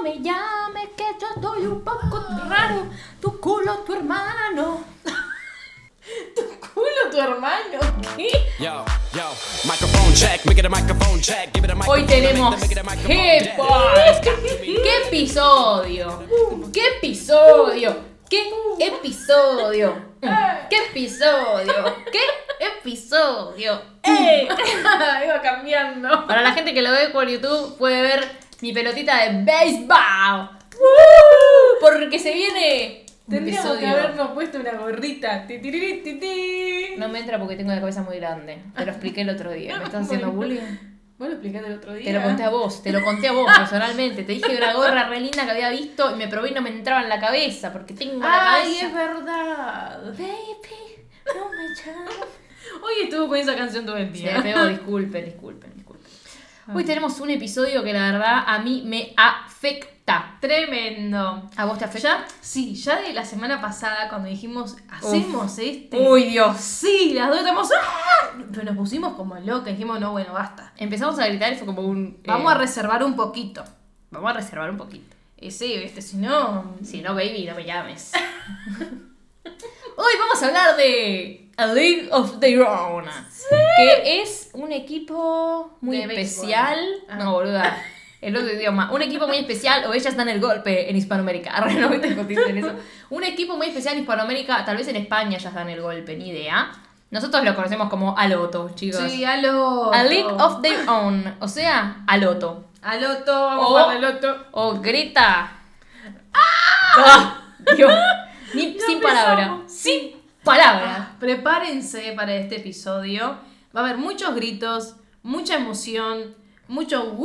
no me llames, que yo estoy un poco raro. Tu culo, tu hermano. ¿Qué? Hoy tenemos G-Pod. ¡Qué episodio! ¡Qué episodio! ¡Qué episodio! ¡Qué episodio! ¡Qué episodio! ¡Ey! Iba cambiando. Para la gente que lo ve por YouTube puede ver mi pelotita de béisbol. Porque se viene... Tendríamos que habernos puesto una gorrita. No me entra porque tengo la cabeza muy grande. Te lo expliqué el otro día. ¿Me estás haciendo bullying? ¿Vos lo explicaste el otro día? Te lo conté a vos personalmente. Te dije una gorra re linda que había visto y me probé y no me entraba en la cabeza porque tengo la cabeza. ¡Ay, es verdad! Baby, no me llames. Hoy estuvo con esa canción todo el día. Sí, pero disculpen. Hoy tenemos un episodio que la verdad a mí me afecta. Tremendo. ¿A vos te afecta? Ya de la semana pasada cuando dijimos hacemos ¡Uy, Dios! Sí, las dos estamos pero nos pusimos como locas, dijimos no, bueno, basta. Empezamos a gritar y fue como un vamos a reservar un poquito. Sí, viste, si no, baby, no me llames. Hoy vamos a hablar de A League of Their Own, que es un equipo muy de especial. No, boluda. El otro idioma. Un equipo muy especial, o ellas dan el golpe en Hispanoamérica. No me en eso. Un equipo muy especial en Hispanoamérica, tal vez en España ellas dan el golpe, ni idea. Nosotros lo conocemos como Aloto, chicos. Sí, Aloto. A League of Their Own. O sea, Aloto. Aloto, vamos a Aloto. O grita. ¡Ah! Oh, Dios. Sin palabras. Prepárense para este episodio. Va a haber muchos gritos, mucha emoción. Mucho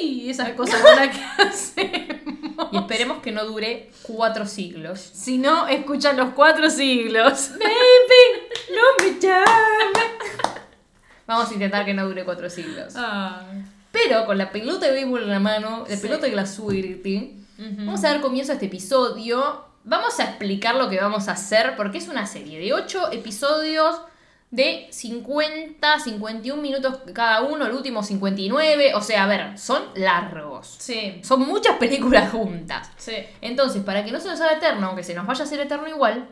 y esas cosas con las que hacemos. Y esperemos que no dure 4 siglos. Si no, escuchan los 4 siglos. Baby, no me llames. Vamos a intentar que no dure 4 siglos. Pero con la pelota de béisbol en la mano, la pelota de la suerte, vamos a dar comienzo a este episodio. Vamos a explicar lo que vamos a hacer, porque es una serie de 8 episodios. De 50, 51 minutos cada uno, el último 59. O sea, a ver, son largos. Sí. Son muchas películas juntas. Sí. Entonces, para que no se nos haga eterno, aunque se nos vaya a hacer eterno igual,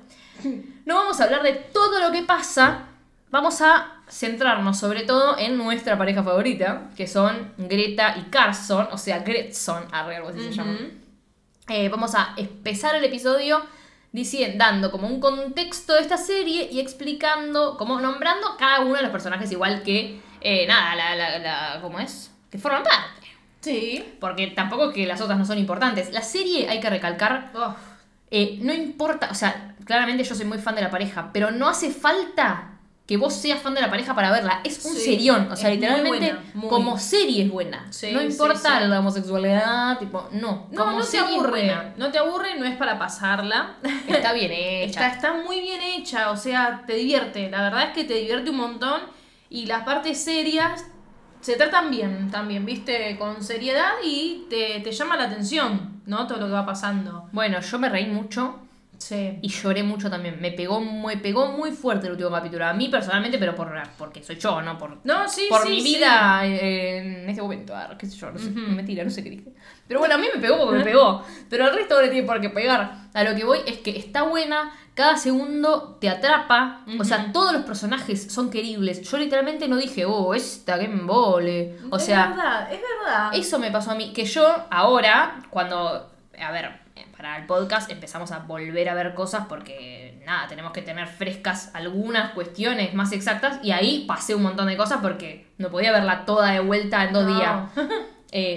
no vamos a hablar de todo lo que pasa. Vamos a centrarnos sobre todo en nuestra pareja favorita, que son Greta y Carson. O sea, Gretson, algo así se llama. Vamos a empezar el episodio dando como un contexto de esta serie y explicando, como nombrando cada uno de los personajes, igual que ¿cómo es? Que forman parte. Sí. Porque tampoco que las otras no son importantes. La serie, hay que recalcar, no importa, o sea, claramente yo soy muy fan de la pareja, pero no hace falta que vos seas fan de la pareja para verla. Es un serión, o sea, literalmente muy buena. Como serie es buena. Sí, no importa la homosexualidad, tipo, no te aburre. No te aburre, no es para pasarla. Está bien hecha. Está muy bien hecha, o sea, te divierte. La verdad es que te divierte un montón y las partes serias se tratan bien también, ¿viste? Con seriedad y te llama la atención, ¿no? Todo lo que va pasando. Bueno, yo me reí mucho. Sí. Y lloré mucho también. Me pegó muy fuerte el último capítulo. A mí personalmente, pero porque soy yo, no por, no, sí, por sí, mi vida en este momento. Qué sé yo, no sé, mentira, no sé qué dije. Pero bueno, a mí me pegó porque me pegó. Pero al resto no le tiene por qué pegar. A lo que voy es que está buena, cada segundo te atrapa. O sea, todos los personajes son queribles. Yo literalmente no dije, esta, que embole. O sea, es verdad. Eso me pasó a mí. Que yo ahora, cuando, a ver, para el podcast empezamos a volver a ver cosas porque, tenemos que tener frescas algunas cuestiones más exactas y ahí pasé un montón de cosas porque no podía verla toda de vuelta en 2 días.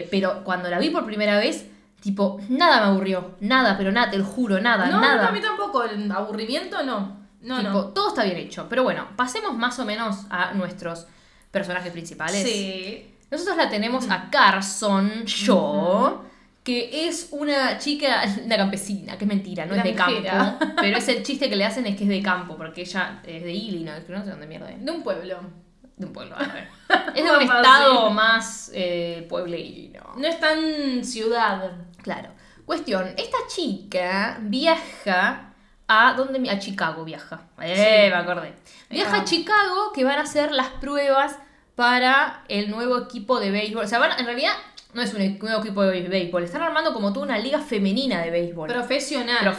Pero cuando la vi por primera vez, tipo, nada me aburrió. Nada, pero nada, te lo juro, nada. No, a mí tampoco. El aburrimiento no. Todo está bien hecho. Pero bueno, pasemos más o menos a nuestros personajes principales. Sí. Nosotros la tenemos a Carson, yo... que es una chica, una campesina, que es mentira, no es de campo, pero es el chiste que le hacen es que es de campo, porque ella es de Illinois, no sé dónde mierda es. De un pueblo, a ver. Es de un estado más pueblerino. No es tan ciudad. Claro. Cuestión, esta chica viaja a Chicago viaja. Me acordé. Viaja a Chicago, que van a hacer las pruebas para el nuevo equipo de béisbol. O sea, en realidad... No es un nuevo equipo de béisbol. Están armando como toda una liga femenina de béisbol. Profesional.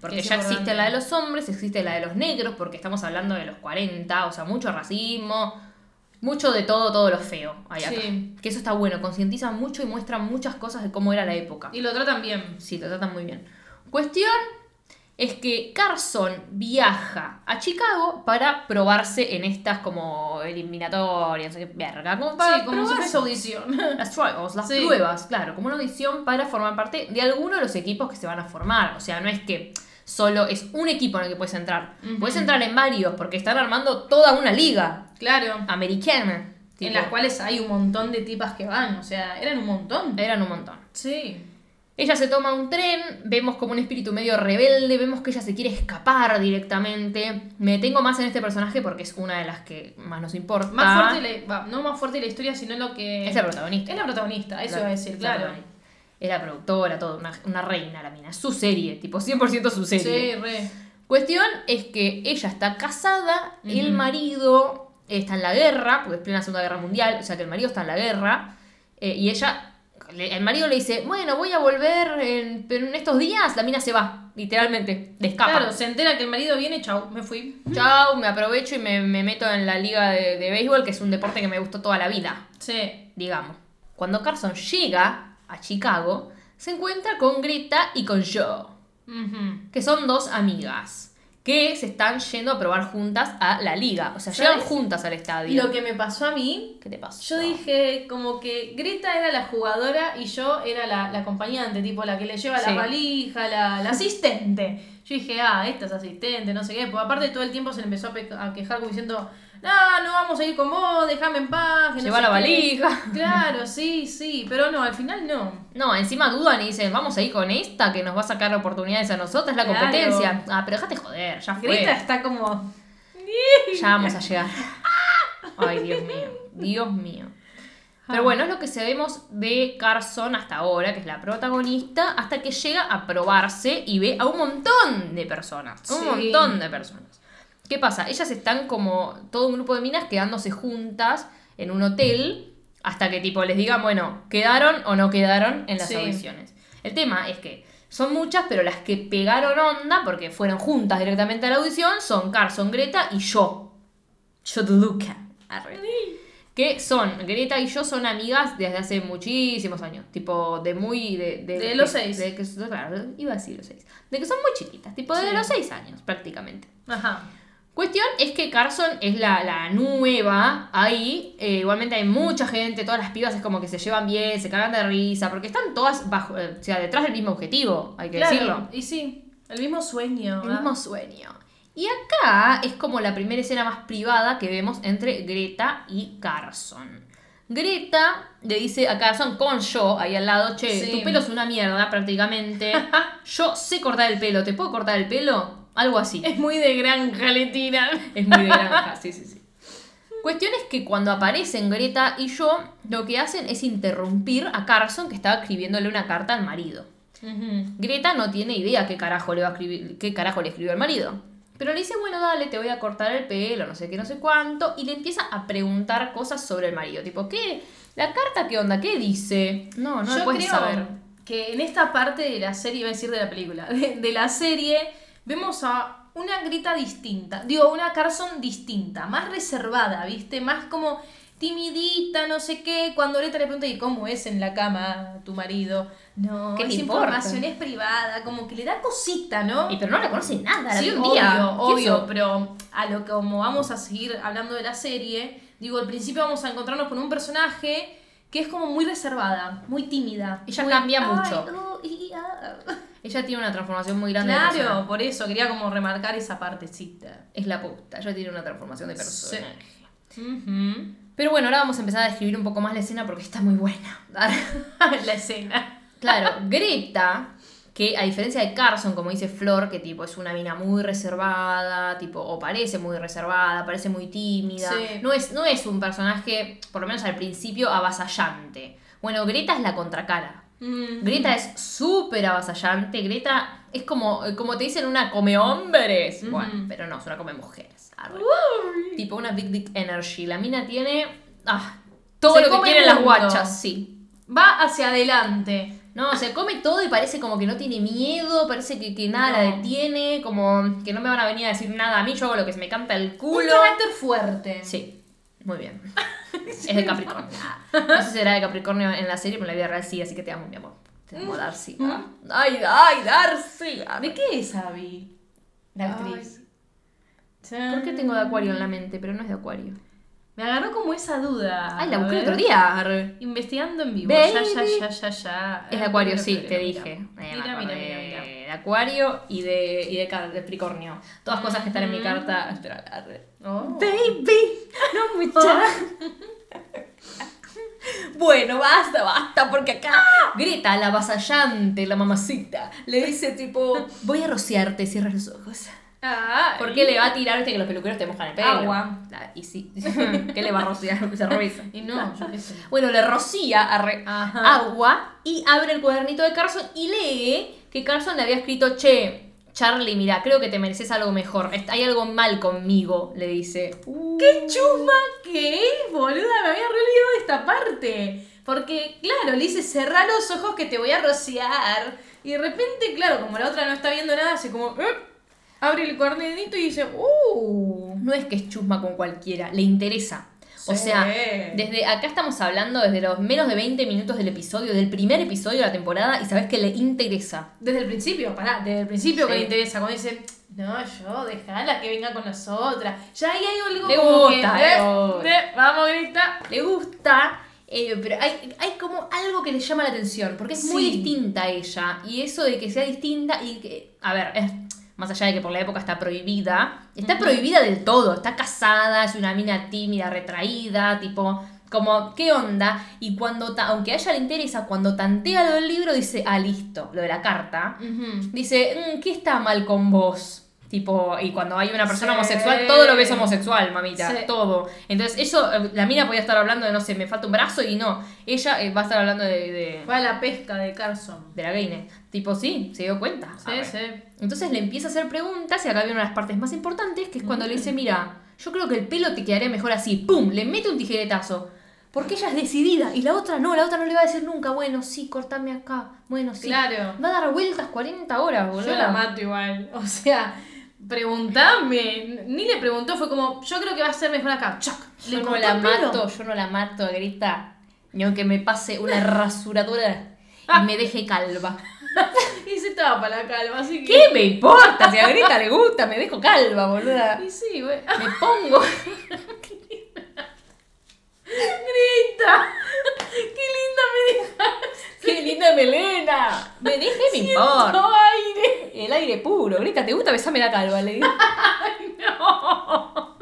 Porque ya existe la de los hombres, existe la de los negros, porque estamos hablando de los 40, o sea, mucho racismo, mucho de todo lo feo hay acá. Sí. Que eso está bueno, concientiza mucho y muestra muchas cosas de cómo era la época. Y lo tratan bien. Sí, lo tratan muy bien. Cuestión es que Carson viaja a Chicago para probarse en estas como eliminatorias, verga, como para como si fuese audición. Las trials, las pruebas, claro, como una audición para formar parte de alguno de los equipos que se van a formar. O sea, no es que solo es un equipo en el que puedes entrar. Uh-huh. Puedes entrar en varios porque están armando toda una liga. Claro. Americana. Tipo. En las cuales hay un montón de tipas que van, o sea, eran un montón. Sí. Ella se toma un tren, vemos como un espíritu medio rebelde, vemos que ella se quiere escapar directamente. Me detengo más en este personaje porque es una de las que más nos importa. Más fuerte no más fuerte la historia, sino lo que... Es la protagonista. Es la protagonista, eso iba a decir, claro. Es la productora, todo, una reina la mina. Su serie, tipo 100% su serie. Sí, re. Cuestión es que ella está casada, uh-huh. El marido está en la guerra, porque es plena Segunda Guerra Mundial, o sea que el marido está en la guerra, y ella... El marido le dice, bueno, voy a volver, pero en estos días la mina se va, literalmente, le escapa. Claro, se entera que el marido viene, chau, me fui. Chau, me aprovecho y me meto en la liga de béisbol, que es un deporte que me gustó toda la vida. Sí. Digamos. Cuando Carson llega a Chicago, se encuentra con Greta y con Joe, uh-huh. Que son dos amigas, que se están yendo a probar juntas a la liga. O sea, llegan juntas al estadio. Lo que me pasó a mí... ¿Qué te pasó? Yo dije como que Greta era la jugadora y yo era la acompañante, tipo la que le lleva la valija, la asistente. Yo dije, esta es asistente, no sé qué. Porque aparte todo el tiempo se le empezó a quejar como diciendo, no vamos a ir con vos, déjame en paz. Que lleva no sé la valija. Claro, sí. Pero no, al final no. No, encima dudan y dicen, vamos a ir con esta que nos va a sacar oportunidades a nosotras, la competencia. Claro. Pero dejate joder, ya fue. Greta está como... Ya vamos a llegar. Ay, Dios mío. Pero bueno, es lo que se vemos de Carson hasta ahora, que es la protagonista, hasta que llega a probarse y ve a un montón de personas. Sí. Un montón de personas. ¿Qué pasa? Ellas están como todo un grupo de minas quedándose juntas en un hotel hasta que tipo les digan, bueno, ¿quedaron o no quedaron en las audiciones? El tema es que son muchas, pero las que pegaron onda, porque fueron juntas directamente a la audición, son Carson, Greta y yo. Yo te Luca. Arre. Que son, Greta y yo son amigas desde hace muchísimos años. Tipo, de los 6. De que son muy chiquitas. Tipo, desde los 6 años, prácticamente. Ajá. Cuestión es que Carson es la nueva ahí. Igualmente hay mucha gente. Todas las pibas es como que se llevan bien, se cagan de risa. Porque están todas bajo, o sea, detrás del mismo objetivo, hay que decirlo. Y sí, el mismo sueño. ¿Verdad? El mismo sueño. Y acá es como la primera escena más privada que vemos entre Greta y Carson. Greta le dice a Carson con yo ahí al lado, che, tu pelo es una mierda prácticamente. Yo sé cortar el pelo, ¿te puedo cortar el pelo? Algo así. Es muy de granja, le tiran. Es muy de granja, sí. Cuestión es que cuando aparecen Greta y yo, lo que hacen es interrumpir a Carson que estaba escribiéndole una carta al marido. Uh-huh. Greta no tiene idea qué carajo le escribió al marido. Pero le dice, bueno, dale, te voy a cortar el pelo, no sé qué, no sé cuánto. Y le empieza a preguntar cosas sobre el marido. Tipo, ¿qué? ¿La carta qué onda? ¿Qué dice? No lo puedes saber. Yo creo que en esta parte de la serie, iba a decir de la película, de la serie, vemos a una Greta distinta. Digo, una Carson distinta, más reservada, ¿viste? Más como timidita, no sé qué. Cuando Greta le pregunta, ¿y cómo es en la cama tu marido? No, esa información es privada, como que le da cosita, ¿no? Pero no la conoce nada, la un día. Obvio, pero a lo que como vamos a seguir hablando de la serie, digo, al principio vamos a encontrarnos con un personaje que es como muy reservada, muy tímida. Ella cambia mucho. Ella tiene una transformación muy grande. Claro, por eso quería como remarcar esa partecita. Es la puta, ella tiene una transformación de personaje. Sí. Uh-huh. Pero bueno, ahora vamos a empezar a describir un poco más la escena porque está muy buena. La escena. Claro, Greta, que a diferencia de Carson, como dice Flor, que tipo es una mina muy reservada, tipo, o parece muy reservada, parece muy tímida. Sí. No es un personaje, por lo menos al principio, avasallante. Bueno, Greta es la contracara. Mm-hmm. Greta es súper avasallante. Greta es como te dicen, una come hombres. Mm-hmm. Bueno, pero no, es una come mujeres. Tipo una big dick energy. La mina tiene todo lo que quieren las guachas, sí. va hacia adelante, ¿no? O sea, come todo y parece como que no tiene miedo, parece que nada la detiene, como que no me van a venir a decir nada a mí, yo hago lo que se me canta el culo. Un carácter fuerte. Sí, muy bien. Sí, es de Capricornio. No sé si era de Capricornio en la serie, pero en la vida real sí, así que te amo, mi amor. Te amo, Darcy. Ay, Darcy. ¿De qué es Abby? La actriz. ¿Por qué tengo de Acuario en la mente? Pero no es de Acuario. Me agarró como esa duda. Ay, la busqué el otro día. Investigando en vivo. Baby. Ya. Es de Acuario, sí, te dije. Mira. De Acuario y de Capricornio. Todas cosas que están en mi carta. Espera, Baby, no mucha. Bueno, basta, porque acá Greta, la avasallante, la mamacita, le dice tipo, voy a rociarte, cierra los ojos. Porque le va a tirar, que los peluqueros te mojan el pelo. Agua. Y sí, ¿qué le va a rociar? Se revisa. Y no, yo qué sé. Bueno, le rocía agua y abre el cuadernito de Carson y lee que Carson le había escrito, che, Charlie, mira, creo que te mereces algo mejor. Hay algo mal conmigo, le dice. ¡Qué chusma que es, boluda! Me había re olvidado de esta parte. Porque, claro, le dice, cerrá los ojos que te voy a rociar. Y de repente, claro, como la otra no está viendo nada, hace como... Abre el cuadernito y dice, No es que es chusma con cualquiera, le interesa. Sí. O sea, desde acá estamos hablando desde los menos de 20 minutos del episodio, del primer episodio de la temporada, y sabes que le interesa. Desde el principio sí. Que le interesa, cuando dice, no, yo, dejala que venga con nosotras. Ya ahí hay algo le como gusta, que... Vamos, Greta. Le gusta... pero hay como algo que le llama la atención, porque es muy distinta a ella. Y eso de que sea distinta y que... A ver, es... Más allá de que por la época está prohibida del todo, está casada, es una mina tímida, retraída, tipo, como, ¿qué onda? Y cuando, aunque a ella le interesa, cuando tantea lo del libro, dice, listo, lo de la carta, dice, ¿qué está mal con vos? Tipo, y cuando hay una persona homosexual, todo lo ves homosexual, mamita, todo. Entonces, eso, la mina podía estar hablando de, no sé, me falta un brazo y no. Ella va a estar hablando de... Fue a la pesca de Carson. De la Gaine. Tipo, sí, se dio cuenta. Sí. Entonces le empieza a hacer preguntas y acá viene una de las partes más importantes, que es cuando le dice, mira, yo creo que el pelo te quedaría mejor así. ¡Pum! Le mete un tijeretazo. Porque ella es decidida y la otra no le va a decir nunca, bueno, sí, cortame acá. Bueno, sí. Claro. Va a dar vueltas 40 horas, boludo. Yo la mato igual. O sea... Preguntame, ni le preguntó, fue como, yo creo que va a ser mejor acá. Choc. Yo no la mato, Greta, ni aunque me pase una rasuradora y me deje calva. Y se tapa la calva, así que... ¿Qué me importa? Si a Greta le gusta, me dejo calva, boluda. Y sí, güey. Me pongo... Greta, qué linda me dejas. ¡Qué linda melena! Me dejé mi por. Aire. El aire puro. Greta, ¿te gusta? Besame la calva, le dije. ¡Ay, no!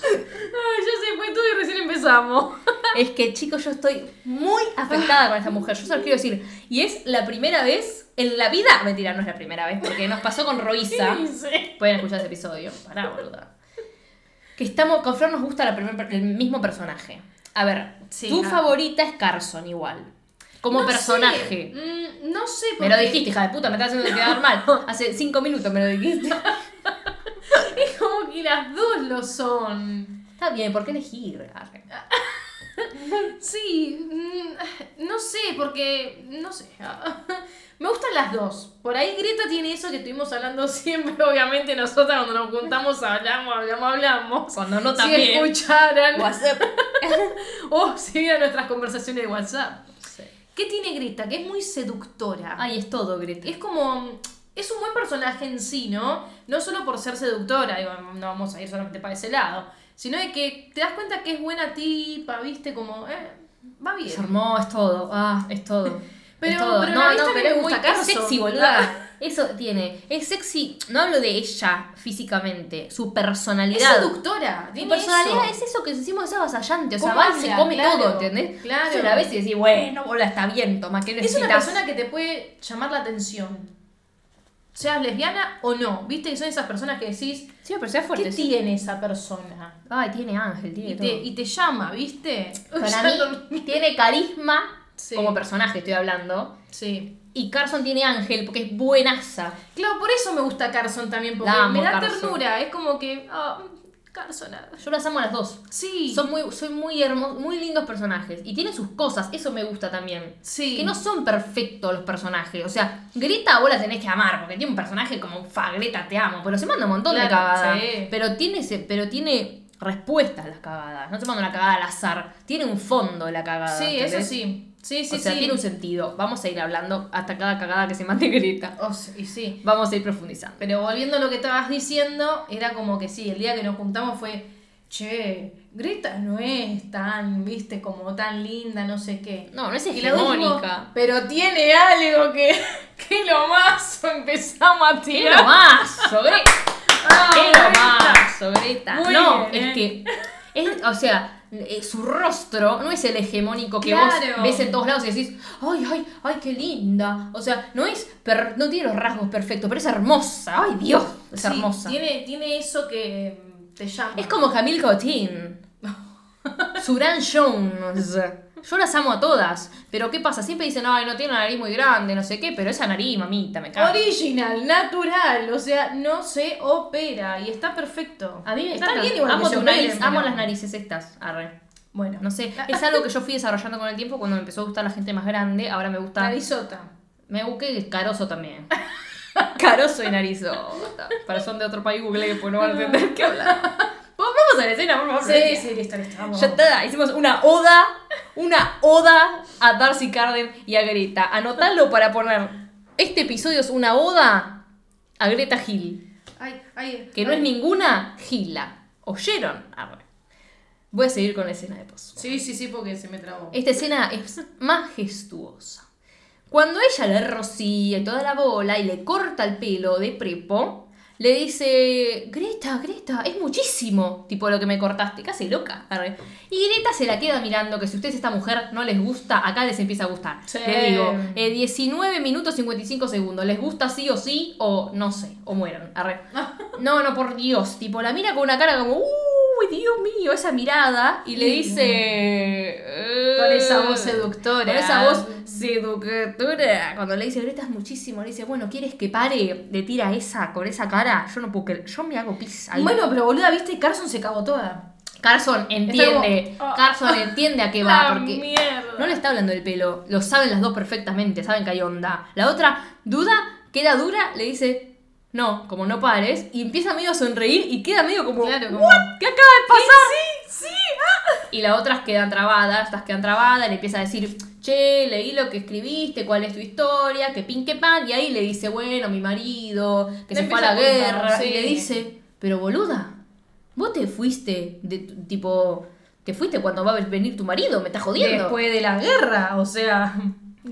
Ay, ya se fue todo y recién empezamos. Es que, chicos, yo estoy muy afectada con esta mujer. Yo solo quiero decir, y es la primera vez en la vida... Mentira, no es la primera vez, porque nos pasó con Roisa. Pueden escuchar ese episodio. Pará, boluda. Que estamos... Con Flor nos gusta el mismo personaje. A ver, sí, tu favorita es Carson, igual. Como no personaje. No sé por qué. Me lo dijiste, hija de puta, me estás haciendo quedar mal. Hace 5 minutos me lo dijiste. Es como que las dos lo son. Está bien, ¿por qué elegir? Sí, no sé, porque... No sé. Me gustan las dos. Por ahí Greta tiene eso que estuvimos hablando siempre, obviamente nosotras cuando nos juntamos hablamos. Cuando no también. Si escucharan. WhatsApp. O si vieran nuestras conversaciones de WhatsApp. ¿Qué tiene Greta? Que es muy seductora. Ay, es todo Greta. Es como... Es un buen personaje en sí, ¿no? No solo por ser seductora, digo, no vamos a ir solamente para ese lado, sino de que te das cuenta que es buena tipa, ¿viste? Como, va bien. Es hermoso, es todo. Es todo. Pero no, la vista no, que me gusta, es sexy, boluda. Eso tiene. Es sexy. No hablo de ella físicamente. Su personalidad. Es seductora. Su personalidad eso. Es eso que decimos, es avasallante. O sea, va y se come todo, ¿entendés? Claro. O sea, una vez y decís, bueno, bola, está bien, toma, ¿qué necesitas? Es una persona que te puede llamar la atención. Seas lesbiana o no. ¿Viste? Que son esas personas que decís, sí, pero sea fuerte, ¿qué tiene esa persona? Ay, tiene ángel, tiene todo. Y te llama, ¿viste? Para mí, tiene carisma. Sí. Como personaje estoy hablando. Sí. Y Carson tiene ángel porque es buenaza. Claro, por eso me gusta Carson también, porque me da ternura. Es como que Carsonada. Yo las amo a las dos. Sí. Son muy hermosos, muy lindos personajes. Y tienen sus cosas, eso me gusta también. Sí. Que no son perfectos los personajes. O sea, Greta vos la tenés que amar, porque tiene un personaje como, fa, Greta, te amo. Pero se manda un montón, claro, de cagadas. Sí. Pero tiene respuestas a las cagadas. No se manda una cagada al azar. Tiene un fondo la cagada. Sí, ¿entendés? Eso sí. Sí, sí, o sea, sí, tiene un sentido. Vamos a ir hablando hasta cada cagada que se mande Greta. Oh, y sí. Vamos a ir profundizando. Pero volviendo a lo que estabas diciendo, era como que sí, el día que nos juntamos fue, che, Greta no es tan, viste, como tan linda, no sé qué. No, no es hegemónica. Pero tiene algo que lo más empezamos a tirar. Que lo más, sobre. Oh, que lo más, Greta. Muy no, bien, es que, es, o sea, su rostro no es el hegemónico que, claro, vos ves en todos lados y decís, ay, ay, ay, qué linda. O sea, no tiene los rasgos perfectos, pero es hermosa. Ay, Dios, es, sí, hermosa. Tiene eso que te llama. Es como Jamil Cotin. Suran Jones. Yo las amo a todas. Pero ¿qué pasa? Siempre dicen, ay, no tiene una nariz muy grande, no sé qué. Pero esa nariz, mamita, me cago. Original, natural. O sea, no se opera. Y está perfecto. A mí me está bien, igual amo tu nariz. Amo las narices estas. Arre. Bueno. No sé. Es algo que yo fui desarrollando con el tiempo. Cuando me empezó a gustar la gente más grande. Ahora me gusta. Narizota. Me busqué carozo también. Carozo y narizota. Para son de otro país, Google, que pues no van a entender qué hablar. Vamos a la escena, por favor. Sí, sí, listo, vamos. Ya está, hicimos una oda a Darcy Carden y a Greta. Anotalo para poner. Este episodio es una oda a Greta Gil. Ay, que no es ninguna Gila. ¿Oyeron? Arre. Voy a seguir con la escena de paso. Sí, porque se me trabó. Esta escena es majestuosa. Cuando ella le rocía toda la bola y le corta el pelo de prepo, le dice, Greta, es muchísimo, tipo, lo que me cortaste, casi loca. Arre. Y Greta se la queda mirando, que si ustedes esta mujer no les gusta, acá les empieza a gustar. Sí. Le digo, 19 minutos 55 segundos, ¿les gusta sí o sí? O no sé, o mueran. Arre. No, por Dios, tipo, la mira con una cara como, uy, Dios mío, esa mirada. Y le dice, con esa voz seductora. Con esa voz seductora. Cuando le dice, Greta, es muchísimo. Le dice, bueno, ¿quieres que pare? Le tira esa, con esa cara. Yo no puedo creer. Yo me hago pis ahí. Bueno, pero boluda, ¿viste? Carson se cagó toda. Carson entiende. Como, oh. Carson entiende a qué va. Porque mierda. No le está hablando del pelo. Lo saben las dos perfectamente. Saben que hay onda. La otra duda, queda dura, le dice, no, como no pares, y empieza medio a sonreír y queda medio como, claro, como ¿what? ¿Qué acaba de pasar? Sí, Y las otras quedan trabadas, y le empieza a decir, che, leí lo que escribiste, cuál es tu historia, que pin, que pan, y ahí le dice, bueno, mi marido, que se fue a la guerra, sí. Y le dice, pero boluda, vos te fuiste, te fuiste cuando va a venir tu marido, me estás jodiendo. Después de la guerra, o sea,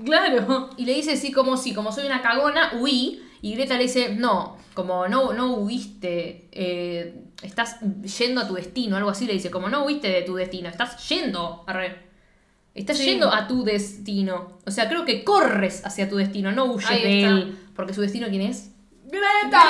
claro. Y le dice, sí, como soy una cagona, huí. Y Greta le dice, no, como no huiste, estás yendo a tu destino, algo así le dice, como no huiste de tu destino, estás yendo, yendo a tu destino. O sea, creo que corres hacia tu destino, no huyes de él, porque su destino, ¿quién es? ¡Greta!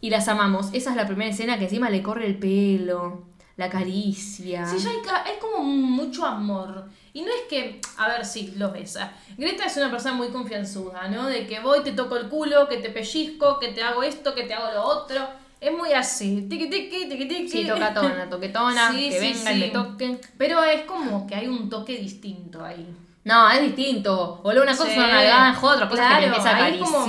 Y las amamos. Esa es la primera escena que encima le corre el pelo, la acaricia. Sí, ya hay como mucho amor. Y no es que, a ver, sí, los besa. Greta es una persona muy confianzuda, ¿no? De que voy, te toco el culo, que te pellizco, que te hago esto, que te hago lo otro. Es muy así. Tiqui, tiqui, tiqui, tiqui. Sí, toquetona, sí, que sí, vengan, sí, le toquen. Pero es como que hay un toque distinto ahí. No, es distinto. O una cosa es una nalgada, es otra cosa, claro, que te empieza a acariciar como,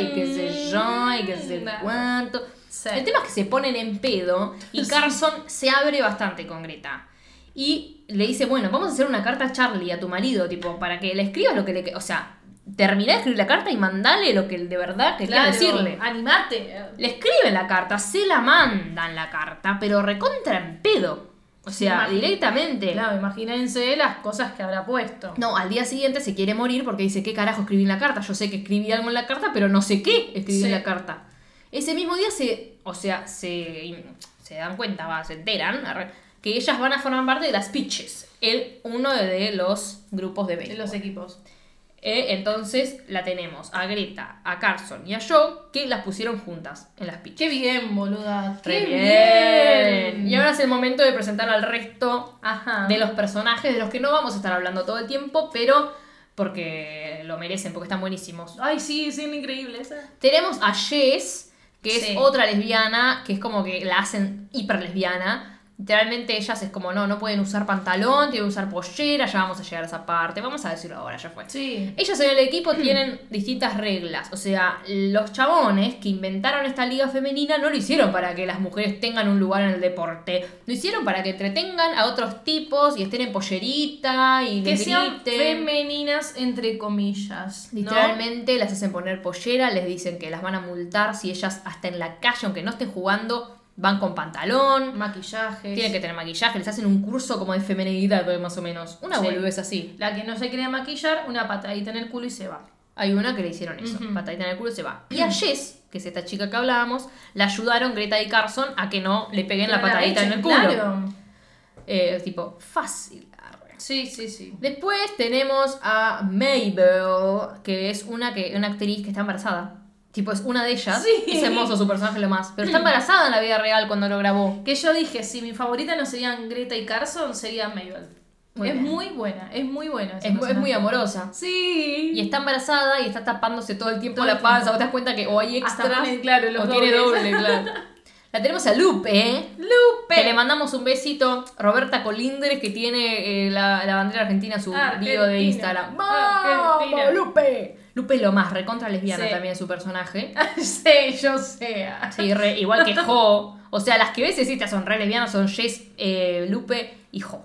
y qué sé yo, y qué sé cuánto. Sí. El tema es que se ponen en pedo y Carson se abre bastante con Greta. Y le dice, bueno, vamos a hacer una carta a Charlie, a tu marido, tipo, para que le escribas lo que le... O sea, terminá de escribir la carta y mandale lo que de verdad quería decirle. Animate. Le escriben la carta, se la mandan la carta, pero recontra en pedo. O sea, directamente. Claro, imagínense las cosas que habrá puesto. No, al día siguiente se quiere morir porque dice, ¿qué carajo escribí en la carta? Yo sé que escribí algo en la carta, pero no sé qué escribí en la carta. Ese mismo día se dan cuenta, se enteran... que ellas van a formar parte de las Peaches, uno de los grupos de béisbol. De los equipos. Entonces la tenemos a Greta, a Carson y a Joe, que las pusieron juntas en las Peaches. ¡Qué bien, boluda! ¡Qué bien! Y ahora es el momento de presentar al resto de los personajes, de los que no vamos a estar hablando todo el tiempo, pero porque lo merecen, porque están buenísimos. ¡Ay, sí, increíbles! Tenemos a Jess, que es otra lesbiana, que es como que la hacen hiper lesbiana. Literalmente ellas es como, no pueden usar pantalón, tienen que usar pollera, ya vamos a llegar a esa parte, vamos a decirlo ahora, ya fue. Sí. Ellas en el equipo tienen distintas reglas, o sea, los chabones que inventaron esta liga femenina no lo hicieron para que las mujeres tengan un lugar en el deporte, lo hicieron para que entretengan a otros tipos y estén en pollerita y que sean femeninas entre comillas, ¿no? Literalmente las hacen poner pollera, les dicen que las van a multar si ellas hasta en la calle, aunque no estén jugando, van con pantalón, maquillaje. Tienen que tener maquillaje, les hacen un curso como de femenilidad, más o menos. Una boludez así. La que no se quiere maquillar, una patadita en el culo y se va. Hay una que le hicieron eso, patadita en el culo y se va. Y a Jess, que es esta chica que hablábamos, la ayudaron Greta y Carson a que no le peguen la patadita en el culo. Claro. Tipo, fácil. Sí. Después tenemos a Mabel, que es una actriz que está embarazada. Tipo, es una de ellas. Sí. Es hermoso su personaje, lo más. Pero está embarazada en la vida real cuando lo grabó. Que yo dije, si mi favorita no serían Greta y Carson, sería Mabel. Es muy buena. Es muy amorosa. Sí. Y está embarazada y está tapándose todo el tiempo panza. Vos te das cuenta que o hay extras o tiene doble, claro. La tenemos a Lupe. Que le mandamos un besito. Roberta Colindres, que tiene la bandera argentina, su video de Instagram. ¡Vamos, Lupe! Lupe lo más, recontra lesbiana también es su personaje. Sí, yo sé. Sí, igual que Jo. O sea, las que ves estas son re lesbianas, son Jess, Lupe y Jo.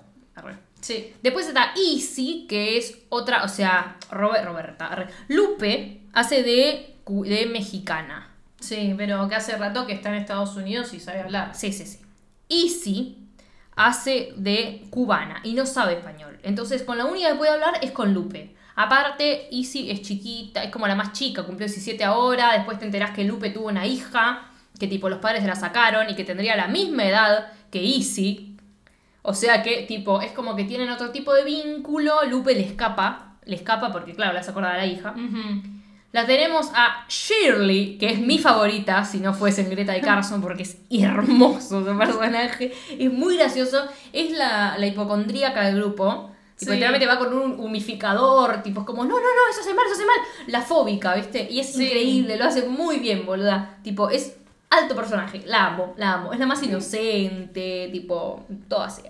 Sí. Después está Izzy, que es otra, o sea, Roberta. Lupe hace de mexicana. Sí, pero que hace rato que está en Estados Unidos y sabe hablar. Sí. Izzy hace de cubana y no sabe español. Entonces, con la única que puede hablar es con Lupe. Aparte, Izzy es chiquita, es como la más chica, cumplió 17 ahora, después te enterás que Lupe tuvo una hija, que tipo los padres se la sacaron y que tendría la misma edad que Izzy. O sea que tipo, es como que tienen otro tipo de vínculo, Lupe le escapa porque claro, la sacó de la hija. Uh-huh. La tenemos a Shirley, que es mi favorita, si no fuesen Greta y Carson, porque es hermoso su personaje, es muy gracioso, es la hipocondríaca del grupo. Tipo, literalmente va con un humificador, tipo, es como, no, eso hace mal. La fóbica, ¿viste? Y es increíble, lo hace muy bien, boluda. Tipo, es alto personaje, la amo. Es la más inocente, tipo, todo así.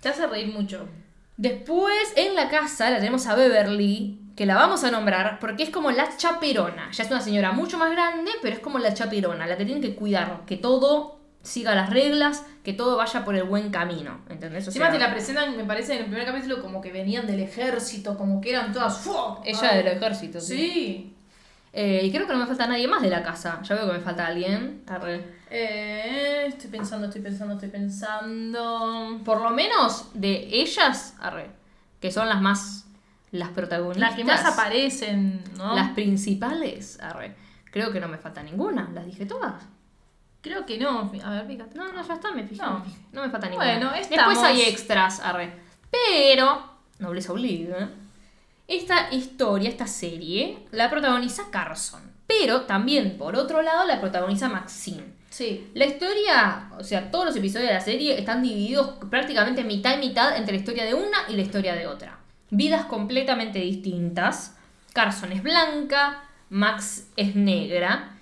Te hace reír mucho. Después, en la casa, la tenemos a Beverly, que la vamos a nombrar porque es como la chaperona. Ya es una señora mucho más grande, pero es como la chaperona, la que tienen que cuidar, que todo siga las reglas, que todo vaya por el buen camino, ¿entendés? O sea, encima te la presentan, me parece, en el primer capítulo como que venían del ejército, como que eran todas... ¡Fua! Ella del ejército. Sí. Y creo que no me falta nadie más de la casa. Ya veo que me falta alguien. Estoy pensando. Por lo menos de ellas, que son las más... las protagonistas. Las que más aparecen, ¿no? Las principales, creo que no me falta ninguna. Las dije todas. Creo que no, a ver, fíjate. No, ya está, me fijé. No me falta ninguna. Bueno, después hay extras, Pero, nobleza obliga, esta serie, la protagoniza Carson. Pero también, por otro lado, la protagoniza Maxine. Sí. La historia, o sea, todos los episodios de la serie están divididos prácticamente mitad y mitad entre la historia de una y la historia de otra. Vidas completamente distintas. Carson es blanca, Max es negra.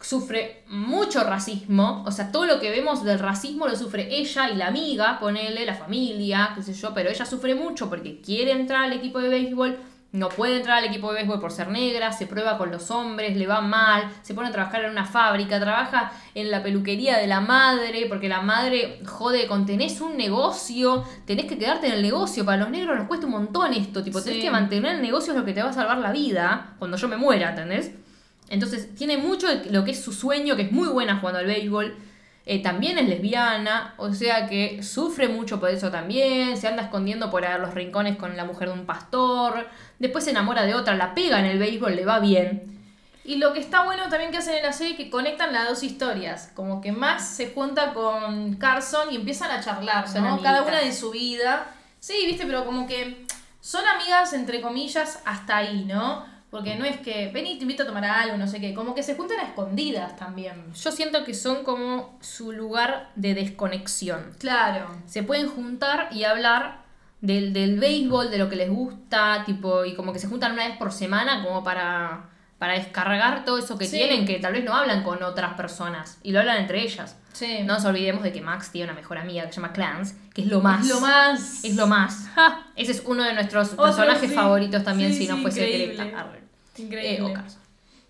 Sufre mucho racismo, o sea, todo lo que vemos del racismo lo sufre ella y la amiga, ponele, la familia, qué sé yo, pero ella sufre mucho porque quiere entrar al equipo de béisbol, no puede entrar al equipo de béisbol por ser negra, se prueba con los hombres, le va mal, se pone a trabajar en una fábrica, trabaja en la peluquería de la madre, porque la madre jode con tenés un negocio, tenés que quedarte en el negocio, para los negros nos cuesta un montón esto, tipo, tenés que mantener el negocio, es lo que te va a salvar la vida cuando yo me muera, ¿entendés? Entonces tiene mucho de lo que es su sueño, que es muy buena jugando al béisbol, también es lesbiana, o sea que sufre mucho por eso también, se anda escondiendo por los rincones con la mujer de un pastor, después se enamora de otra, la pega en el béisbol, le va bien. Y lo que está bueno también que hacen en la serie es que conectan las dos historias, como que Max se junta con Carson y empiezan a charlar, ¿no? Cada una de su vida, pero como que son amigas entre comillas hasta ahí, ¿no? Porque no es que, ven y te invito a tomar algo, no sé qué. Como que se juntan a escondidas también. Yo siento que son como su lugar de desconexión. Claro. Se pueden juntar y hablar del béisbol, de lo que les gusta, tipo, y como que se juntan una vez por semana como para para descargar todo eso que tienen, que tal vez no hablan con otras personas y lo hablan entre ellas. Sí. No nos olvidemos de que Max tiene una mejor amiga que se llama Clance, que es lo más. Es lo más. Ja. Ese es uno de nuestros personajes favoritos también, si no fuese Greta. Increíble.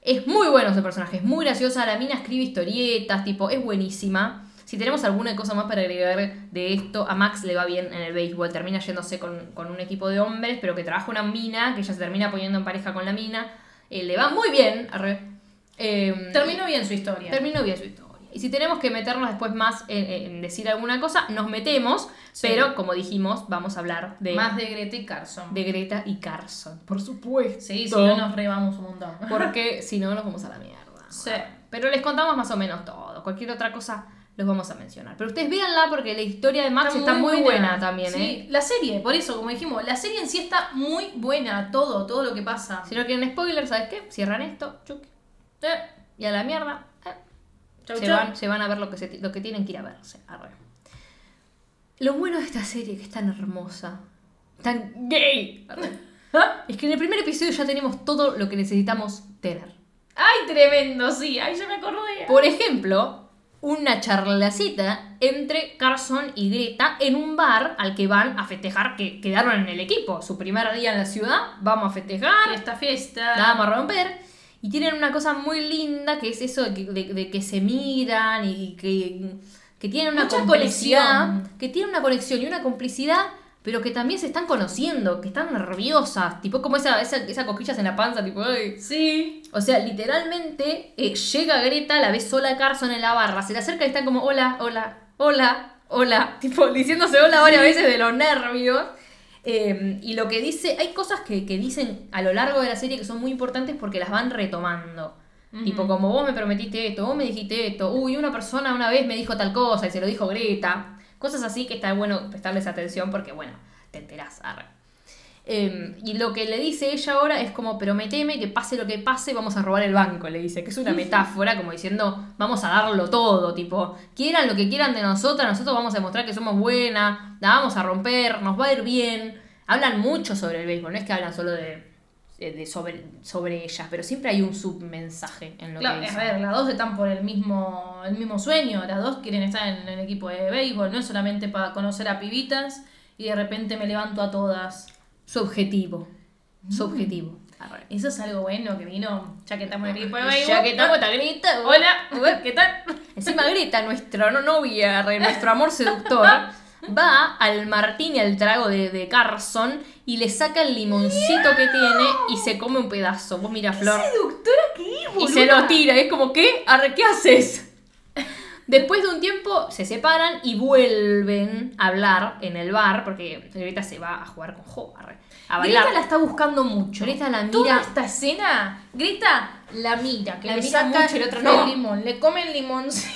Es muy bueno ese personaje, es muy graciosa. La mina escribe historietas, tipo, es buenísima. Si tenemos alguna cosa más para agregar de esto, a Max le va bien en el béisbol. Termina yéndose con un equipo de hombres, pero que trabaja una mina, que ella se termina poniendo en pareja con la mina. Le va muy bien. Terminó bien su historia. Y si tenemos que meternos después más en decir alguna cosa, nos metemos. Sí. Pero, como dijimos, vamos a hablar de... más de Greta y Carson. De Greta y Carson, por supuesto. Sí, si no nos rebamos un montón. Porque si no, nos vamos a la mierda. Sí. Pero les contamos más o menos todo. Cualquier otra cosa los vamos a mencionar. Pero ustedes véanla porque la historia de Max está muy buena también, sí. La serie, por eso, como dijimos, la serie en sí está muy buena. Todo lo que pasa. Si no quieren spoilers, ¿sabes qué? Cierran esto. Y a la mierda. Se van a ver lo que tienen que ir a verse. Arre. Lo bueno de esta serie, que es tan hermosa, tan gay, es que en el primer episodio ya tenemos todo lo que necesitamos tener. ¡Ay, tremendo! Sí, ahí ya me acordé. Por ejemplo, una charlacita entre Carson y Greta en un bar al que van a festejar que quedaron en el equipo. Su primer día en la ciudad, vamos a festejar. Esta fiesta. La vamos a romper. Y tienen una cosa muy linda que es eso de que se miran y que tienen una conexión. Que tienen una conexión y una complicidad, pero que también se están conociendo, que están nerviosas. Tipo como esas cosquillas en la panza, tipo, ay. Sí. O sea, literalmente llega Greta, la ve sola a Carson en la barra, se le acerca y están como, hola, hola, hola, hola. Tipo, diciéndose hola varias veces de los nervios. Y lo que dice, hay cosas que dicen a lo largo de la serie que son muy importantes porque las van retomando. Uh-huh. Tipo, como vos me prometiste esto, vos me dijiste esto, uy, una persona una vez me dijo tal cosa y se lo dijo Greta. Cosas así que está bueno prestarles atención porque, bueno, te enterás. Y lo que le dice ella ahora es como, prometeme que pase lo que pase, vamos a robar el banco, le dice. Que es una metáfora como diciendo, vamos a darlo todo, tipo, quieran lo que quieran de nosotras, nosotros vamos a demostrar que somos buenas, la vamos a romper, nos va a ir bien. Hablan mucho sobre el béisbol, no es que hablan solo de sobre ellas, pero siempre hay un submensaje en lo que dicen. A ver, las dos están por el mismo sueño, las dos quieren estar en el equipo de béisbol, no es solamente para conocer a pibitas y de repente me levanto a todas. Su objetivo. Eso es algo bueno que vino. Ya que estamos en el equipo de béisbol. Ya que estamos, está Greta. Hola, ¿qué tal? Encima Greta, nuestra novia, nuestro amor seductor, va al martini, al trago de Carson y le saca el limoncito que tiene y se come un pedazo. Vos mira, Flor. ¿Qué seductora que es, boluda? Y se lo tira. Es como, ¿qué? Arre, ¿qué haces? Después de un tiempo se separan y vuelven a hablar en el bar porque Greta se va a jugar con Jo, a bailar. Greta la está buscando mucho. Greta la mira. Toda esta escena, Greta la mira, que la le mira saca mucho, el otro no. El limón, le come el limoncito.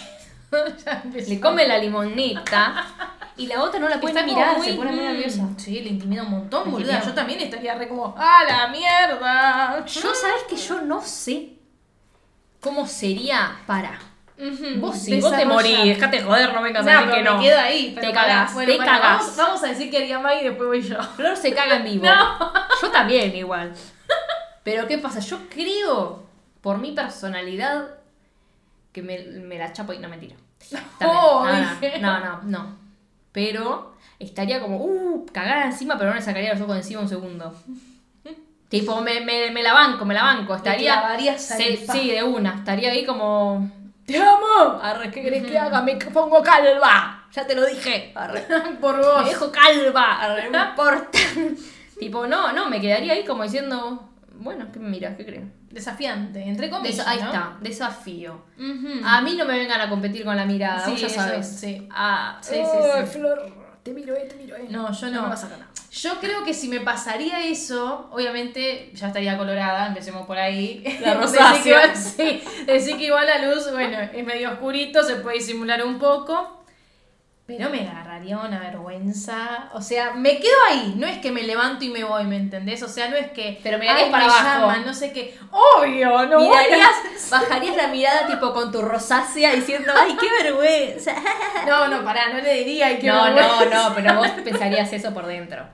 Le come la limoneta y la otra no la puede mirar, se pone muy nerviosa. Sí, le intimida un montón, boluda. Yo también estaría re como, ¡ah, la mierda! Yo, ¿sabes que yo no sé cómo sería para... Uh-huh. Vos sí, vos te morís, dejate joder, no vengas a decir que no. Me quedo ahí, pero te cagás, bueno, te cagás. Vamos a decir que haría Maggie y después voy yo. Flor se caga en vivo. No. Yo también igual. Pero ¿qué pasa? Yo creo, por mi personalidad, que me la chapo y no, mentira. No. Pero estaría como, cagada encima, pero no le sacaría los ojos de encima un segundo. Tipo, me la banco. Estaría, sí, de una. Estaría ahí como... ¡Te amo! Arre, ¿qué querés que haga? Me pongo calva. Ya te lo dije. Arre. Por vos. Me dejo calva. Arre, no importa. Tipo, no, me quedaría ahí como diciendo... Bueno, ¿qué miras? ¿Qué creen? Desafiante, entre comillas, ahí está, desafío. Uh-huh. A mí no me vengan a competir con la mirada, sí, vos ya sabes. Sí. Sí. Flor, te miro. No, yo no. No me vas a ganar. Yo creo que si me pasaría eso, obviamente ya estaría colorada, empecemos por ahí. La rosácea. Decir que igual la luz, bueno, es medio oscurito, se puede disimular un poco. Pero me agarraría una vergüenza. O sea, me quedo ahí. No es que me levanto y me voy, ¿me entendés? O sea, no es que... Pero me hagas para abajo. Llaman, no sé qué. Obvio, no mirarías, bajarías la mirada tipo con tu rosácea diciendo, ¡ay, qué vergüenza! No, pará, no le diría, ¡ay, qué vergüenza! No, pero vos pensarías eso por dentro.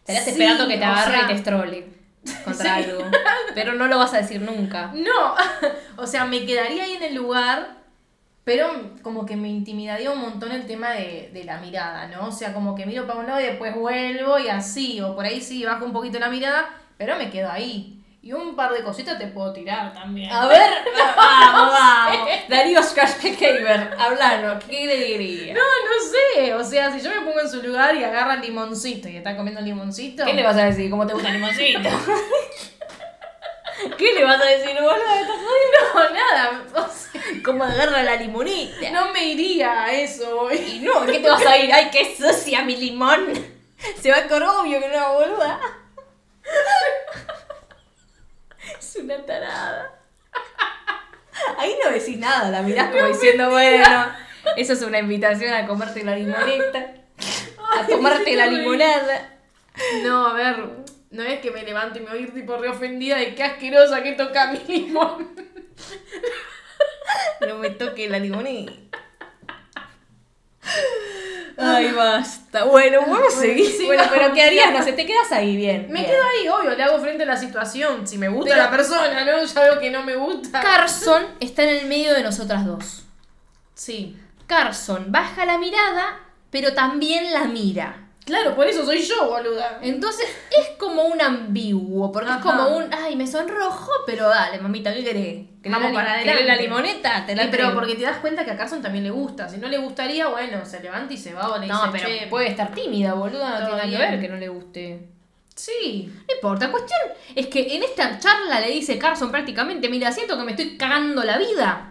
Estarías esperando que te agarre y te estrole. contra algo. Pero no lo vas a decir nunca. No. O sea, me quedaría ahí en el lugar, pero como que me intimidaría un montón el tema de la mirada, ¿no? O sea, como que miro para un lado y después vuelvo y así. O por ahí sí, bajo un poquito la mirada, pero me quedo ahí. Y un par de cositas te puedo tirar también. A ver, vamos, vamos. Darío Skarsgård, háblanos, ¿qué le diría? No, no sé. O sea, si yo me pongo en su lugar y agarra el limoncito y está comiendo el limoncito. ¿Qué le vas a decir? ¿Cómo te gusta el limoncito? ¿Qué le vas a decir? No, nada. O sea, ¿cómo agarra la limonita? No me iría a eso. Y no, ¿qué te vas a ir? Ay, qué sucia mi limón. Se va a Corobio, que no, boluda. Es una tarada. Ahí no decís nada, la mirás como diciendo, bueno, eso es una invitación a comerte la limoneta, a tomarte la limonada. No, a ver, no es que me levanto y me voy tipo reofendida de qué asquerosa que toca mi limón. No me toque la limoneta. Ay, basta. Bueno, vamos a seguir. Sí, bueno, pero ¿qué harías? No sé, te quedas ahí bien. Me quedo ahí, obvio, le hago frente a la situación. Si me gusta pero la persona, ¿no? Ya veo que no me gusta. Carson está en el medio de nosotras dos. Sí. Carson baja la mirada, pero también la mira. Claro, por eso soy yo, boluda. Entonces es como un ambiguo, porque ajá, es como un, ay, me sonrojo, pero dale, mamita, ¿qué querés? Vamos para adelante. La limoneta, te la traigo. Pero porque te das cuenta que a Carson también le gusta. Si no le gustaría, bueno, se levanta y se va. O le no, dice, pero che, puede estar tímida, boluda, no tiene nada que ver que no le guste. Sí. No importa, cuestión es que en esta charla le dice Carson prácticamente, mira, siento que me estoy cagando la vida.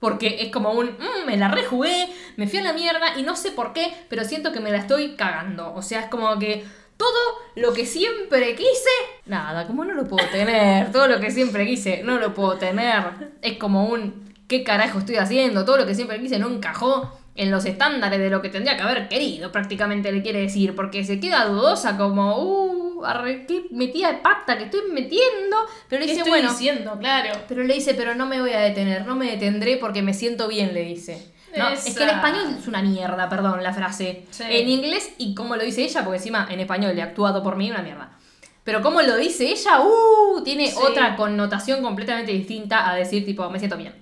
Porque es como un, me la rejugué, me fui a la mierda y no sé por qué, pero siento que me la estoy cagando. O sea, es como que todo lo que siempre quise, nada, como no lo puedo tener. Todo lo que siempre quise, no lo puedo tener. Es como un, ¿qué carajo estoy haciendo? Todo lo que siempre quise no encajó en los estándares de lo que tendría que haber querido, prácticamente le quiere decir. Porque se queda dudosa como, qué metida de pata que estoy metiendo, pero le dice, estoy bueno diciendo, claro. Pero le dice, pero no me voy a detener, no me detendré porque me siento bien, le dice. No, es que el español es una mierda, perdón, la frase. Sí. En inglés y como lo dice ella, porque encima en español le ha actuado por mí una mierda. Pero como lo dice ella, tiene otra connotación completamente distinta a decir tipo, me siento bien.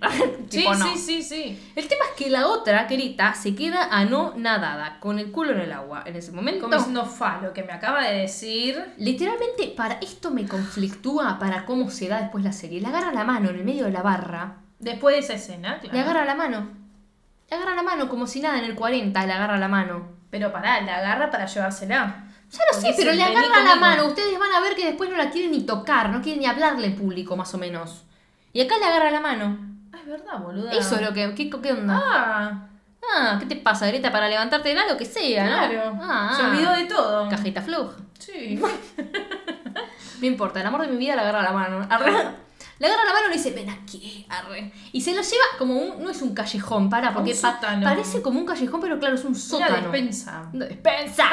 Tipo, sí. El tema es que la otra, querita, se queda anonadada, con el culo en el agua en ese momento. Como diciendo, fa, lo que me acaba de decir. Literalmente, para esto me conflictúa para cómo se da después la serie. Le agarra la mano en el medio de la barra. Después de esa escena, claro. Le agarra la mano como si nada en el 40, le agarra la mano. Pero pará, la agarra para llevársela. Ya lo sé, pero le agarra la mano. Ustedes van a ver que después no la quieren ni tocar, no quieren ni hablarle en público, más o menos. Y acá le agarra la mano. Ah, es verdad, boluda. Eso es lo que... ¿Qué onda? ¿Qué te pasa, Greta? Para levantarte de nada, lo que sea, claro, ¿no? Se olvidó de todo. Cajita floja. Sí. No importa, el amor de mi vida le agarra la mano. Le agarra la mano y le dice, ven aquí, arre. Y se lo lleva como un... No es un callejón, porque parece como un callejón, pero claro, es un sótano. Una despensa. ¡Despensa!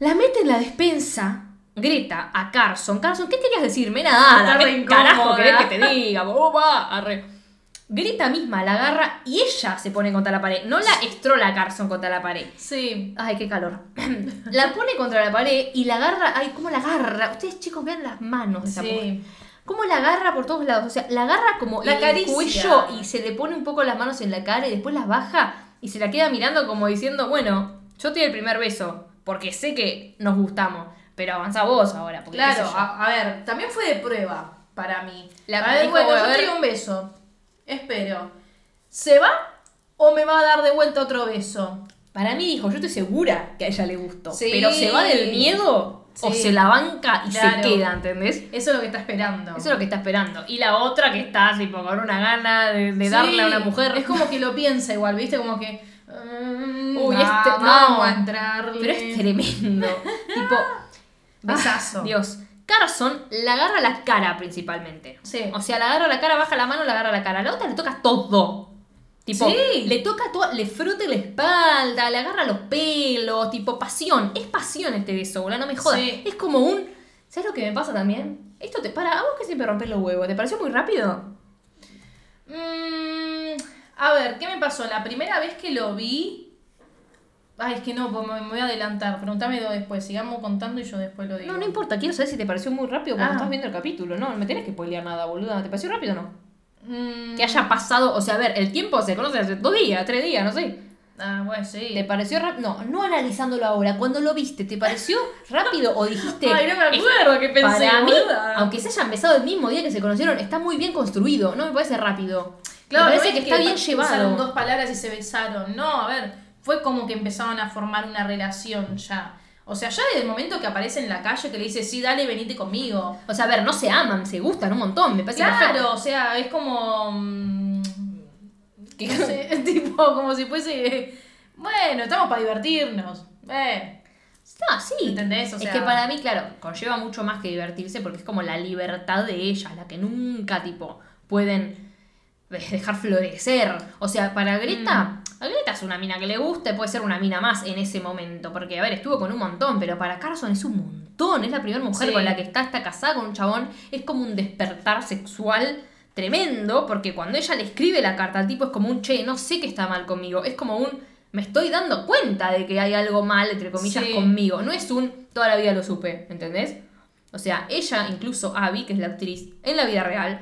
La mete en la despensa, Greta, a Carson. Carson, ¿qué querías decirme? Nada, ¿qué carajo querés que te diga? Boba, arre. Greta misma la agarra y ella se pone contra la pared. No la estrola Carson contra la pared. Sí. Ay, qué calor. La pone contra la pared y la agarra. Ay, ¿cómo la agarra? Ustedes, chicos, vean las manos de esa mujer. Cómo la agarra por todos lados, o sea, la agarra como la el cuello y se le pone un poco las manos en la cara y después las baja y se la queda mirando como diciendo, bueno, yo te doy el primer beso porque sé que nos gustamos, pero avanza vos ahora. Porque claro, a ver, también fue de prueba para mí. Yo te doy un beso, espero. ¿Se va o me va a dar de vuelta otro beso? Para mí dijo, yo estoy segura que a ella le gustó, pero ¿se va del miedo? Sí. O se la banca y se queda, ¿entendés? Eso es lo que está esperando. Y la otra que está tipo con una gana de darle a una mujer. Es como que lo piensa igual, ¿viste? Como que... vamos a entrarle. Pero es tremendo. Tipo... Besazo. Dios. Carson la agarra la cara principalmente. Sí. O sea, la agarra la cara, baja la mano, la agarra la cara. La otra le toca todo. Tipo, le toca todo, le frota la espalda, le agarra los pelos, tipo, pasión. Es pasión este beso, boludo, no me jodas. Sí. Es como un... ¿Sabes lo que me pasa también? Esto te para... A vos que siempre rompes los huevos, ¿te pareció muy rápido? A ver, ¿qué me pasó? La primera vez que lo vi, Ay, es que no, me voy a adelantar. Preguntámelo después, sigamos contando y yo después lo digo. No, no importa, quiero saber si te pareció muy rápido cuando estás viendo el capítulo. No, no me tenés que spoilear nada, boluda. ¿Te pareció rápido o no? Que haya pasado, o sea, a ver, el tiempo se conoce hace 2 días, 3 días, no sé. Ah, bueno, sí. ¿Te pareció rápido? No, no analizándolo ahora. Cuando lo viste, ¿te pareció rápido o dijiste? Ay, no me acuerdo qué pensé. Para mí, aunque se haya empezado el mismo día que se conocieron, está muy bien construido. No me parece rápido. Claro, me parece no es que está bien llevado. Usaron 2 palabras y se besaron. No, a ver, fue como que empezaron a formar una relación ya. O sea, ya desde el momento que aparece en la calle que le dice, sí, dale, venite conmigo. O sea, a ver, no se aman, se gustan un montón, me parece. Claro, perfecto. O sea, es como... que no sé, tipo, como si fuese... Bueno, estamos para divertirnos. No, sí. ¿Entendés? O sea, es que para mí, claro, conlleva mucho más que divertirse porque es como la libertad de ellas, la que nunca, tipo, pueden dejar florecer. O sea, para Greta... Greta es una mina que le gusta, puede ser una mina más en ese momento, porque a ver, estuvo con un montón, pero para Carson es un montón, es la primera mujer con la que está casada con un chabón, es como un despertar sexual tremendo, porque cuando ella le escribe la carta al tipo es como un che, no sé qué está mal conmigo, es como un me estoy dando cuenta de que hay algo mal, entre comillas, conmigo, no es un toda la vida lo supe, ¿entendés? O sea, ella, incluso Abby, que es la actriz en la vida real,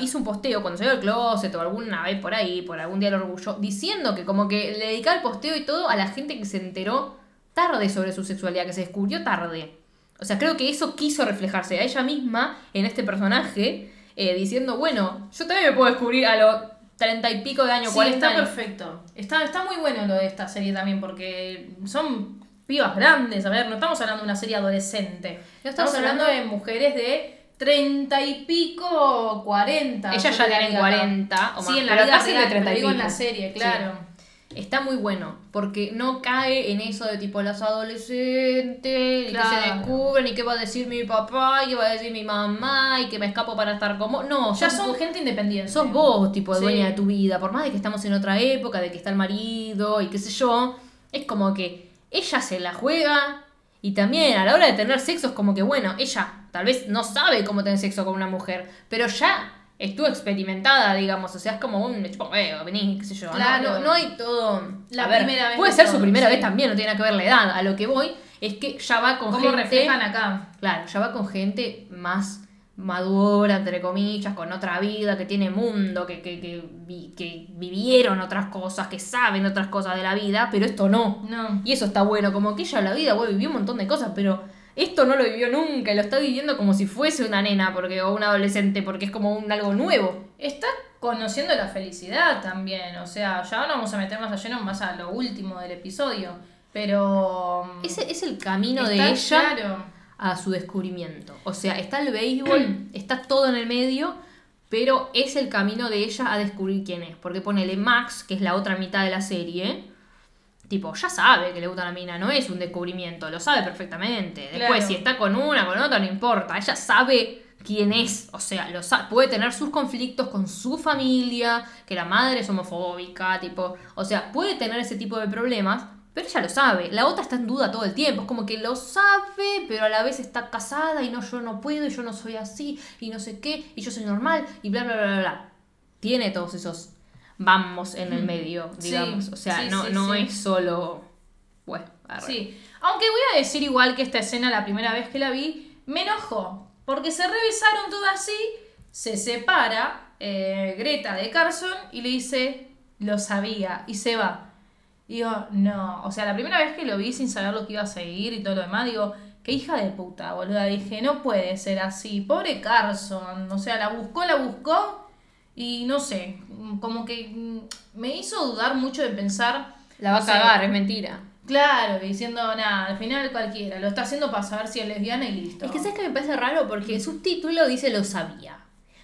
hizo un posteo cuando salió del closet o alguna vez por ahí, por algún día del orgullo, diciendo que como que le dedicaba el posteo y todo a la gente que se enteró tarde sobre su sexualidad, que se descubrió tarde. O sea, creo que eso quiso reflejarse a ella misma en este personaje, diciendo, bueno, yo también me puedo descubrir a los 30 y pico de años, 40 años. Sí, está perfecto. Está muy bueno lo de esta serie también, porque son pibas grandes. A ver, no estamos hablando de una serie adolescente. No estamos hablando de mujeres de... 30 y pico, 40. Ella ya tiene 40 o más. Sí, en la pero vida real, de 30 y digo pico. En la serie, claro. Sí. Está muy bueno, porque no cae en eso de tipo las adolescentes, claro, que se descubren y qué va a decir mi papá, y qué va a decir mi mamá, y que me escapo para estar como... No, ya son gente independiente. Sos vos, tipo, dueña de tu vida, por más de que estamos en otra época, de que está el marido y qué sé yo. Es como que ella se la juega y también a la hora de tener sexo es como que, bueno, ella... Tal vez no sabe cómo tener sexo con una mujer, pero ya estuvo experimentada, digamos. O sea, es como un... vení, qué sé yo. Claro, no hay todo... La primera vez. Puede ser su primera vez también, no tiene nada que ver la edad. A lo que voy es que ya va con gente... ¿Cómo reflejan acá? Claro, ya va con gente más madura, entre comillas, con otra vida, que tiene mundo, que vivieron otras cosas, que saben otras cosas de la vida, pero esto no. Y eso está bueno. Como que ella en la vida, vivió un montón de cosas, pero... Esto no lo vivió nunca, lo está viviendo como si fuese una nena o un adolescente, porque es como algo nuevo. Está conociendo la felicidad también, o sea, ya no vamos a meternos a lleno más a lo último del episodio, pero... Ese es el camino de ella a su descubrimiento. O sea, está el béisbol, está todo en el medio, pero es el camino de ella a descubrir quién es. Porque ponele Max, que es la otra mitad de la serie... Tipo, ya sabe que le gusta la mina, no es un descubrimiento, lo sabe perfectamente. Después, si está con una, con otra, no importa. Ella sabe quién es, o sea, puede tener sus conflictos con su familia, que la madre es homofóbica, tipo... O sea, puede tener ese tipo de problemas, pero ella lo sabe. La otra está en duda todo el tiempo, es como que lo sabe, pero a la vez está casada y no, yo no puedo, y yo no soy así, y no sé qué, y yo soy normal, y bla, bla, bla, bla, bla. Tiene todos esos... Vamos en el medio, digamos. Sí, o sea, no es solo... Bueno, sí. Aunque voy a decir igual que esta escena, la primera vez que la vi, me enojó. Porque se revisaron todo así, se separa Greta de Carson y le dice, lo sabía, y se va. Digo, no. O sea, la primera vez que lo vi sin saber lo que iba a seguir y todo lo demás, digo, qué hija de puta, boluda. Dije, no puede ser así. Pobre Carson. O sea, la buscó. Y no sé, como que me hizo dudar mucho de pensar... La va a cagar, es mentira. Claro, diciendo, nada, al final cualquiera. Lo está haciendo para saber si es lesbiana y listo. Es que ¿sabes qué me parece raro? Porque el subtítulo dice lo sabía.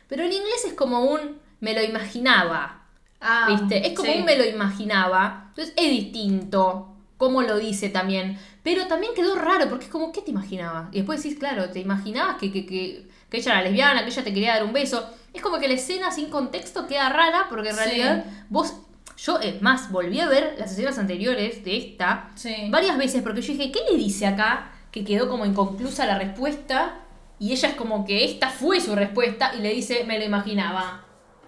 Pero en inglés es como un me lo imaginaba. Ah, ¿viste? Es como un me lo imaginaba. Entonces es distinto cómo lo dice también. Pero también quedó raro porque es como, ¿qué te imaginabas? Y después decís, claro, te imaginabas que ella era lesbiana, que ella te quería dar un beso... Es como que la escena sin contexto queda rara, porque en realidad yo es más, volví a ver las escenas anteriores de esta varias veces, porque yo dije, ¿qué le dice acá? Que quedó como inconclusa la respuesta, y ella es como que esta fue su respuesta, y le dice, me lo imaginaba.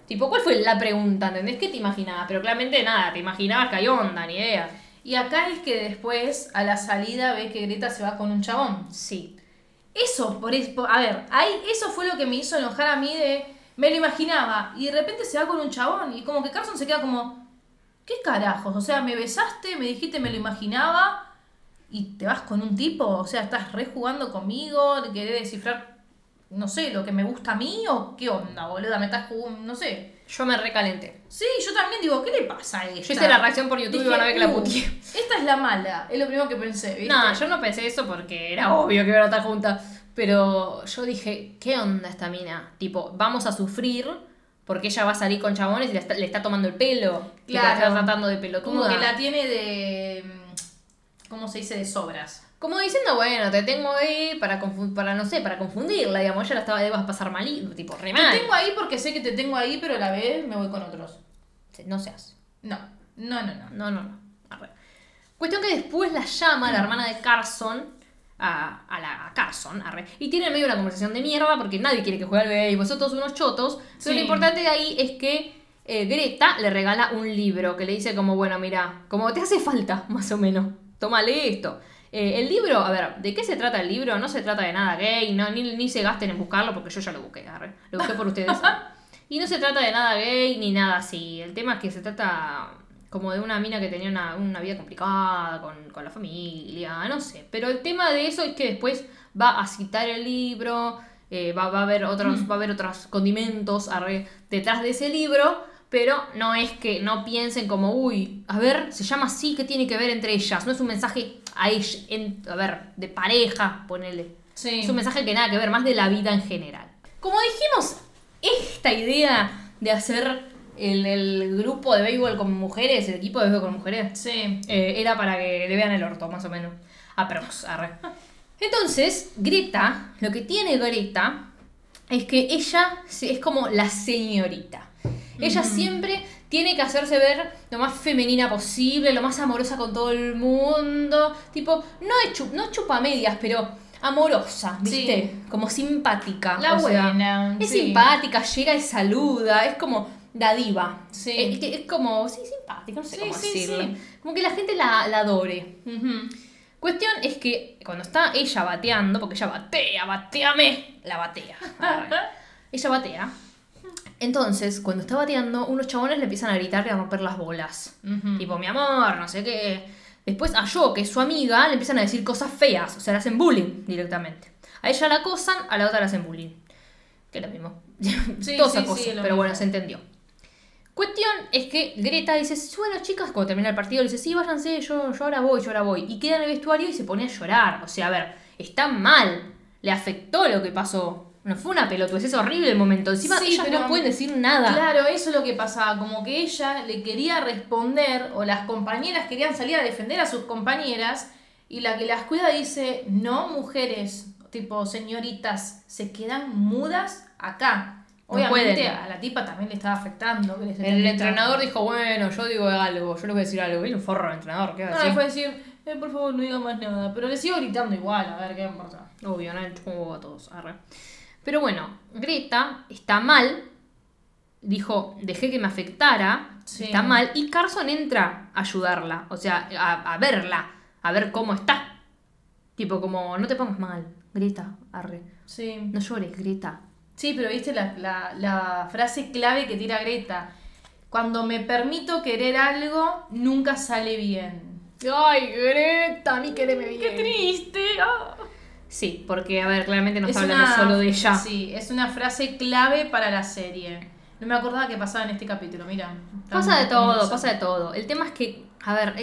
Tipo, ¿cuál fue la pregunta? ¿Entendés? ¿Qué te imaginabas? Pero claramente nada, te imaginabas que hay onda, ni idea. Y acá es que después, a la salida, ve que Greta se va con un chabón. Sí. Eso, a ver, eso fue lo que me hizo enojar a mí de... Me lo imaginaba. Y de repente se va con un chabón. Y como que Carson se queda como... ¿Qué carajos? O sea, me besaste, me dijiste, me lo imaginaba... Y te vas con un tipo, o sea, estás re jugando conmigo, querés descifrar, no sé, lo que me gusta a mí o qué onda, boluda, me estás jugando, no sé. Yo me recalenté. Sí, yo también digo, ¿qué le pasa a ella? Yo hice la reacción por YouTube y van a ver que la puteé. Esta es la mala, es lo primero que pensé, ¿viste? No, yo no pensé eso porque era obvio que iban a estar juntas. Pero yo dije, ¿qué onda esta mina? Tipo, vamos a sufrir porque ella va a salir con chabones y le está tomando el pelo. Claro. Y la está tratando de pelotuda. Como que la tiene de... ¿Cómo se dice? De sobras. Como diciendo, bueno, te tengo ahí para confundirla, digamos. Ella la estaba de vas a pasar mal, tipo, re mal. Te tengo ahí porque sé que te tengo ahí, pero a la vez me voy con otros. No se hace. No. Cuestión que después la llama la hermana de Carson a Carson, y tienen medio una conversación de mierda porque nadie quiere que juegue al bebé y vosotros unos chotos. Pero lo importante de ahí es que Greta le regala un libro que le dice como, bueno, mira, como te hace falta, más o menos. Tómale esto. El libro, a ver, ¿de qué se trata el libro? No se trata de nada gay, no, ni se gasten en buscarlo porque yo ya lo busqué, lo busqué por ustedes. Y no se trata de nada gay ni nada así. El tema es que se trata como de una mina que tenía una vida complicada con la familia, no sé. Pero el tema de eso es que después va a citar el libro, va a haber otros condimentos detrás de ese libro... Pero no es que no piensen como, uy, a ver, se llama así, ¿qué tiene que ver entre ellas? No es un mensaje a ella, de pareja, ponele. Sí. Es un mensaje que nada que ver, más de la vida en general. Como dijimos, esta idea de hacer el grupo de béisbol con mujeres, el equipo de béisbol con mujeres, sí. Era para que le vean el orto, más o menos. Entonces, Greta, lo que tiene Greta es que ella es como la señorita. Ella siempre tiene que hacerse ver lo más femenina posible, lo más amorosa con todo el mundo. Tipo, no chupamedias, pero amorosa, ¿viste? Sí. Como simpática. La buena. Es simpática, llega y saluda, es como la diva. Sí. Es como, sí, simpática, no sé cómo decirlo. Sí. Como que la gente la adore. Uh-huh. Cuestión es que cuando está ella bateando, porque ella batea. Ella batea. Entonces, cuando está bateando, unos chabones le empiezan a gritar y a romper las bolas. Uh-huh. Tipo, mi amor, no sé qué. Después a Yo, que es su amiga, le empiezan a decir cosas feas. O sea, le hacen bullying directamente. A ella la acosan, a la otra le hacen bullying. Que es lo mismo. Sí, todos acosan, pero mismo. Bueno, se entendió. Cuestión es que Greta dice, bueno, chicas, cuando termina el partido, le dice, sí, váyanse, yo ahora voy, Y queda en el vestuario y se pone a llorar. O sea, a ver, está mal. Le afectó lo que pasó. No fue una pelotudez, es horrible el momento. Encima ellas pero no pueden decir nada. Claro, eso es lo que pasaba. Como que ella le quería responder, o las compañeras querían salir a defender a sus compañeras, y la que las cuida dice, no, mujeres, tipo, señoritas, se quedan mudas acá. Obviamente no a la tipa también le estaba afectando. El entrenador dijo, bueno, yo digo algo, yo le voy a decir algo. Y un forro al entrenador, ¿qué va a decir? No, le fue a decir, por favor, no diga más nada. Pero le sigo gritando igual, a ver qué importa. Obvio, no le chupo a todos, arre. Pero bueno, Greta está mal, dijo, dejé que me afectara, está mal, y Carson entra a ayudarla, o sea, a verla, a ver cómo está. Tipo como, no te pongas mal, Greta, arre. Sí. No llores, Greta. Sí, pero viste la frase clave que tira Greta. Cuando me permito querer algo, nunca sale bien. Ay, Greta, a mí quereme bien. Qué triste. Oh. Sí, porque, a ver, claramente no está hablando solo de ella. Sí, es una frase clave para la serie. No me acordaba que pasaba en este capítulo, mira. Pasa de todo. El tema es que, a ver,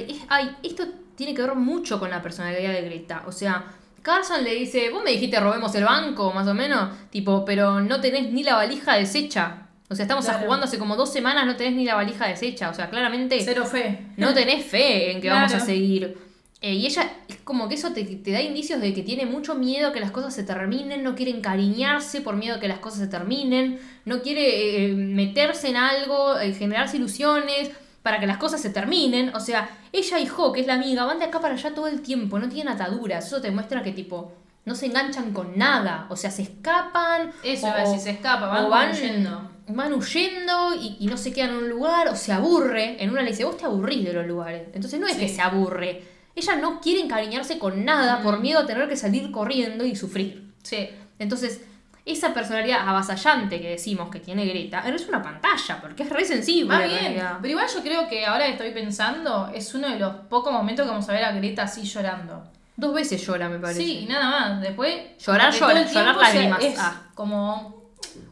esto tiene que ver mucho con la personalidad de Greta. O sea, Carson le dice, vos me dijiste robemos el banco, más o menos, tipo, pero no tenés ni la valija deshecha. O sea, estamos jugando hace como 2 semanas, no tenés ni la valija deshecha. O sea, claramente... Cero fe. No tenés fe en que vamos a seguir... y ella es como que eso te da indicios de que tiene mucho miedo a que las cosas se terminen, no quiere encariñarse por miedo a que las cosas se terminen, no quiere meterse en algo, generarse ilusiones para que las cosas se terminen. O sea, ella y Jo, que es la amiga, van de acá para allá todo el tiempo, no tienen ataduras. Eso te muestra que tipo no se enganchan con nada, o sea, se escapan. Eso, si se escapan, van huyendo. van huyendo y no se quedan en un lugar o se aburre. En una le dice, vos te aburrís de los lugares. Entonces no es que se aburre. Ella no quiere encariñarse con nada por miedo a tener que salir corriendo y sufrir. Sí. Entonces, esa personalidad avasallante que decimos que tiene Greta es una pantalla, porque es re sensible. Va bien, pero igual yo creo que ahora que estoy pensando, es uno de los pocos momentos que vamos a ver a Greta así llorando. 2 veces llora, me parece. Sí, y nada más. Después, llorar lágrimas. Es como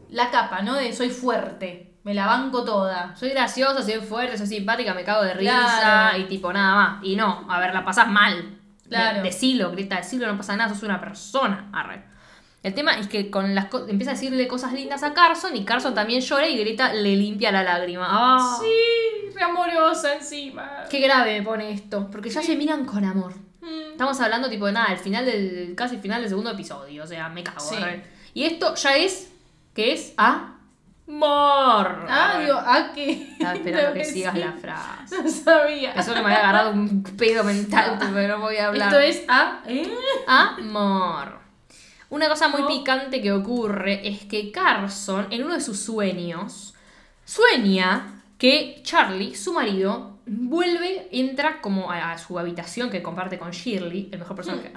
la capa, ¿no? De soy fuerte, me la banco toda. Soy graciosa, soy fuerte, soy simpática, me cago de risa, claro. Y tipo nada más. Y no, a ver, la pasás mal. Claro. Decilo, Greta, decilo, no pasa nada, sos una persona. Arre. El tema es que con las empieza a decirle cosas lindas a Carson y Carson también llora y Greta le limpia la lágrima. ¡Ah! Oh. Sí, re amorosa encima. Qué grave me pone esto, porque ya se miran con amor. Estamos hablando tipo de nada, al final del casi final del segundo episodio, o sea, me cago. Sí. Y esto ya es que es amor. Ah, digo, ¿a qué? Estaba esperando no que sigas la frase. No sabía. Eso que me había agarrado un pedo mental, pero no voy a hablar. Esto es amor. Una cosa muy picante que ocurre es que Carson, en uno de sus sueños, sueña que Charlie, su marido, vuelve, entra como a su habitación que comparte con Shirley, el mejor personaje.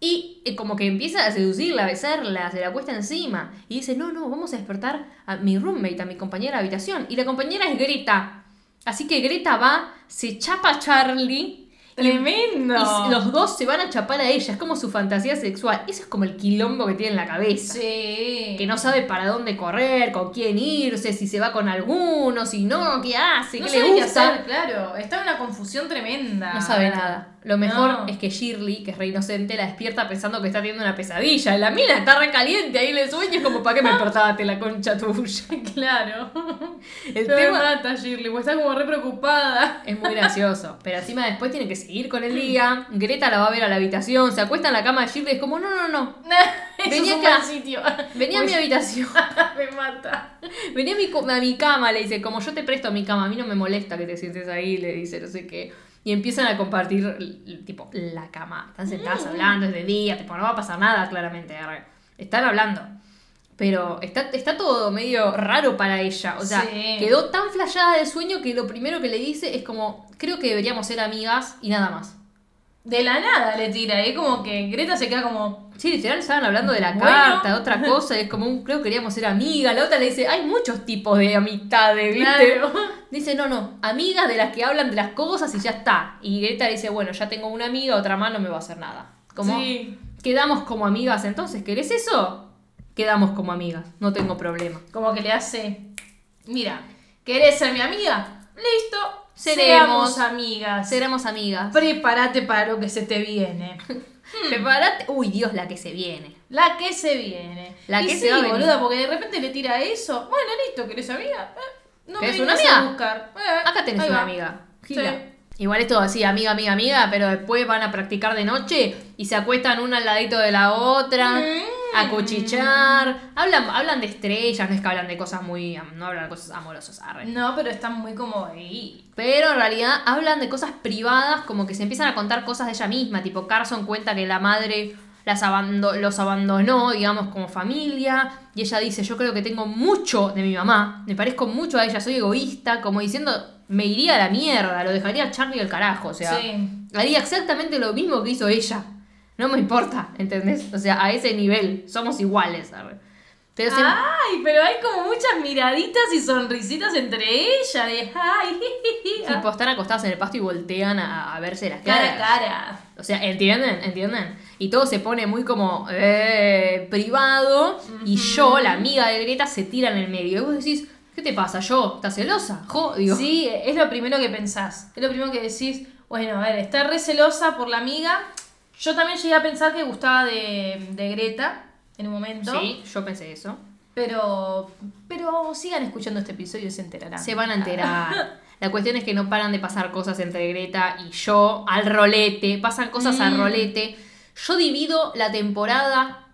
Y como que empieza a seducirla, a besarla, se la acuesta encima. Y dice, no, vamos a despertar a mi roommate, a mi compañera de habitación. Y la compañera es Greta. Así que Greta va, se chapa a Charlie. ¡Tremendo! Y los dos se van a chapar a ella. Es como su fantasía sexual. Eso es como el quilombo que tiene en la cabeza. Sí. Que no sabe para dónde correr, con quién irse, si se va con alguno, si no, qué hace, no qué le gusta. Qué hacer, claro. Está en una confusión tremenda. No sabe nada. Lo mejor es que Shirley, que es re inocente, la despierta pensando que está teniendo una pesadilla. La mina está re caliente ahí en el sueño. Es como, ¿para qué me despertaste la concha tuya? Claro. El tema mata, Shirley, porque está como re preocupada. Es muy gracioso. Pero encima después tiene que seguir con el día. Greta la va a ver a la habitación. Se acuesta en la cama de Shirley. Es como, no. Venía acá. Venía a mi habitación. Me mata. Venía a mi cama. Le dice, como yo te presto mi cama. A mí no me molesta que te sientes ahí. Le dice, no sé qué. Y empiezan a compartir, tipo, la cama. Están sentadas hablando, es de día, tipo, no va a pasar nada, claramente. Están hablando. Pero está todo medio raro para ella. O sea, Quedó tan flasheada del sueño que lo primero que le dice es como, creo que deberíamos ser amigas y nada más. De la nada le tira, es como que Greta se queda como... Sí, literal, estaban hablando de la carta, de otra cosa, es como creo que queríamos ser amigas. La otra le dice, hay muchos tipos de amistades, ¿viste? Claro. Dice, no, amigas de las que hablan de las cosas y ya está. Y Greta le dice, bueno, ya tengo una amiga, otra más no me va a hacer nada. Como, Quedamos como amigas entonces, ¿querés eso? Quedamos como amigas, no tengo problema. Como que le hace, mira, ¿querés ser mi amiga? Listo. Seremos amigas. Seremos amigas. Prepárate para lo que se te viene. Prepárate. Uy, Dios, la que se viene. La que se viene. La que se va a venir. Boluda, porque de repente le tira eso. Bueno, listo, ¿querés amiga? No me vengas a buscar. Acá tenés una amiga. Gila. Sí. Igual es todo así, amiga, pero después van a practicar de noche y se acuestan una al ladito de la otra. A cuchichar, hablan de estrellas, no es que hablan de cosas muy, no hablan de cosas amorosas, arre. No, pero están muy como ahí. Pero en realidad hablan de cosas privadas, como que se empiezan a contar cosas de ella misma, tipo Carson cuenta que la madre los abandonó, digamos, como familia, y ella dice, yo creo que tengo mucho de mi mamá, me parezco mucho a ella, soy egoísta, como diciendo, me iría a la mierda, lo dejaría a Charlie al carajo, o sea, haría exactamente lo mismo que hizo ella. No me importa, ¿entendés? O sea, a ese nivel, somos iguales, ¿sabes? Pero pero hay como muchas miraditas y sonrisitas entre ellas. De, ay, tipo, están acostadas en el pasto y voltean a verse las caras. Cara. O sea, ¿entienden? Y todo se pone muy como privado. Y yo, la amiga de Greta, se tira en el medio. Y vos decís, ¿qué te pasa? ¿Yo? ¿Estás celosa? Digo. Sí, es lo primero que pensás. Es lo primero que decís, bueno, a ver, está re celosa por la amiga... Yo también llegué a pensar que gustaba de Greta en un momento. Sí, yo pensé eso. Pero sigan escuchando este episodio y se enterarán. Se van a enterar. La cuestión es que no paran de pasar cosas entre Greta y yo al rolete. Pasan cosas al rolete. Yo divido la temporada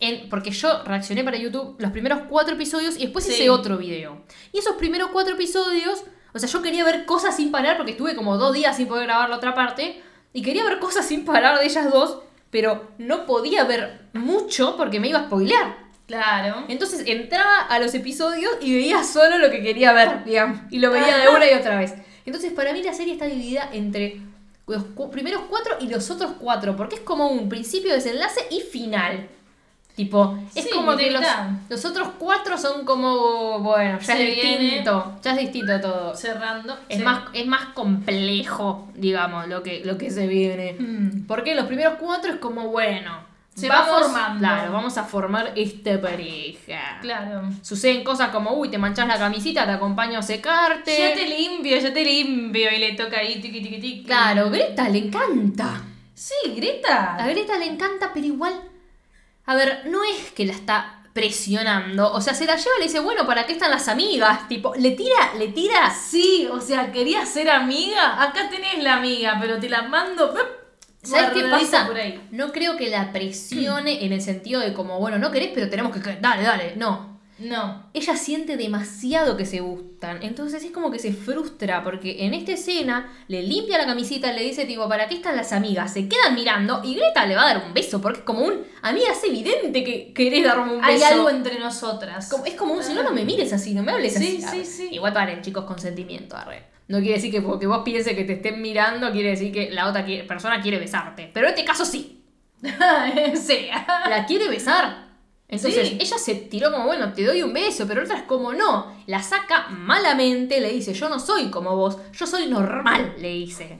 en... Porque yo reaccioné para YouTube los primeros 4 episodios y después hice otro video. Y esos primeros 4 episodios... O sea, yo quería ver cosas sin parar porque estuve como 2 días sin poder grabar la otra parte... Y quería ver cosas sin parar de ellas dos, pero no podía ver mucho porque me iba a spoilear. Claro. Entonces entraba a los episodios y veía solo lo que quería ver, digamos. Y lo veía de una y otra vez. Entonces, para mí la serie está dividida entre los primeros 4 y los otros 4. Porque es como un principio, desenlace y final. Tipo, es sí, como que los otros 4 son como, bueno, ya se es distinto. Viene, ya es distinto todo. Cerrando. Es, sí, es más complejo, digamos, lo que se viene. Porque los primeros 4 es como, bueno, se va formando. Claro, vamos a formar esta pareja. Claro. Suceden cosas como, uy, te manchás la camisita, te acompaño a secarte. Ya te limpio. Y le toca ahí, tiqui, tiqui, tiqui. Claro, Greta le encanta. Sí, Greta. A Greta le encanta, pero igual, a ver, no es que la está presionando, o sea, se la lleva y le dice, bueno, ¿para qué están las amigas? Tipo, le tira. Sí, o sea, ¿querías ser amiga? Acá tenés la amiga, pero te la mando. ¿Sabes qué pasa? Por ahí. No creo que la presione en el sentido de como, bueno, no querés, pero tenemos que... Dale. No. Ella siente demasiado que se gustan. Entonces es como que se frustra porque en esta escena le limpia la camisita, le dice, tipo, ¿para qué están las amigas? Se quedan mirando y Greta le va a dar un beso porque es como un... Amiga, es evidente que querés darme un beso. Hay algo entre nosotras. Es como un... Si no me mires así, no me hables así. Sí. Igual paren, chicos, consentimiento, arre. No quiere decir que porque vos pienses que te estén mirando, quiere decir que la otra persona quiere besarte. Pero en este caso sí. Sí. La quiere besar. Entonces ella se tiró como, bueno, te doy un beso, pero otra es como no. La saca malamente, le dice, yo no soy como vos, yo soy normal, le dice.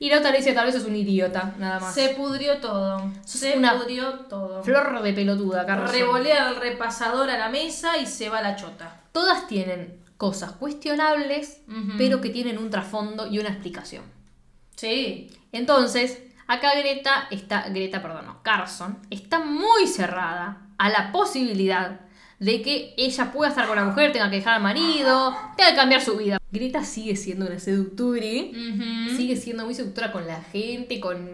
Y la otra le dice, tal vez es un idiota, nada más. Se pudrió todo. Flor de pelotuda, Carlos. Revolea el repasador a la mesa y se va la chota. Todas tienen cosas cuestionables, pero que tienen un trasfondo y una explicación. Sí. Entonces, acá Carson está muy cerrada a la posibilidad de que ella pueda estar con la mujer, tenga que dejar al marido, tenga que cambiar su vida. Greta sigue siendo una seductora, sigue siendo muy seductora con la gente, con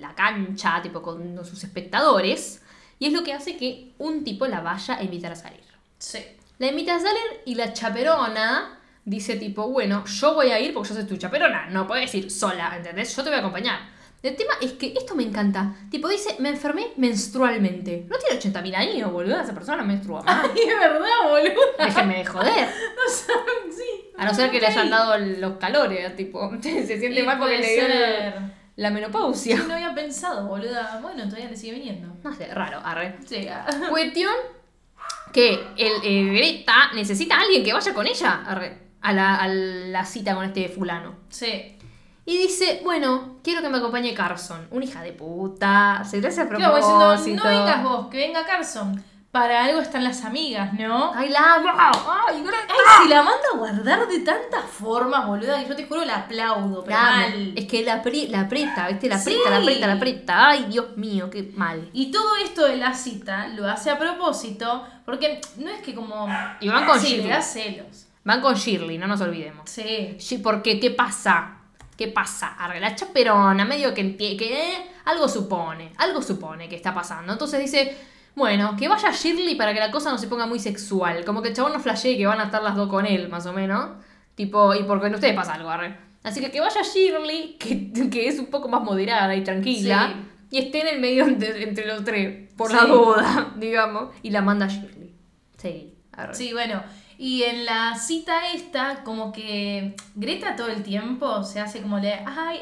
la cancha, tipo con sus espectadores, y es lo que hace que un tipo la vaya a invitar a salir. Sí. La invita a salir y la chaperona dice tipo, bueno, yo voy a ir porque yo soy tu chaperona. No puedes ir sola, ¿entendés? Yo te voy a acompañar. El tema es que esto me encanta. Tipo dice, me enfermé menstrualmente. No tiene 80.000 años, boluda. Esa persona menstrua más. Ay, es verdad, boluda. Déjenme de joder. No saben, sí. A no ser que le hayan dado los calores, tipo. Se siente mal porque le dio la menopausia. Sí, no había pensado, boluda. Bueno, todavía le sigue viniendo. No sé, raro, arre. Sí. Cuestión que Greta necesita a alguien que vaya con ella a la cita con este fulano. Sí. Y dice, bueno, quiero que me acompañe Carson. Una hija de puta. Se le hace a propósito. Claro, diciendo, no vengas vos, que venga Carson. Para algo están las amigas, ¿no? ¡Ay, la amo! ¡Ay, si la manda a guardar de tantas formas, boluda! Que yo te juro, la aplaudo, pero mal. Es que la aprieta, ¿viste? La aprieta. ¡Ay, Dios mío, qué mal! Y todo esto de la cita lo hace a propósito, porque no es que como... Y van con Shirley. Le da celos. Van con Shirley, no nos olvidemos. Sí. Porque, ¿qué pasa? La chaperona, medio que algo supone que está pasando. Entonces dice... Bueno, que vaya Shirley para que la cosa no se ponga muy sexual. Como que el chabón no flashee que van a estar las dos con él, más o menos. Tipo, y porque en ustedes pasa algo, arre. Así que vaya Shirley, que es un poco más moderada y tranquila. Sí. Y esté en el medio entre los tres, por la duda, digamos. Y la manda Shirley. Sí, arre. Sí, bueno. Y en la cita esta, como que Greta todo el tiempo se hace como le... Ay,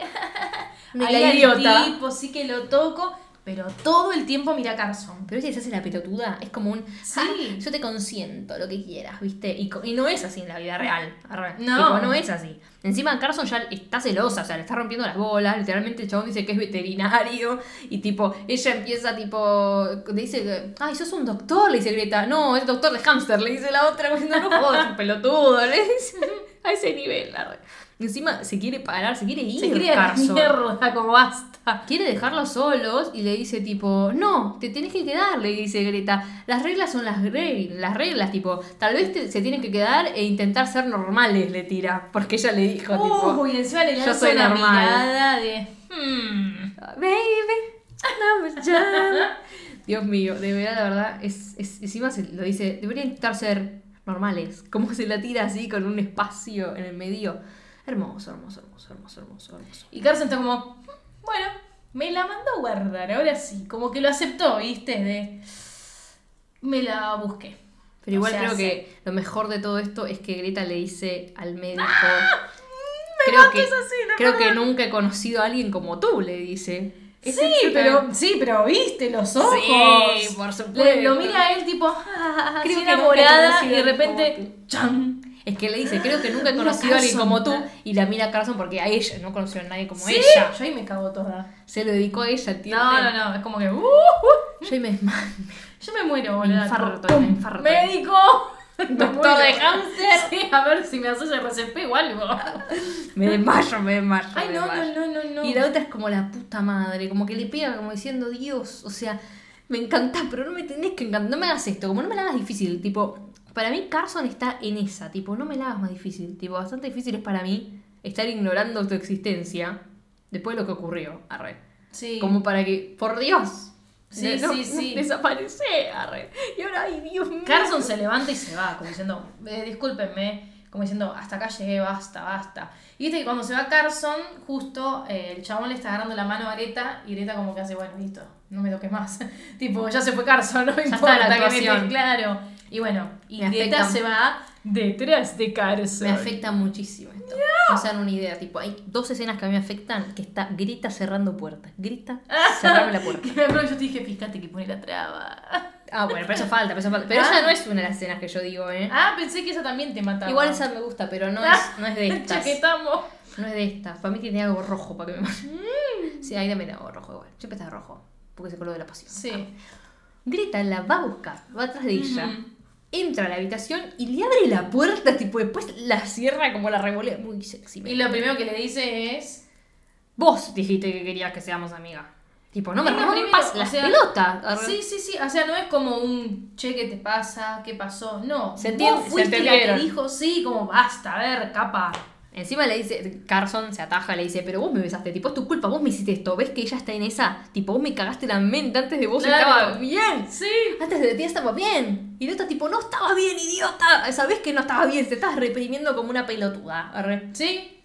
la idiota. Tipo, sí que lo toco... Pero todo el tiempo mira a Carson. Pero si se hace la pelotuda, es como un... Sí. Yo te consiento lo que quieras, ¿viste? Y no es así en la vida real. No. Tipo, no es así. Encima Carson ya está celosa, o sea, le está rompiendo las bolas. Literalmente el chabón dice que es veterinario. Y tipo, ella empieza tipo... Le dice, ay, sos un doctor, le dice Greta. No, es doctor de hámster, le dice la otra. No jodas, un pelotudo, le dice. A ese nivel, la... Encima se quiere parar, se quiere ir. Se quiere a la mierda, como basta. Quiere dejarlos solos y le dice tipo, no, te tenés que quedar, le dice Greta. Las reglas son las reglas, tipo, tal vez se tienen que quedar e intentar ser normales, le tira. Porque ella le dijo, tipo, uy, encima le yo soy normal. De, baby, Dios mío, de verdad, la verdad, es encima se lo dice, debería intentar ser normales. Como se la tira así con un espacio en el medio. Hermoso. Y Carson está como, bueno, me la mandó a guardar, ahora sí. Como que lo aceptó, ¿viste? De me la busqué. Pero igual, o sea, creo que lo mejor de todo esto es que Greta le dice al médico... ¡Ah! Creo que nunca he conocido a alguien como tú, le dice. Sí, pero viste los ojos. Sí, por supuesto. Lo mira a él tipo, ah, creo que enamorada, y de repente, ¡chan! Es que le dice, creo que nunca he conocido a alguien como tú. Y la mira a Carson porque a ella no conoció a nadie como ella. Yo ahí me cago toda. Se lo dedicó a ella, tío. No, es como que... Yo me muero, boludo. Me infarto. ¡Médico! Doctor de Hamster. Sí, a ver si me haces el RCP igual. Me desmayo. Ay, no. Y la otra es como la puta madre, como que le pega, como diciendo, Dios, o sea, me encanta, pero no me tenés que encantar, no me hagas esto, como no me la hagas difícil, tipo, para mí Carson está en esa, tipo, no me la hagas más difícil, tipo, bastante difícil es para mí estar ignorando tu existencia después de lo que ocurrió, arre. Sí. Como para que, por Dios... Sí. Desaparece, arre. Y ahora, ay, Dios mío. Carson se levanta y se va, como diciendo, discúlpenme. Como diciendo, hasta acá llegué, basta. Y viste que cuando se va Carson, justo el chabón le está agarrando la mano a Greta. Y Greta como que hace, bueno, listo, no me toques más. Tipo, ya se fue Carson, no me importa la que me... Claro. Y bueno, y Greta se va detrás de Carson. Me afecta muchísimo esto. No se dan una idea, tipo, hay dos escenas que a mí me afectan, que está Greta cerrando puertas. Greta cerrando la puerta. Pero yo te dije, fíjate que pone la traba. Ah, bueno, pero eso falta, Pero esa no es una de las escenas que yo digo, ¿eh? Ah, pensé que esa también te mataba. Igual esa me gusta, pero no es de estas. Chaquetamos. No es de estas. Para mí tiene algo rojo para que me mate. Sí, ahí también algo rojo igual. Siempre está rojo, porque es el color de la pasión. Sí. Greta la va a buscar, va atrás de ella. Entra a la habitación y le abre la puerta, tipo, después la cierra como la revolea. Muy sexy. Y lo primero que le dice es... Vos dijiste que querías que seamos amigas. Tipo, no me rompas las pelotas. Sí. O sea, no es como un che, ¿qué te pasa? ¿Qué pasó? No. Vos fuiste la que dijo, sí, como basta, a ver, capa. Encima le dice, Carson se ataja, le dice, pero vos me besaste, tipo, es tu culpa, vos me hiciste esto, ves que ella está en esa, tipo, vos me cagaste la mente, antes de vos estaba bien, sí, antes de ti estaba bien, y la otra tipo, no estaba bien, idiota, sabés que no estaba bien, te estás reprimiendo como una pelotuda, sí,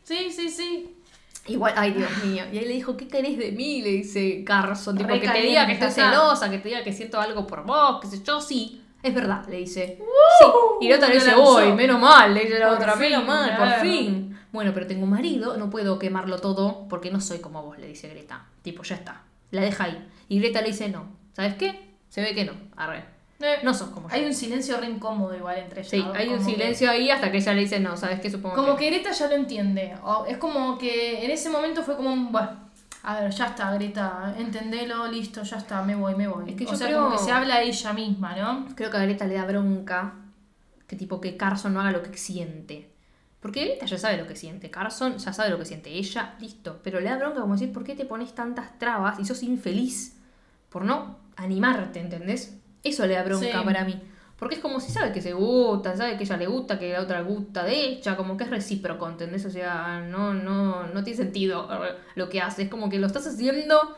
igual, ay Dios mío, y ahí le dijo, ¿qué querés de mí? Le dice Carson, tipo, que te diga que estoy celosa, que te diga que siento algo por vos, qué sé yo, sí. Es verdad, le dice. Sí. Y la otra le dice, uy, menos mal, le dice la otra, menos mal, por fin. Bueno, pero tengo un marido, no puedo quemarlo todo porque no soy como vos, le dice Greta. Tipo, ya está. La deja ahí. Y Greta le dice, no. ¿Sabes qué? Se ve que no. Arre. No sos como yo. Hay un silencio re incómodo igual entre ellas. Sí, hay un silencio ahí hasta que ella le dice, no, ¿sabes qué? Supongo como que Greta ya lo entiende. O es como que en ese momento fue como un... Bueno, a ver, ya está, Greta, entendelo, listo, ya está, me voy. Es que yo creo como que se habla ella misma, ¿no? Creo que a Greta le da bronca que tipo que Carson no haga lo que siente. Porque Greta ya sabe lo que siente, Carson ya sabe lo que siente ella, listo. Pero le da bronca como decir, ¿por qué te pones tantas trabas y sos infeliz? Por no animarte, ¿entendés? Eso le da bronca para mí. Porque es como si sabe que se gusta, sabe que ella le gusta, que la otra gusta de ella, como que es recíproco, ¿entendés? O sea, no tiene sentido lo que hace. Es como que lo estás haciendo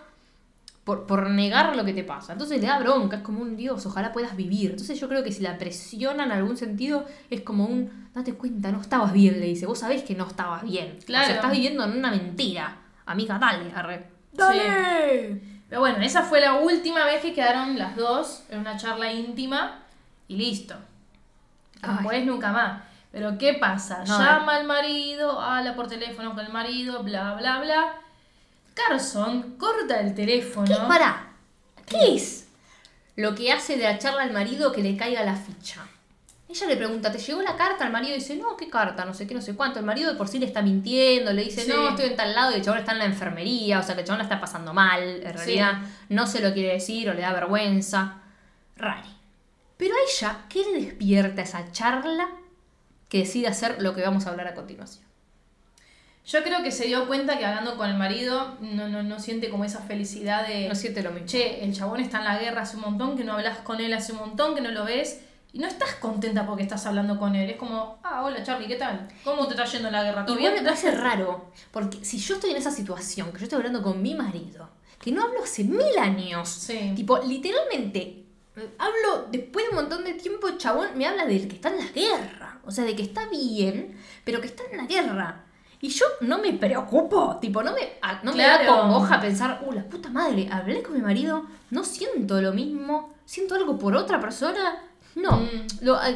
por negar lo que te pasa. Entonces le da bronca, es como un Dios, ojalá puedas vivir. Entonces yo creo que si la presionan en algún sentido, es como un, date cuenta, no estabas bien, le dice. Vos sabés que no estabas bien. Claro. O sea, estás viviendo en una mentira. Amiga, dale, arre. ¡Dale! Sí. Pero bueno, esa fue la última vez que quedaron las dos en una charla íntima. Y listo. No podés nunca más. Pero ¿qué pasa? No, llama al marido, habla por teléfono con el marido, bla, bla, bla. Carson corta el teléfono. ¿Qué? Pará. ¿Qué es lo que hace de la charla al marido que le caiga la ficha? Ella le pregunta, ¿te llegó la carta? El marido dice, no, ¿qué carta? No sé qué, no sé cuánto. El marido de por sí le está mintiendo, le dice, no, estoy en tal lado, y el chabón está en la enfermería, o sea que el chabón la está pasando mal, en realidad. No se lo quiere decir o le da vergüenza. Rari. Pero a ella, ¿qué le despierta esa charla que decide hacer lo que vamos a hablar a continuación? Yo creo que se dio cuenta que hablando con el marido no siente como esa felicidad de... No siente lo mismo. Che, el chabón está en la guerra hace un montón, que no hablas con él hace un montón, que no lo ves. Y no estás contenta porque estás hablando con él. Es como, hola Charlie, ¿qué tal? ¿Cómo te está yendo en la guerra? ¿Todo bien? Me parece raro, porque si yo estoy en esa situación, que yo estoy hablando con mi marido, que no hablo hace 1000 años, tipo, literalmente... Hablo después de un montón de tiempo, chabón, me habla del que está en la guerra. O sea, de que está bien, pero que está en la guerra. Y yo no me preocupo, tipo, no me da congoja pensar, la puta madre, hablé con mi marido, no siento lo mismo, siento algo por otra persona, no,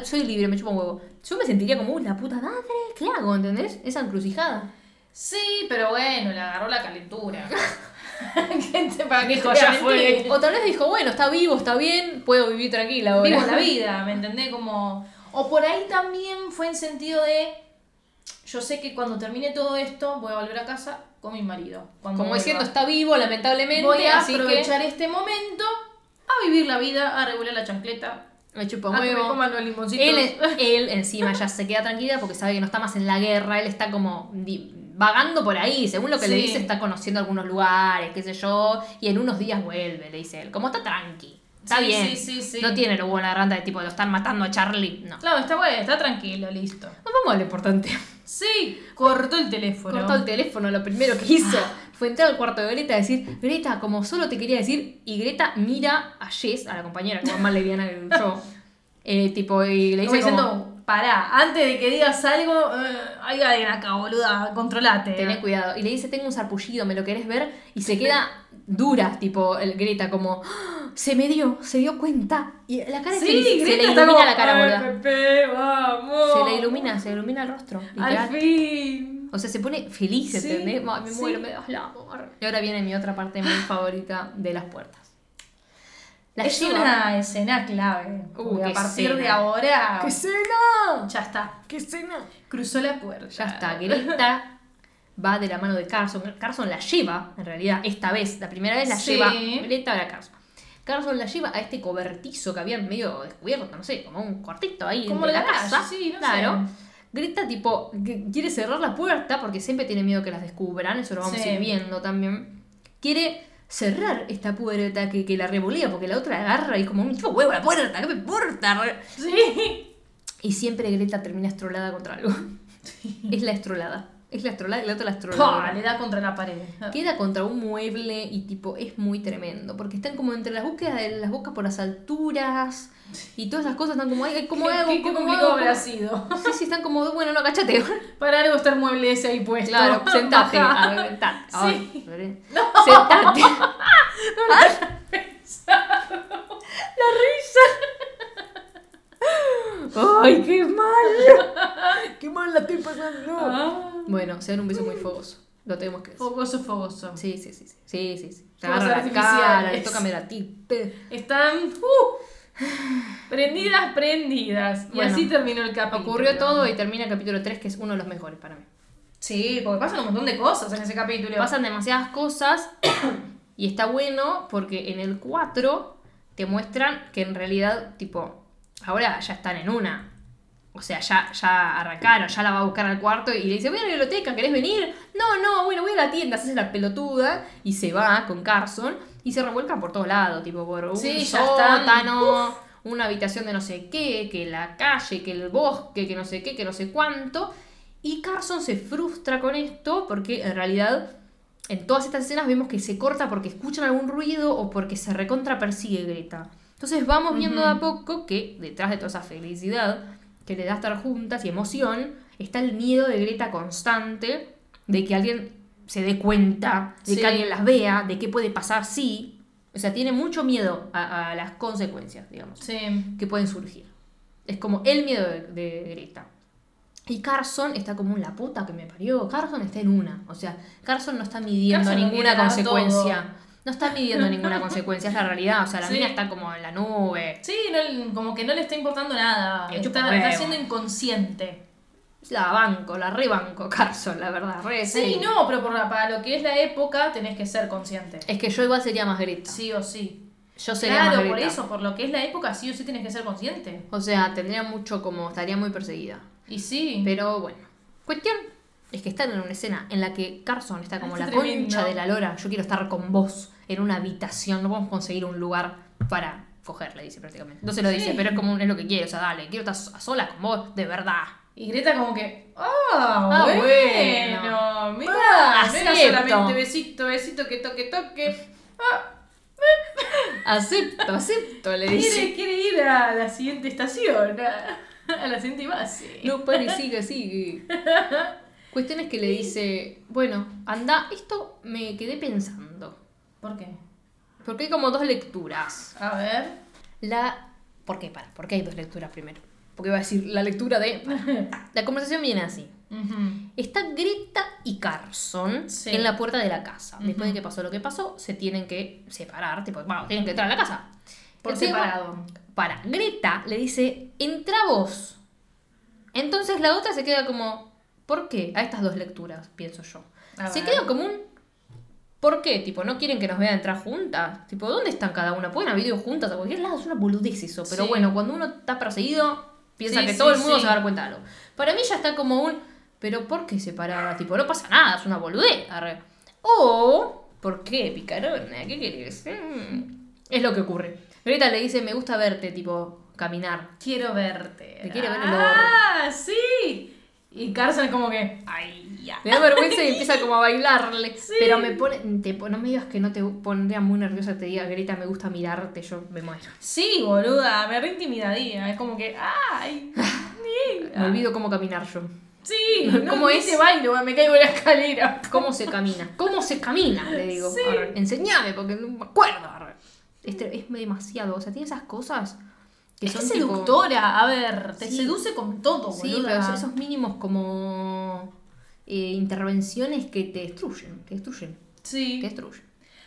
soy libre, me chupo un huevo. Yo me sentiría como, la puta madre, ¿qué hago? ¿Entendés? Esa encrucijada. Sí, pero bueno, le agarró la calentura. Para dijo, ya fue. O tal vez dijo, bueno, está vivo, está bien, puedo vivir tranquila ahora. Vivo la vida, ¿me entendés? Como... O por ahí también fue en sentido de... Yo sé que cuando termine todo esto voy a volver a casa con mi marido. Como diciendo, está vivo, lamentablemente. Voy a aprovechar este momento a vivir la vida, a regular la chancleta. Me chupa un huevo. Coman los limoncitos. Él encima ya se queda tranquila porque sabe que no está más en la guerra. Él está como vagando por ahí. Según lo que le dice, está conociendo algunos lugares, qué sé yo. Y en unos días vuelve, le dice él. Como está tranqui. Está bien. Sí. No tiene lo buena randa de tipo, lo están matando a Charlie. No. Claro, está bueno, está tranquilo, listo. Nos vamos a lo importante. Sí, cortó el teléfono. Lo primero que hizo fue entrar al cuarto de Greta a decir, Greta, como solo te quería decir, y Greta mira a Jess, a la compañera, que es más leviana que yo, tipo, y le dice como, diciendo, pará, antes de que digas algo, hay alguien acá, boluda, controlate. Tené cuidado. Y le dice, tengo un sarpullido, ¿me lo querés ver? Y se queda dura, tipo, Greta, como... Se dio cuenta. Y la cara de Greta se le ilumina como, la cara, boluda. Pepe, vamos. Se le ilumina el rostro. Literal. Al fin. O sea, se pone feliz, ¿entendés? Me muero, me das el amor. Y ahora viene mi otra parte muy favorita de las puertas. Es una escena clave. A partir de ahora. ¡Qué escena! Ya está. ¡Qué escena! Cruzó la puerta. Ya está. Greta va de la mano de Carson. Carson la lleva, en realidad, esta vez. La primera vez la lleva Greta a la Carson. Carson la lleva a este cobertizo que habían medio descubierto, no sé, como un cuartito ahí en la casa. Sí, no claro. Sé. Greta, tipo, quiere cerrar la puerta porque siempre tiene miedo que las descubran, eso lo vamos a ir viendo también. Quiere cerrar esta puerta que la revolea porque la otra la agarra y como un tipo huevo la puerta, ¿qué me importa? Sí. Y siempre Greta termina estrolada contra algo. Es la estrolada. Y la otra la astrolada. Le da contra la pared. Queda contra un mueble y tipo, es muy tremendo. Porque están como entre las búsquedas de las bocas por las alturas y todas esas cosas. Están como, ay, ¿cómo hago? ¿Qué complicado habrá sido? Sí, están como, bueno, no, cachate. Para algo está el mueble ese ahí puesto. Claro, sentate. Sentate. ¡Ay, qué mal! ¡Qué mal la estoy pasando! Bueno, se dan un beso muy fogoso. Lo tenemos que decir. Fogoso. Sí. Te agarra la cara, le toca la tipe. Están... Prendidas. Bueno, y así terminó el capítulo. Ocurrió todo y termina el capítulo 3, que es uno de los mejores para mí. Sí, porque pasan un montón de cosas en ese capítulo. Pasan demasiadas cosas. Y está bueno porque en el 4 te muestran que en realidad, tipo... Ahora ya están en una. O sea, ya arrancaron, ya la va a buscar al cuarto y le dice, voy a la biblioteca, ¿querés venir? No, bueno, voy a la tienda, haces la pelotuda. Y se va con Carson y se revuelcan por todos lados, tipo por un sótano, una habitación de no sé qué, que la calle, que el bosque, que no sé qué, que no sé cuánto. Y Carson se frustra con esto porque en realidad en todas estas escenas vemos que se corta porque escuchan algún ruido o porque se recontra persigue Greta. Entonces vamos viendo de a poco que detrás de toda esa felicidad que le da estar juntas y emoción, está el miedo de Greta constante de que alguien se dé cuenta, de que alguien las vea, de qué puede pasar si... O sea, tiene mucho miedo a las consecuencias, digamos, que pueden surgir. Es como el miedo de Greta. Y Carson está como la puta que me parió. Carson está en una. O sea, Carson no está midiendo ninguna consecuencia. Todo. No está midiendo ninguna consecuencia, es la realidad. O sea, la mina está como en la nube. Sí, no, como que no le está importando nada. Está siendo inconsciente. La rebanco, Carson, la verdad. No, pero para lo que es la época tenés que ser consciente. Es que yo igual sería más Greta. Sí o sí. Yo sería más Greta. Claro, por eso, por lo que es la época, sí o sí tenés que ser consciente. O sea, tendría mucho como, estaría muy perseguida. Y sí. Pero bueno, cuestión. Es que están en una escena en la que Carson está como la concha de la lora. Yo quiero estar con vos en una habitación. No vamos a conseguir un lugar para coger, le dice prácticamente. No se lo dice, pero es como es lo que quiere. O sea, dale, quiero estar a solas con vos, de verdad. Y Greta como que, bueno, mira, no era solamente besito, que toque. Acepto, le dice. Quiere ir a la siguiente estación, a la siguiente base. No, sigue. Cuestión es que le dice, bueno, anda, esto me quedé pensando. ¿Por qué? Porque hay como dos lecturas. A ver. ¿Por qué? Porque hay dos lecturas primero. Porque iba a decir la lectura de... La conversación viene así. Uh-huh. Está Greta y Carson en la puerta de la casa. Uh-huh. Después de que pasó lo que pasó, se tienen que separar. Tipo, bueno, tienen que entrar a la casa. Por separado. Para Greta le dice, entra vos. Entonces la otra se queda como, ¿por qué? A estas dos lecturas, pienso yo. Se queda como un... ¿Por qué? Tipo, ¿no quieren que nos vea entrar juntas? Tipo, ¿dónde están cada una? ¿Pueden haber ido juntas a cualquier lado? Es una boludez eso. Pero bueno, cuando uno está perseguido, piensa que todo el mundo se va a dar cuenta de algo. Para mí ya está como un... ¿Pero por qué separada? Tipo, no pasa nada, es una boludez. Arre. O, ¿por qué, picarona? ¿Qué querés? Es lo que ocurre. Greta le dice, me gusta verte, tipo, caminar. Quiero verte. Te quiere ver el gorro. ¡Ah, sí! Y Carson es como que... ¡Ay, ya! Me da vergüenza y empieza como a bailarle. Sí. Pero me pone... no me digas que no te pondría muy nerviosa que te diga, Greta, me gusta mirarte, yo me muero. Sí, boluda, me reintimidaría. Es como que... ¡Ay! Me olvido cómo caminar yo. Sí. ¿Cómo es? Ese baile, me caigo en la escalera. ¿Cómo se camina? ¿Cómo se camina? Le digo. Sí. Enseñame, porque no me acuerdo. Es demasiado. O sea, tiene esas cosas... Que es seductora, tipo... a ver, te seduce con todo, boluda. Sí, pero esos mínimos como intervenciones que te destruyen, Sí. Te destruyen.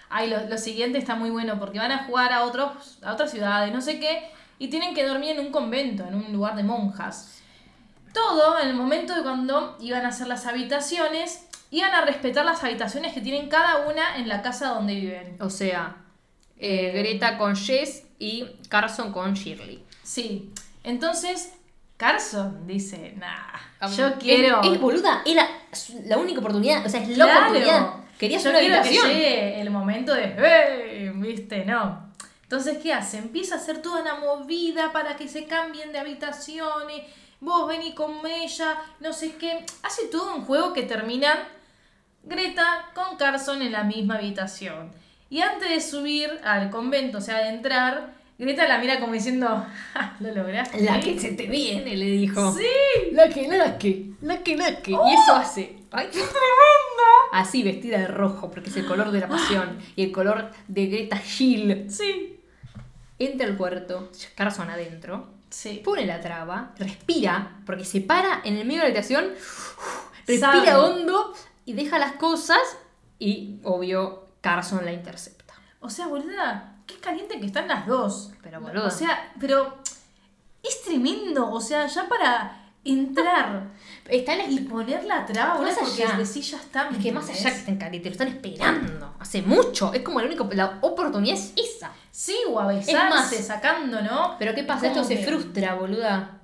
Ay, lo siguiente está muy bueno, porque van a jugar a otras ciudades, no sé qué, y tienen que dormir en un convento, en un lugar de monjas. Todo en el momento de cuando iban a hacer las habitaciones, iban a respetar las habitaciones que tienen cada una en la casa donde viven. O sea, Greta con Jess... Y Carson con Shirley. Sí. Entonces, Carson dice, nah, yo quiero... Es boluda, era la única oportunidad. O sea, es la oportunidad. Querías una habitación. Que llegue el momento de, viste, no. Entonces, ¿qué hace? Empieza a hacer toda una movida para que se cambien de habitaciones. Vos vení con ella, no sé qué. Hace todo un juego que termina Greta con Carson en la misma habitación. Y antes de subir al convento, o sea, de entrar, Greta la mira como diciendo, ja, lo lograste. La que se te viene, le dijo. Sí. La que. ¡Oh! Y eso hace. ¡Ay, qué tremenda! Así, vestida de rojo, porque es el color de la pasión. Y el color de Greta Gil. Sí. Entra al cuarto, Carson adentro. Sí. Pone la traba, respira, porque se para en el medio de la habitación. Respira hondo y deja las cosas. Y, obvio... Carson la intercepta. O sea, boluda, qué caliente que están las dos. Pero boluda. O sea, pero es tremendo. O sea, ya para entrar y poner la traba, boluda, porque allá, desde sí ya están. Es que más allá que están calientes, lo están esperando. Hace mucho. Es como la oportunidad es esa. Sí, o a besarse, sacando, ¿no? Pero ¿qué pasa? Esto se frustra, boluda.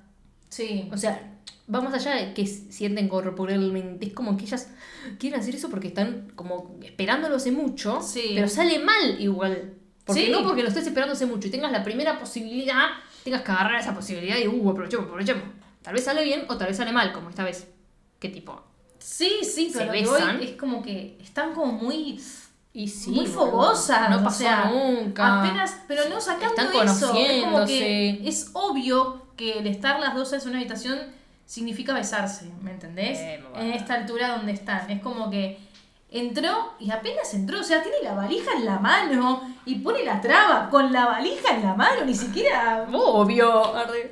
Sí. O sea, va más allá de que sienten corporalmente. Es como que ellas quieren hacer eso porque están como esperándolo hace mucho. Sí. Pero sale mal igual. Porque no porque lo estés esperando hace mucho y tengas la primera posibilidad, tengas que agarrar esa posibilidad y aprovechemos. Tal vez sale bien o tal vez sale mal, como esta vez. ¿Qué tipo? Sí, pero besan. Es como que están como muy... Y sí, muy fogosas, no pasó nunca. Apenas, pero no sacando están eso. Es como que es obvio que el estar las dos en una habitación significa besarse, ¿me entendés? En esta altura donde están. Es como que entró y apenas entró. O sea, tiene la valija en la mano y pone la traba con la valija en la mano. Ni siquiera... Obvio. ¡Un montón!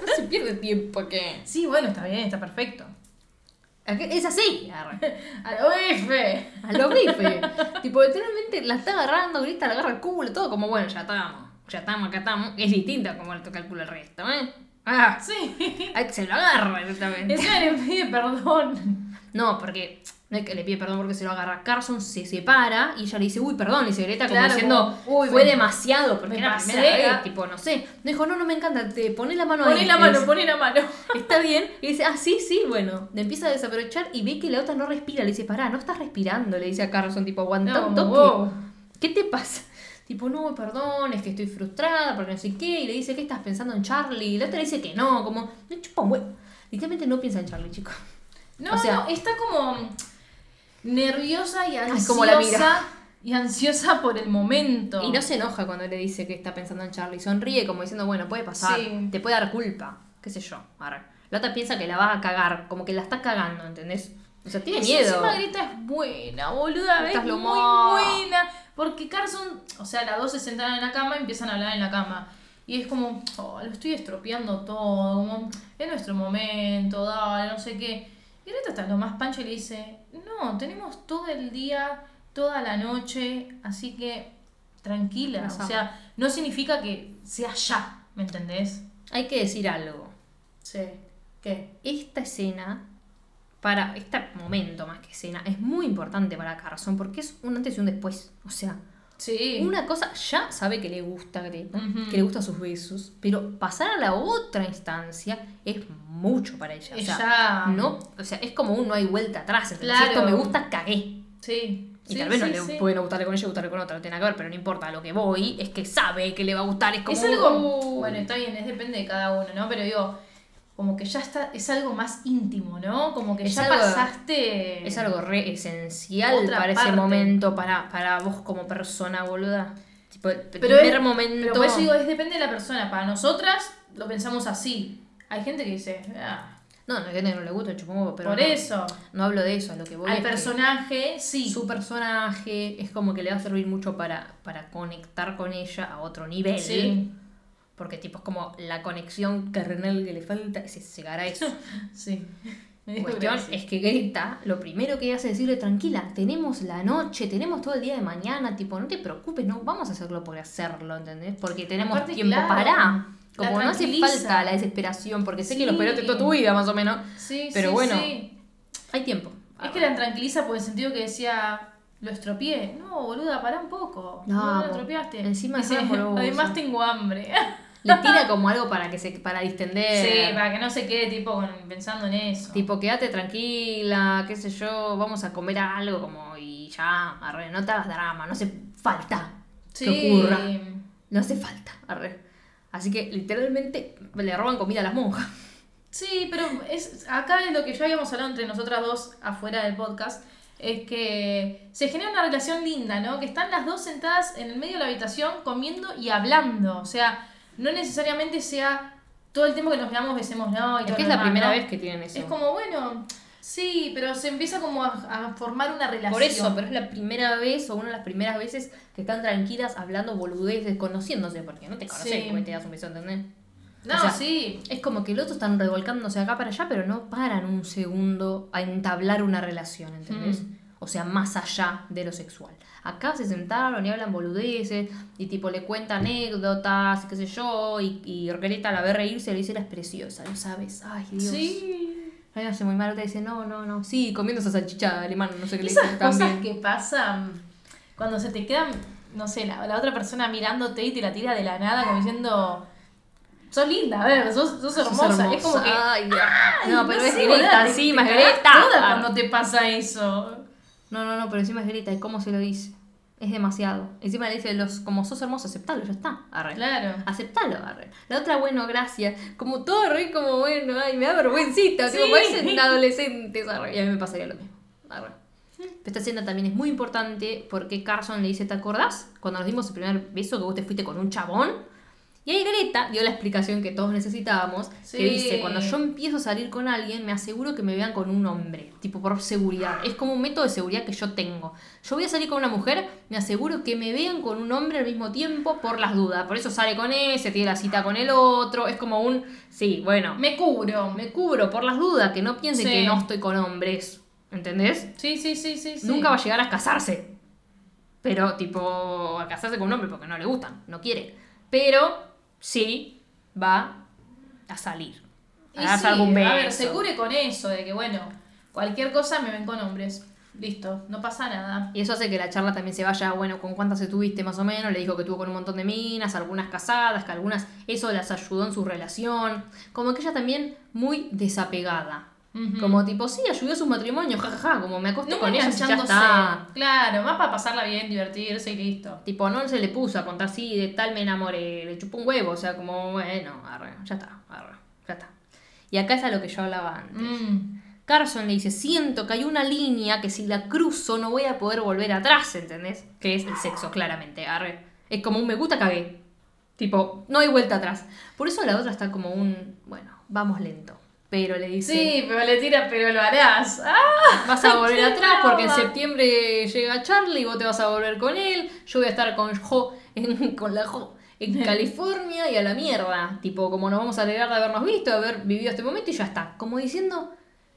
No se pierde tiempo que... Sí, bueno, está bien, está perfecto. Es así. A lo bife. Tipo, literalmente la está agarrando, Greta la agarra el culo, todo como, bueno, ya estamos, acá estamos. Es distinta como el calculo el resto, ¿eh? Ah, sí. Se lo agarra directamente. Ella le pide perdón. No, porque no es que le pide perdón porque se lo agarra. Carson se separa y ella le dice, uy, perdón. Y se grita como diciendo, fue demasiado. Porque era la primera vez, tipo, no sé. No dijo, no me encanta, te poné la mano ahí. Poné la mano. Está bien. Y dice, sí, bueno. Le empieza a desaprovechar y ve que la otra no respira. Le dice, pará, no estás respirando. Le dice a Carson, tipo, aguantá un toque. Wow. ¿Qué te pasa? Tipo, no, perdón, es que estoy frustrada porque no sé qué. Y le dice, ¿qué estás pensando en Charlie? Y la otra le dice que no, como, no chupa un huevo. Literalmente no piensa en Charlie, chico. No, o sea, no, está como nerviosa y ansiosa. Ay, como la mira. Y ansiosa por el momento. Y no se enoja cuando le dice que está pensando en Charlie. Sonríe como diciendo, bueno, puede pasar. Sí. Te puede dar culpa, qué sé yo. Ahora, la otra piensa que la va a cagar, como que la está cagando, ¿entendés? O sea, tiene miedo. Encima Greta es buena, boluda, ¿ves? Es muy buena. Porque Carson, o sea, las dos se sentaron en la cama y empiezan a hablar en la cama. Y es como, oh, lo estoy estropeando todo, como, es nuestro momento, dale, no sé qué. Y Greta está lo más pancho y le dice, no, tenemos todo el día, toda la noche, así que tranquila. No, o sea, no significa que sea ya, ¿me entendés? Hay que decir algo. Sí. ¿Qué? Esta escena, para este momento más que escena, es muy importante para Carson porque es un antes y un después. O sea, sí, una cosa, ya sabe que le gusta Greta, uh-huh, que le gustan sus besos, pero pasar a la otra instancia es mucho para ella. O sea, no, o sea, es como un no hay vuelta atrás. Claro. Si esto me gusta, cagué. Sí. Y sí, tal vez sí, no le puede no gustarle con ella, gustarle con otra, no tiene nada que ver, pero no importa, lo que voy es que sabe que le va a gustar, es como... Es algo... Bueno, está bien, es depende de cada uno, ¿no? Pero digo, como que ya está, es algo más íntimo, ¿no? Como que es ya algo, pasaste... Es algo re esencial para parte, ese momento, para vos como persona, boluda. Tipo, el primer momento... Pero por eso digo, es depende de la persona, para nosotras lo pensamos así. Hay gente que dice... Ah, no, no hay gente que no le gusta el chupongo, pero por no, eso no hablo de eso, a lo que voy al es personaje, que sí, su personaje es como que le va a servir mucho para conectar con ella a otro nivel, sí, porque tipo es como la conexión carnal que le falta, es llegar a eso. Sí. Cuestión es que Greta lo primero que hace es decirle, tranquila, tenemos la noche, tenemos todo el día de mañana, tipo, no te preocupes, no vamos a hacerlo por hacerlo, ¿entendés? Porque tenemos aparte, tiempo, claro, para... Como no hace falta la desesperación, porque sé, sí, que lo esperaste toda tu vida, más o menos. Sí, pero sí, bueno, sí, hay tiempo. Es que la tranquiliza por el sentido que decía, lo estropeé. No, boluda, pará un poco. No, lo estropeaste. Encima dice, además tengo hambre. Le tira como algo para distender. Sí, para que no se quede tipo pensando en eso. Tipo, quédate tranquila, qué sé yo, vamos a comer algo como y ya, arre, no te hagas drama, no hace falta que ocurra. No hace falta, arre. Así que literalmente le roban comida a las monjas. Sí, pero acá es lo que ya habíamos hablado entre nosotras dos afuera del podcast. Es que se genera una relación linda, ¿no? Que están las dos sentadas en el medio de la habitación comiendo y hablando. O sea, no necesariamente sea todo el tiempo que nos miramos, besemos, no. Y es todo que es la primera, ¿no?, vez que tienen eso. Es como, bueno, sí, pero se empieza como a formar una relación. Por eso, pero es la primera vez o una de las primeras veces que están tranquilas hablando boludeces, conociéndose, porque no te conoces, sí, porque te das un beso, ¿entendés? No, o sea, sí. Es como que los otros están revolcándose acá para allá, pero no paran un segundo a entablar una relación, ¿entendés? O sea, más allá de lo sexual. Acá se sentaron y hablan boludeces, y tipo le cuentan anécdotas, qué sé yo, y Greta la ve reírse y le dice, eras preciosa, ¿lo sabes? Ay, Dios. Sí. Ay, hace muy mal, te dice, no, sí, comiendo esa salchicha alemana, no sé qué le dicen. Esas cosas también que pasan cuando se te quedan, no sé, la otra persona mirándote y te la tira de la nada como diciendo, sos linda, a ver, sos hermosa. Es como que, ay, no, pero no es Greta, encima es Greta. Toda cuando te pasa eso. No, pero encima es Greta, ¿y cómo se lo dice? Es demasiado. Encima le dice, como sos hermoso, aceptalo, ya está, arre. Claro. Aceptalo, arre. La otra, bueno, gracias. Como todo re, como bueno, ay, me da vergüencita. Sí. Como parecen adolescentes, arre. Y a mí me pasaría lo mismo, arre. Pero esta escena también es muy importante porque Carson le dice, ¿te acordás cuando nos dimos el primer beso que vos te fuiste con un chabón? Y ahí Greta dio la explicación que todos necesitábamos, sí, que dice, cuando yo empiezo a salir con alguien, me aseguro que me vean con un hombre, tipo por seguridad. Es como un método de seguridad que yo tengo. Yo voy a salir con una mujer, me aseguro que me vean con un hombre al mismo tiempo por las dudas. Por eso sale con ese, tiene la cita con el otro, es como un, sí, bueno, me cubro por las dudas, que no piensen, sí, que no estoy con hombres, ¿entendés? Sí. Nunca va a llegar a casarse, pero tipo, a casarse con un hombre porque no le gustan, no quiere, pero... sí, va a salir. A darse, sí, algún beso. A ver, se cure con eso, de que bueno, cualquier cosa me ven con hombres. Listo, no pasa nada. Y eso hace que la charla también se vaya, bueno, ¿con cuántas estuviste más o menos? Le dijo que estuvo con un montón de minas, algunas casadas, que algunas, eso las ayudó en su relación. Como que ella también muy desapegada. Uh-huh. Como tipo, sí, ayudó a su matrimonio, jajaja, como me acosté con ella y ya está. Claro, más para pasarla bien, divertirse y listo. Tipo, no se le puso a contar, sí, de tal me enamoré, le chupó un huevo, o sea, como, bueno, arre, ya está. Y acá es a lo que yo hablaba antes. Carson le dice, siento que hay una línea que si la cruzo no voy a poder volver atrás, ¿entendés? Que es el sexo, claramente, arre. Es como un me gusta, cagué. Tipo, no hay vuelta atrás. Por eso la otra está como un, bueno, vamos lento. pero le dice... Sí, pero le tira, pero lo harás. ¡Ah! Vas a volver atrás porque en septiembre llega Charlie, vos te vas a volver con él, yo voy a estar con Jo, con la Jo, en California y a la mierda. Tipo, como nos vamos a alegrar de habernos visto, de haber vivido este momento y ya está. Como diciendo,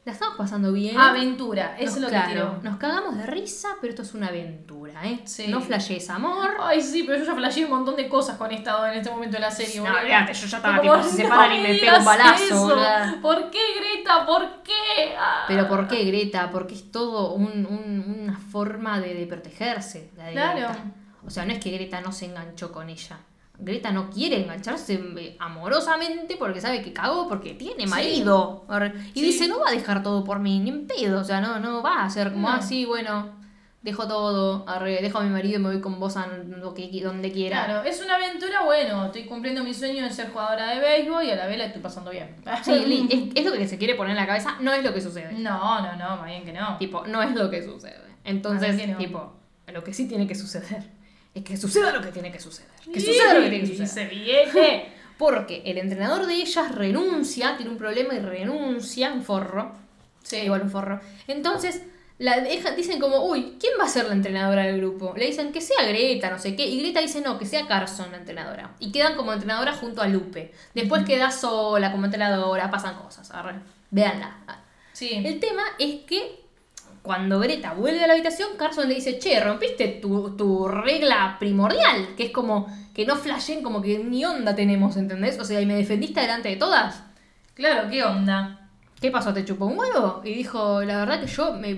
la estamos pasando bien. Aventura, eso es lo que tiró. Nos cagamos de risa, pero esto es una aventura, ¿eh? Sí. No flashees amor. Ay, sí, pero yo ya flasheé un montón de cosas con esta en este momento de la serie. No, fíjate, yo ya estaba tipo, se separan y me pego un balazo. ¿Por qué, Greta? ¿Por qué? Ah. Pero ¿por qué, Greta? Porque es todo una forma de protegerse. La de claro. Greta. O sea, no es que Greta no se enganchó con ella. Greta no quiere engancharse amorosamente porque sabe que cagó, porque tiene marido. Sí. Y sí. Dice, no va a dejar todo por mí, ni en pedo. O sea, no va a ser como, así, bueno, dejo todo, dejo a mi marido y me voy con vos a donde quiera. Claro, es una aventura, bueno, estoy cumpliendo mi sueño de ser jugadora de béisbol y a la vela estoy pasando bien. Sí, es lo que se quiere poner en la cabeza, no es lo que sucede. No, más bien que no. Tipo, no es lo que sucede. Entonces, no. Tipo, lo que sí tiene que suceder. Es que suceda lo que tiene que suceder. Que suceda lo que tiene que suceder. Se viene. Porque el entrenador de ellas renuncia, tiene un problema y renuncia, un forro. Sí. Igual un forro. Entonces, la deja, dicen como, uy, ¿quién va a ser la entrenadora del grupo? Le dicen que sea Greta, no sé qué. Y Greta dice, no, que sea Carson la entrenadora. Y quedan como entrenadora junto a Lupe. Después queda sola como entrenadora, pasan cosas. Veanla. Sí. El tema es que cuando Greta vuelve a la habitación, Carson le dice, che, rompiste tu regla primordial, que es como que no flasheen, como que ni onda tenemos, ¿entendés? O sea, y me defendiste delante de todas. Claro, ¿qué onda? ¿Qué pasó? ¿Te chupó un huevo? Y dijo, la verdad que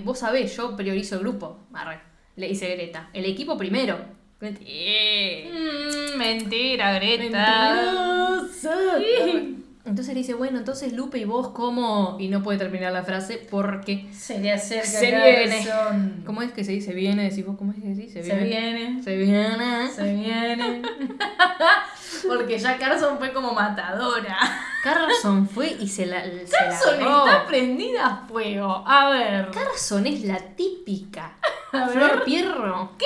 vos sabés, yo priorizo el grupo. Arre, le dice Greta, el equipo primero. Mentira, Greta. Mentirosa. Sí. Entonces le dice, bueno, entonces Lupe y vos, ¿cómo? Y no puede terminar la frase porque se le acerca. Se viene. Son... ¿Cómo es que se dice? Viene. Decís vos, ¿cómo es que se dice? Se viene. Porque ya Carson fue como matadora. Carson fue y Carson está prendida a fuego. A ver. Carson es la típica Flor Pierro. ¿Qué?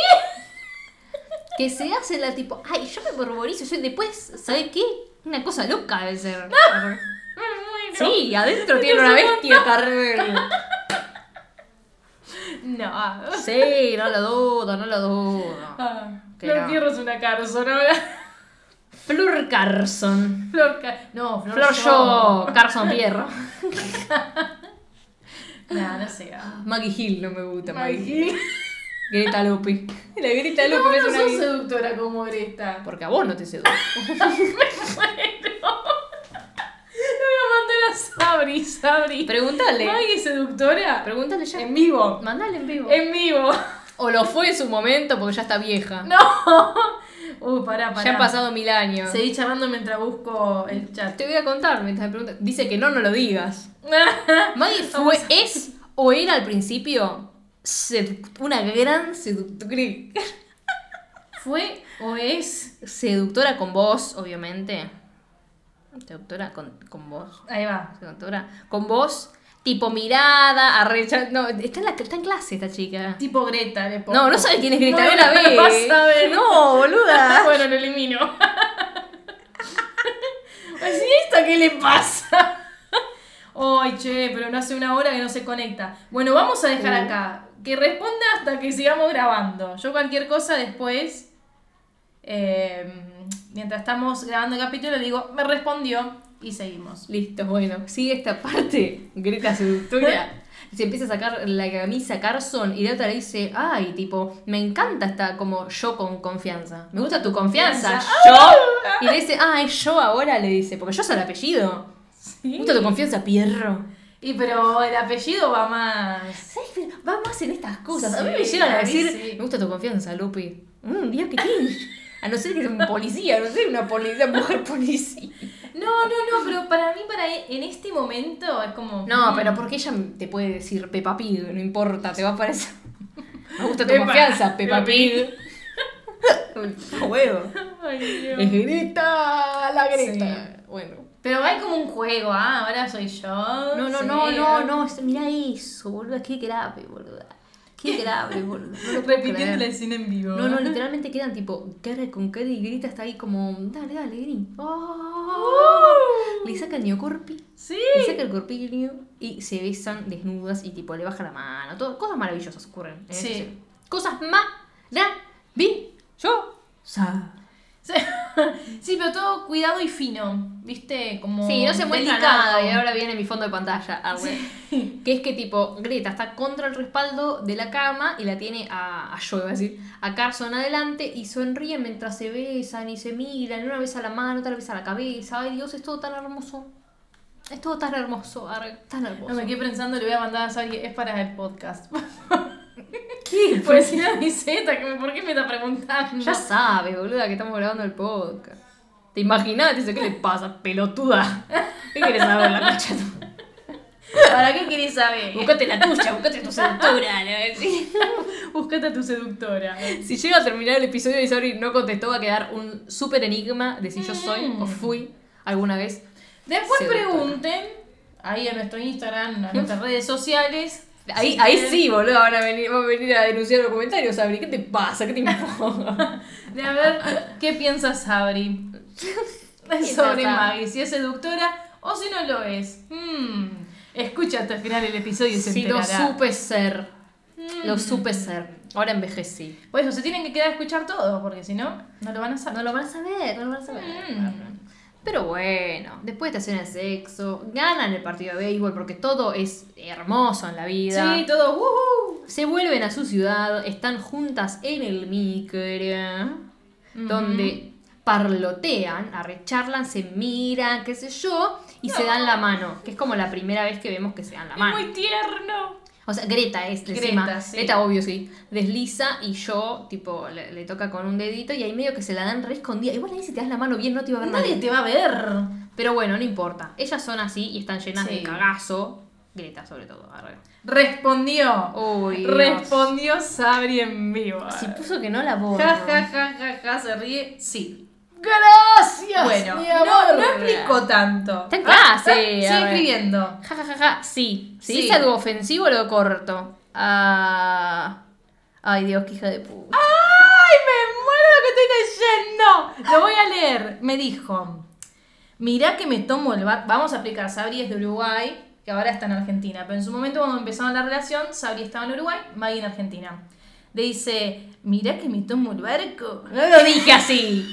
Que se hace la tipo, ay, yo me borborizo. Yo después, ¿sabes qué? Una cosa loca debe ser. No. Sí, adentro tiene una bestia Carvel. No. Sí, no lo dudo. Flor Pierro es una Carson ahora. Flor Carson. Flor yo. Carson Pierro. No sé. Maggie Hill no me gusta. Maggie Hill. Greta Lupe. La Greta Lupe es una seductora como Greta. Porque a vos no te seduce. Me muero. Lo voy a mandar a Sabri. Pregúntale. ¿Maggie seductora? Pregúntale ya. En vivo. Mandale en vivo. O lo fue en su momento porque ya está vieja. No. Pará. Ya han pasado 1000 años. Seguí charlando mientras busco el chat. Te voy a contar mientras me preguntas. Dice que no lo digas. Maggie fue, es o era al principio... una gran seductora. ¿Fue o es? Seductora con vos, obviamente. Seductora con vos. Ahí va. Seductora con vos. Tipo mirada, arrecha. No, está en clase esta chica. Tipo Greta. Le pongo. No sabe quién es Greta. No, la ve. Vas a ver. No, boluda. Bueno, lo elimino. Así esto, ¿qué le pasa? Ay, che, pero no hace una hora que no se conecta. Bueno, vamos a dejar acá. Que responda hasta que sigamos grabando. Yo cualquier cosa después, mientras estamos grabando el capítulo, le digo, me respondió y seguimos. Listo, bueno. Sigue esta parte, Greta seductora. Se empieza a sacar la camisa Carson y la otra le dice, ay, tipo, me encanta esta como yo con confianza. Me gusta tu confianza. Yo. Y le dice, ay, yo ahora, le dice, porque yo soy el apellido. Sí. Mucho tu confianza, Pierro. Y pero el apellido va más. Sí, va más en estas cosas. Sí, a mí me llegan a decir, sí. Me gusta tu confianza, Lupe. Dios, que tiene. A no ser que sea un policía, no sé, una mujer policía. No, pero para mí, en este momento es como. No, pero porque ella te puede decir Peppa Pig, no importa, te va a parecer. Me gusta tu confianza, Peppa Pig. Huevo. Ay, Dios. Es Greta, la Greta. Sí. Bueno. Pero hay como un juego, ahora soy yo. No, mirá eso, boluda, qué grave, boluda. Qué grave, boludo. No repitiendo la escena en vivo. No, literalmente quedan tipo Gary con Gary, grita hasta ahí como dale, Gary. Le saca el neocorpi. Sí. Le saca el corpiño y se besan desnudas y tipo le baja la mano. Todo, cosas maravillosas ocurren. Sí. Cosas maravillosas. Sí, pero todo cuidado y fino, ¿viste? Como sí, no se muestra delicado. Nada. Y ahora viene mi fondo de pantalla, sí. Que es que tipo Greta está contra el respaldo de la cama y la tiene a Joe, así, a Carson adelante, y sonríen mientras se besan y se miran. Una vez a la mano, otra vez a la cabeza. Ay, Dios, es todo tan hermoso. Es todo tan hermoso, tan hermoso. No, me quedé pensando, le voy a mandar a Sari, es para el podcast. ¿Qué? Por si no dice, ¿por qué me está preguntando? Ya sabes, boluda, que estamos grabando el podcast. ¿Te imaginás? Dice, ¿qué le pasa, pelotuda? ¿Qué querés saber, la concha? ¿Para qué querés saber? Buscate la tuya, buscate tu seductora. Buscate a tu seductora. Si llega a terminar el episodio y Sari no contestó, va a quedar un súper enigma de si yo soy o fui alguna vez. Después seductora. Pregunten ahí a nuestro Instagram, a nuestras redes sociales. Ahí sí, boludo, van a venir a denunciar los comentarios, Sabri. ¿Qué te pasa? ¿Qué te importa? De a ver, ¿qué piensas, Sabri? Sobre Maggie, si es seductora o si no lo es. Escucha hasta el final el episodio y se enterará. Sí, lo supe ser. Lo supe ser. Ahora envejecí. Por eso, se tienen que quedar a escuchar todo, porque si no, no lo van a saber. Pero bueno, después de esta escena de sexo, ganan el partido de béisbol porque todo es hermoso en la vida. Sí, todo, Se vuelven a su ciudad, están juntas en el micro, donde parlotean, arrecharlan, se miran, qué sé yo, y se dan la mano. Que es como la primera vez que vemos que se dan la mano. Es muy tierno. O sea, Greta, obvio, sí. Desliza y yo, tipo, le toca con un dedito y ahí medio que se la dan re escondida. Igual ahí si te das la mano bien no te va a ver nadie. Nadie te va a ver. Pero bueno, no importa. Ellas son así y están llenas de cagazo. Greta, sobre todo. Arre. Respondió. Uy, Dios. Respondió Sabri en vivo. Se puso que no la borra. Ja, se ríe. Sí. Gracias. Bueno, mi amor. No explicó tanto. Está en clase. Sigue escribiendo. Ja. Sí. Si dice algo ofensivo, lo corto. Ay, Dios, qué hija de puta. ¡Ay, me muero lo que estoy leyendo! Lo voy a leer. Me dijo: mirá que me tomo el bar. Vamos a aplicar. Sabri es de Uruguay, que ahora está en Argentina. Pero en su momento, cuando empezaron la relación, Sabri estaba en Uruguay, Maggie en Argentina. Le dice: mirá que me tomo el barco. No lo dije así.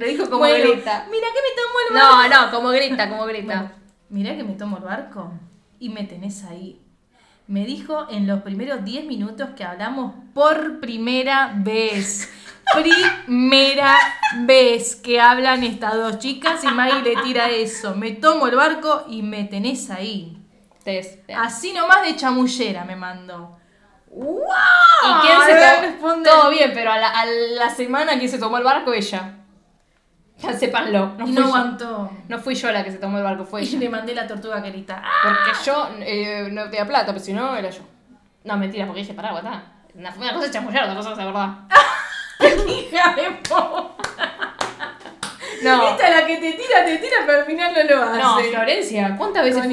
Lo dijo como Greta. Mirá que me tomo el barco. No, como Greta. Bueno, mirá que me tomo el barco y me tenés ahí. Me dijo en los primeros 10 minutos que hablamos por primera vez. Primera vez que hablan estas dos chicas y Maggie le tira eso. Me tomo el barco y me tenés ahí. Así nomás de chamullera me mandó. ¡Wow! ¿Y quién se responde? Todo bien, pero a la semana que se tomó el barco ella. Ya sépanlo. No aguantó. No fui yo la que se tomó el barco, fue ella. Y le mandé la tortuga querida. Porque yo no tenía plata, pero si no, era yo. No, mentira, porque dije, pará, aguantá. Una cosa es chamullar, otra cosa es la verdad. ¡Hija de puta! No. Esta es la que te tira, pero al final no lo hace. No, Florencia, ¿cuántas veces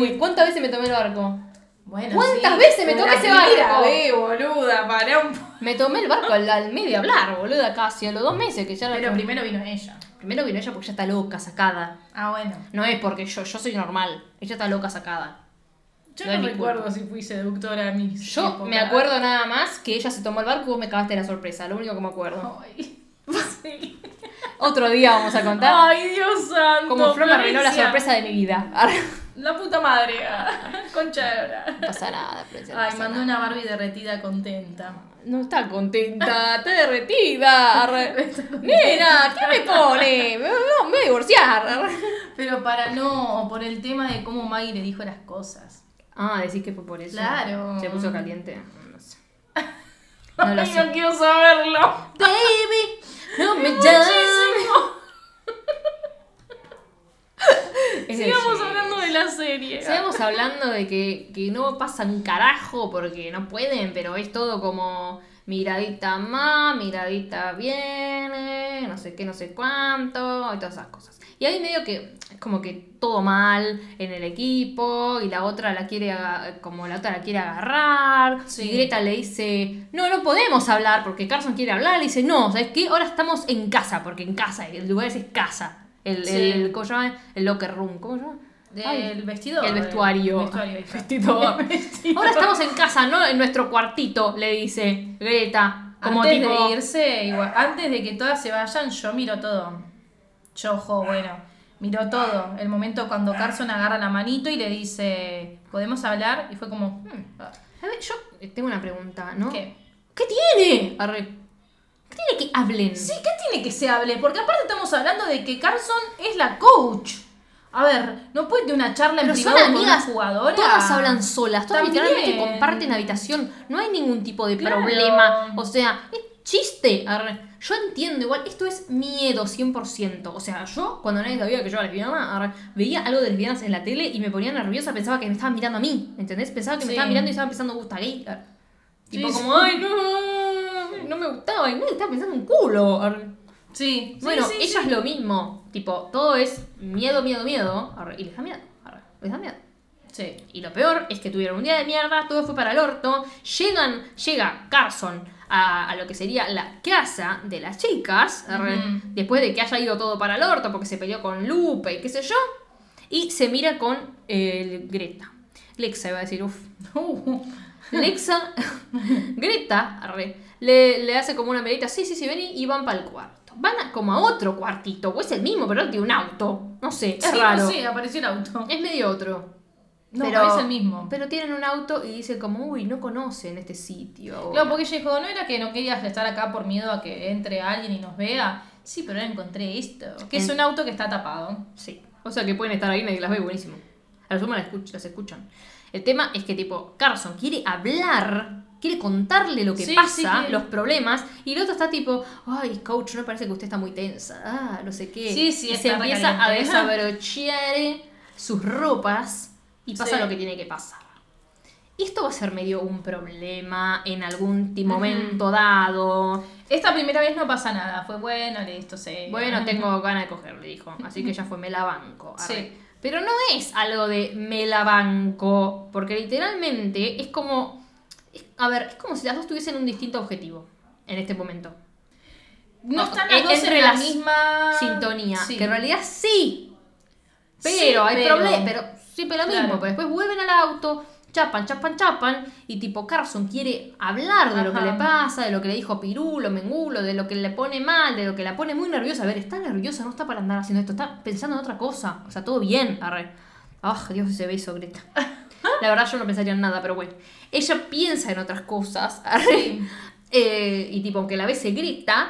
me tomé el barco? Bueno, ¿cuántas veces me tomé ese barco? Boluda, pará un poco. Me tomé el barco al medio hablar, boluda, casi a los 2 meses que ya. Pero primero vino ella. Primero vino ella porque ya está loca, sacada. Ah, bueno. No es porque yo soy normal. Ella está loca, sacada. Yo no recuerdo si fui seductora a mí. Yo me acuerdo nada más que ella se tomó el barco y vos me cagaste la sorpresa. Lo único que me acuerdo. Ay, sí. Otro día vamos a contar. Ay, Dios santo. Como Flor me arruinó la sorpresa de mi vida. La puta madre. Concha de hora. No pasa nada, Florencia. Ay, mandó una Barbie derretida contenta. No está contenta, está derretida. Nena, ¿qué me pone? Me voy a divorciar. Pero por el tema de cómo Maggie le dijo las cosas. Ah, decís que fue por eso. Claro. Se puso caliente. No sé. No lo sé. No quiero saberlo. Baby, no me llames. Sigamos hablando de la serie. Sigamos hablando de que no pasa un carajo porque no pueden, pero es todo como miradita más, miradita viene. qué, no sé qué, no sé cuánto, y todas esas cosas. Y ahí medio que es como que todo mal en el equipo, y la otra la quiere agarrar, sí. Y Greta le dice, no podemos hablar, porque Carson quiere hablar, le dice, no, ¿sabes qué? Ahora estamos en casa, porque en casa, el lugar es casa, ¿cómo se llama? El locker room, ¿cómo se llama? El vestido. El vestuario. El vestido. Ahora estamos en casa, ¿no? En nuestro cuartito, le dice Greta. Como antes tipo... de irse, igual, antes de que todas se vayan, yo miro todo. Miró todo. El momento cuando Carson agarra la manito y le dice, ¿podemos hablar? Y fue como... A ver, yo tengo una pregunta, ¿no? ¿Qué tiene? ¿Qué tiene que hablen? Sí, ¿qué tiene que se hable? Porque aparte estamos hablando de que Carson es la coach. A ver, ¿no puede tener una charla en privado con una jugadora? Todas hablan solas, todas literalmente comparten habitación. No hay ningún tipo de problema. O sea, es chiste. Yo entiendo, igual, esto es miedo 100%. O sea, yo, cuando nadie sabía que yo era lesbiana, veía algo de lesbianas en la tele y me ponía nerviosa, pensaba que me estaban mirando a mí, ¿entendés? Pensaba que me estaban mirando y estaba pensando, gusta gay. Tipo como, ay, no me gustaba. Y me estaba pensando un culo. Sí. Bueno, ella es lo mismo. Tipo, todo es miedo. Y les da miedo. Sí. Y lo peor es que tuvieron un día de mierda, todo fue para el orto. Llega Carson a lo que sería la casa de las chicas. Uh-huh. Después de que haya ido todo para el orto, porque se peleó con Lupe y qué sé yo. Y se mira con Greta. Lexa, iba a decir, Lexa. Greta le hace como una medita. Sí, vení. Y van para el cuarto. Van como a otro cuartito, o es el mismo, pero tiene un auto. No sé, es raro. Sí, apareció el auto. Es medio otro. No, pero es el mismo. Pero tienen un auto y dicen como, no conocen este sitio ahora. Claro, porque ella dijo, ¿no era que no querías estar acá por miedo a que entre alguien y nos vea? Sí, pero ahora encontré esto. Que es un auto que está tapado. Sí. O sea que pueden estar ahí, nadie las ve, buenísimo. A la suma las escuchan. El tema es que tipo, Carson quiere hablar... Quiere contarle lo que pasa, los problemas. Y el otro está tipo, ay, coach, me parece que usted está muy tensa. Ah, no sé qué. Y se empieza a desabrochar sus ropas y pasa lo que tiene que pasar. Y esto va a ser medio un problema en algún momento dado. Esta primera vez no pasa nada. Fue bueno, listo, Bueno, tengo ganas de cogerle, dijo. Así que ya fue, me la banco. Pero no es algo de me la banco. Porque literalmente es como... A ver, es como si las dos tuviesen un distinto objetivo en este momento. No están las dos entre en la misma sintonía. Sí. Que en realidad sí. Pero hay problemas. Pero siempre lo mismo. Pero después vuelven al auto, chapan. Y tipo, Carson quiere hablar de lo que le pasa, de lo que le dijo Pirulo, Mengulo, de lo que le pone mal, de lo que la pone muy nerviosa. A ver, está nerviosa, no está para andar haciendo esto, está pensando en otra cosa. O sea, todo bien. Dios, ese beso, Greta. La verdad yo no pensaría en nada, pero bueno. Ella piensa en otras cosas. Y tipo, aunque la vez se grita.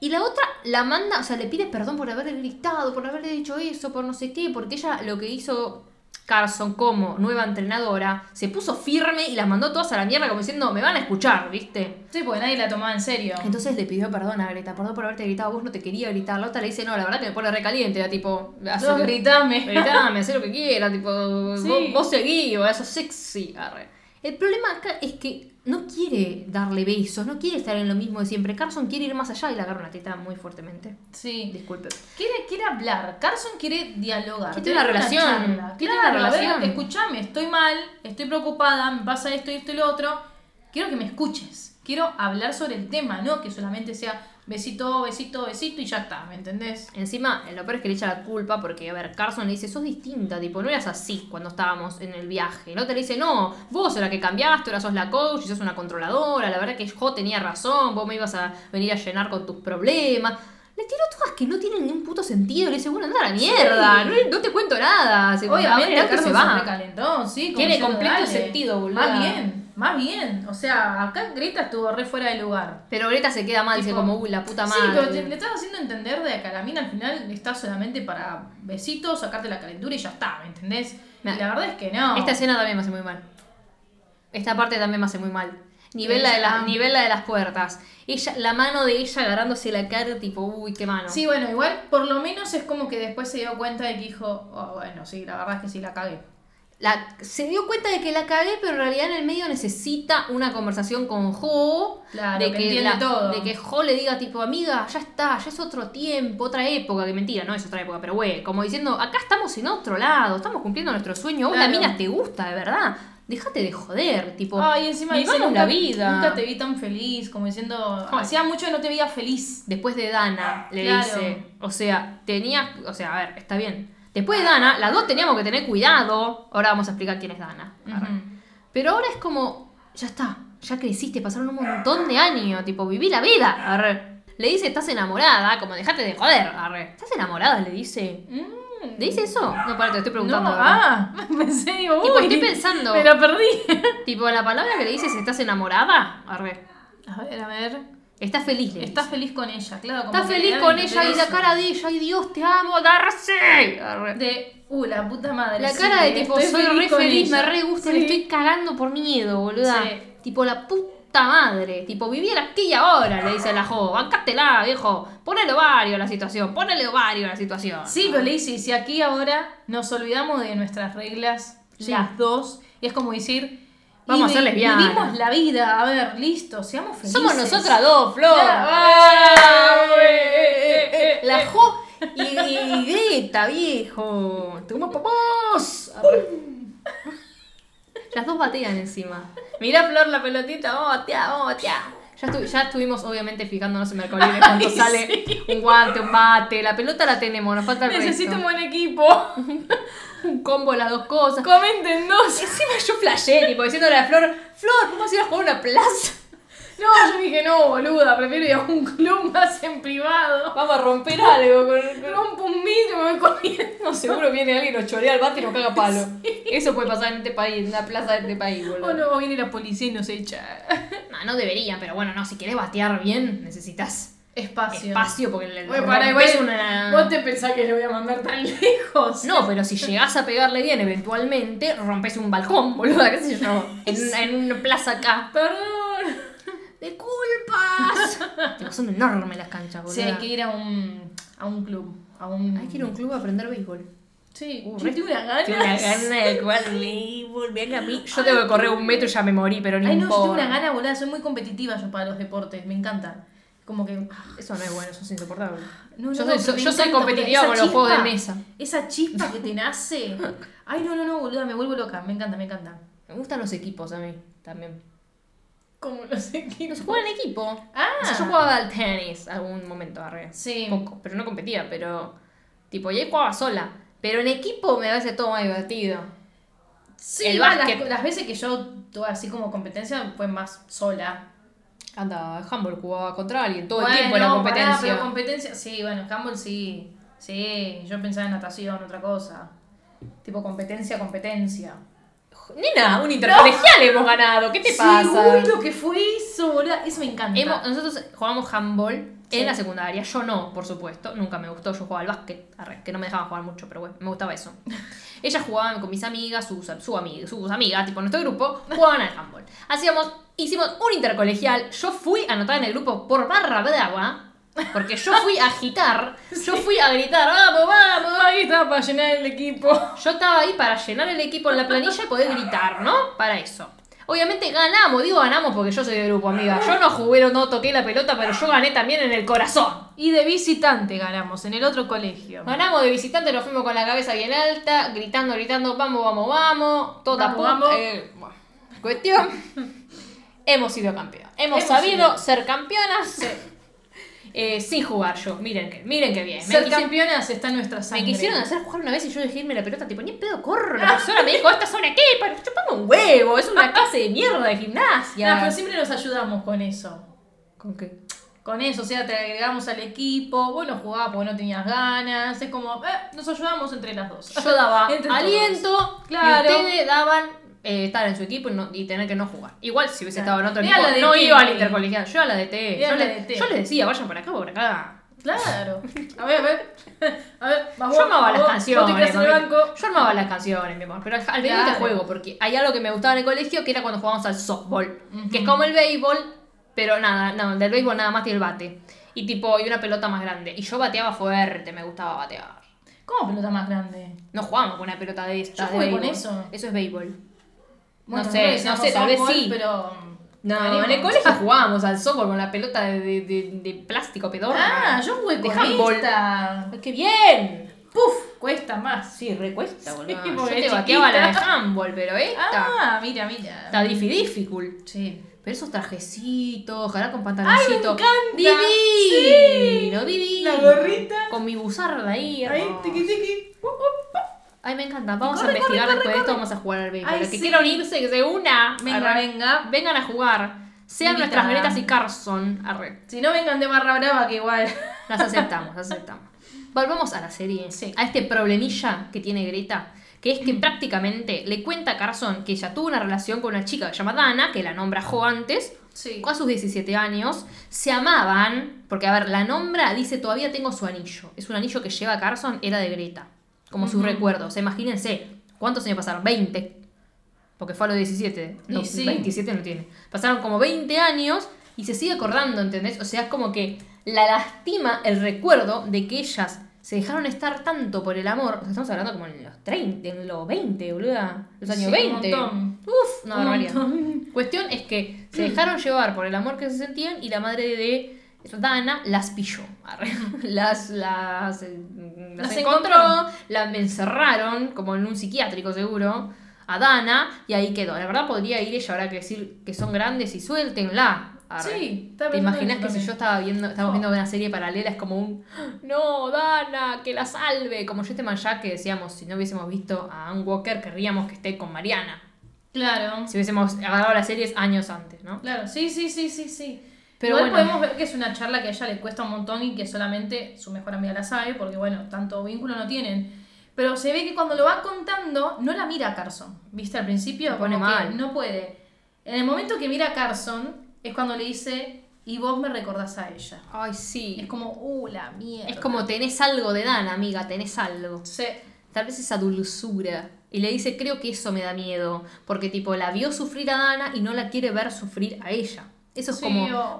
Y la otra la manda, o sea, le pide perdón por haberle gritado, por haberle dicho eso, por no sé qué. Porque ella lo que hizo Carson como nueva entrenadora, se puso firme y las mandó todas a la mierda como diciendo, me van a escuchar, ¿viste? Sí, porque nadie la tomaba en serio. Entonces le pidió perdón a Greta, perdón por haberte gritado, vos no te quería gritar. La otra le dice, no, la verdad que me pone recaliente, era tipo... No, gritame, haz lo que quieras, tipo... Sí. Vos seguí, o eso sexy, arre. El problema acá es que no quiere darle besos, no quiere estar en lo mismo de siempre. Carson quiere ir más allá y le agarra una teta muy fuertemente. Sí. Disculpe. Quiere hablar. Carson quiere dialogar. Quiere una relación. Escúchame, estoy mal, estoy preocupada, me pasa esto y lo otro. Quiero que me escuches. Quiero hablar sobre el tema, no que solamente sea besito y ya está, ¿me entendés? Encima, lo peor es que le echa la culpa porque, a ver, Carson le dice, sos distinta, tipo, no eras así cuando estábamos en el viaje. El otro le dice, no, vos sos la que cambiaste, ahora sos la coach y sos una controladora, la verdad que yo tenía razón, vos me ibas a venir a llenar con tus problemas. Le tiró todas que no tienen ni un puto sentido. Le dice, bueno, anda a la mierda. Sí. No te cuento nada. Obviamente, el Carson se va. Recalentó, sí. Tiene completo sentido, boludo. Más bien. O sea, acá Greta estuvo re fuera de lugar. Pero Greta se queda mal, tipo, dice como, la puta madre. Sí, pero le estás haciendo entender de que a la mina al final está solamente para besitos, sacarte la calentura y ya está, ¿me entendés? Y la verdad es que no. Esta escena también me hace muy mal. Esta parte también me hace muy mal. Nivel la de las puertas. Ella, la mano de ella agarrándose la cara, tipo, qué mano. Sí, bueno, igual, por lo menos es como que después se dio cuenta de que dijo, la verdad es que sí la cagué. se dio cuenta de que la cagué, pero en realidad en el medio necesita una conversación con Jo, claro, de que todo. De que Jo le diga tipo, amiga, ya está, ya es otro tiempo, otra época, que mentira, no es otra época, pero güey, como diciendo, acá estamos en otro lado, estamos cumpliendo nuestro sueño, claro. Vos la mina te gusta, de verdad, déjate de joder, tipo, ay, encima dice, nunca, la vida. Nunca te vi tan feliz, como diciendo, hacía mucho que no te veía feliz. Después de Dana, le claro. dice, o sea, tenías, o sea, a ver, está bien. Después de Dana, las dos teníamos que tener cuidado. Ahora vamos a explicar quién es Dana. Uh-huh. Pero ahora es como, ya está, ya creciste, pasaron un montón de años, tipo, viví la vida. Arre. Le dice, estás enamorada, como dejate de joder. Arre. ¿Estás enamorada? Le dice. ¿Le dice eso? No, pará, te estoy preguntando. No, pensé, digo, tipo, estoy pensando. Me la perdí. Tipo, la palabra que le dices, ¿estás enamorada? Arre. A ver, a ver. Está feliz, le está dice. Feliz con ella, claro. Como está feliz con ella y la cara de ella, ay Dios, te amo, Darcy. De, la puta madre. La cara de tipo, soy re feliz, me re gusta, sí. Me estoy cagando por miedo, boluda. Sí. Tipo, la puta madre. Tipo, viviera aquí y ahora, le dice a la Jo. Bancátela, viejo. Ponele ovario a la situación, ponele ovario a la situación. Sí, pero le dice, si aquí ahora nos olvidamos de nuestras reglas, sí. Las dos, y es como decir... Vamos a ser lesbianas. Vivimos la vida, a ver, listo, seamos felices. Somos nosotras dos, Flor. La Jo y Greta, viejo. ¡Toma papás! Las dos batean encima. Mirá, Flor, la pelotita, vamos, tía, vamos, tía. Ya estuvimos obviamente fijándonos en Mercado Libre cuando sale sí. Un guante, un bate, la pelota la tenemos, nos falta el necesito resto. Necesito un buen equipo. Un combo de las dos cosas. Comenten dos. Encima yo flashé, tipo, diciéndole a Flor, ¿vamos a ir a jugar a una plaza? No, yo dije, no, boluda, prefiero ir a un club más en privado. Vamos a romper algo. Rompo un vidrio, me voy corriendo. No, seguro viene alguien, nos chorea al bate y nos caga palo. Sí. Eso puede pasar en este país, en la plaza de este país, boludo. O no, viene la policía y nos echa. No, no deberían, pero bueno, no, si querés batear bien, necesitas... Espacio, porque le rompes una... Vos te pensás que le voy a mandar tan lejos. No, pero si llegás a pegarle bien, eventualmente rompes un balcón, boluda, qué sé yo. En una plaza acá. Perdón. ¡De culpas! Son enormes las canchas, boluda. Sí, hay que ir a un club. Hay que ir a un club a aprender béisbol. Sí, yo tengo una gana. Tengo una gana de jugar béisbol, venga a mí. Yo tengo que correr 1 metro y ya me morí, pero ni importa. Yo tengo una gana, boluda, soy muy competitiva yo para los deportes, me encanta. Como que... Eso no es bueno, eso es insoportable. No, yo soy competitiva con los juegos de mesa. Esa chispa que te nace. Ay, no, boluda, me vuelvo loca. Me encanta. Me gustan los equipos a mí también. ¿Cómo los equipos? Nos juegan en equipo. Ah. O sea, yo jugaba al tenis algún momento, arre. Sí. Poco, pero no competía, pero... Tipo, y ahí jugaba sola. Pero en equipo me parece todo más divertido. Sí, el básquet. Las veces que yo tuve así como competencia fue más sola. Anda, Humboldt jugaba contra alguien todo el tiempo en la competencia. Pará, pero competencia, sí, bueno, Humboldt sí. Sí, yo pensaba en natación, otra cosa. Tipo competencia. Nena, un intercolegial hemos ganado, ¿qué te pasa? Uy, lo que fue eso, boludo, eso me encanta. Nosotros jugamos Humboldt sí. En la secundaria, yo no, por supuesto, nunca me gustó, yo jugaba al básquet, que no me dejaban jugar mucho, pero bueno, me gustaba eso. Ellas jugaban con mis amigas, sus amigas, tipo nuestro grupo, jugaban al Humboldt. Hicimos un intercolegial, yo fui anotada en el grupo por barra brava, porque yo fui a agitar, yo fui a gritar, vamos, ahí estaba para llenar el equipo. Yo estaba ahí para llenar el equipo en la planilla y poder gritar, ¿no? Para eso. Obviamente ganamos porque yo soy de grupo, amiga. Yo no jugué, no toqué la pelota, pero yo gané también en el corazón. Y de visitante ganamos, en el otro colegio. Ganamos de visitante, nos fuimos con la cabeza bien alta, gritando, vamos, toda puta. Cuestión... Hemos sido campeonas. Hemos sabido ser campeonas sin jugar yo. Miren qué bien. Campeonas está en nuestra sangre. Me quisieron hacer jugar una vez y yo dejé irme la pelota. Tipo, ni pedo corro. La profesora me dijo, ¿estas son aquí? Para chupame un huevo. Es una clase de mierda de gimnasia. No, pero siempre nos ayudamos con eso. ¿Con qué? Con eso, o sea, te agregamos al equipo. Vos no jugabas porque no tenías ganas. Es como, nos ayudamos entre las dos. Yo daba aliento, claro. Y ustedes daban... estar en su equipo y tener que no jugar. Igual si hubiese estado en otro equipo, no iba al intercolegial. Yo a la DT. Yo les decía, vayan por acá. Claro. A ver. Yo armaba las canciones. Yo armaba las canciones, mi amor. Pero al béisbol te juego, porque hay algo que me gustaba en el colegio, que era cuando jugábamos al softball. Uh-huh. Que es como el béisbol, pero nada, no, del béisbol nada más tiene el bate. Y tipo, y una pelota más grande. Y yo bateaba fuerte, me gustaba batear. ¿Cómo pelota más grande? No jugamos con una pelota de esta. Yo jugué con eso. Eso es béisbol. Bueno, no sé, tal vez sí. Pero... No, en el colegio jugábamos al softball con la pelota de plástico pedorra. Ah, yo jugué con esta. ¡Qué bien! ¡Puf! Cuesta más. Sí, recuesta, boludo. Sí, yo te bateaba la de handball, pero esta... Ah, mira. Está difícil. Sí. Pero esos trajecitos, ojalá con pantaloncitos. ¡Ay, me encanta! ¡Divino, divino! La gorrita. Con mi buzarda ahí. Ahí, tiqui. Ay, me encanta. Vamos a investigar después de esto. Vamos a jugar al béisbol. Los que quieran irse, que se una. Vengan a jugar. Sean Invitana. Nuestras Gretas y Carson. Arre. Si no, vengan de Barra Brava, que igual. Las aceptamos. Volvamos a la serie. Sí. A este problemilla que tiene Greta. Que es que prácticamente le cuenta a Carson que ella tuvo una relación con una chica llamada Ana, que la nombra Jo antes. Sí. A sus 17 años, se amaban. Porque, a ver, la nombra, dice, todavía tengo su anillo. Es un anillo que lleva Carson, era de Greta. Como sus recuerdos. Imagínense, ¿cuántos años pasaron? 20. Porque fue a los 17. No, 27 no tiene. Pasaron como 20 años y se sigue acordando, ¿entendés? O sea, es como que la lastima el recuerdo de que ellas se dejaron estar tanto por el amor. O sea, estamos hablando como en los 30, en los 20, boluda. Los años 20. Un Uf, no, barbaridad. Cuestión es que se dejaron llevar por el amor que se sentían y la madre de Dana las pilló. Las encontró, las encerraron como en un psiquiátrico seguro a Dana y ahí quedó. La verdad podría ir ella ahora que decir que son grandes y suéltenla. Arre. Sí, ¿te imaginas que si yo estaba viendo una serie paralela? Es como un no, Dana, que la salve. Como Jetman Jack, que decíamos, si no hubiésemos visto a Ann Walker, querríamos que esté con Mariana. Claro. Si hubiésemos agarrado las series años antes, ¿no? Claro, sí. Pero igual podemos ver que es una charla que a ella le cuesta un montón y que solamente su mejor amiga la sabe, porque bueno, tanto vínculo no tienen. Pero se ve que cuando lo va contando, no la mira a Carson. ¿Viste? Al principio se pone mal. Que no puede. En el momento que mira a Carson, es cuando le dice, y vos me recordás a ella. Ay, sí. Es como, la mierda. Es como, tenés algo de Dana, amiga, tenés algo. Sí. Tal vez esa dulzura. Y le dice, creo que eso me da miedo. Porque tipo, la vio sufrir a Dana y no la quiere ver sufrir a ella. Eso es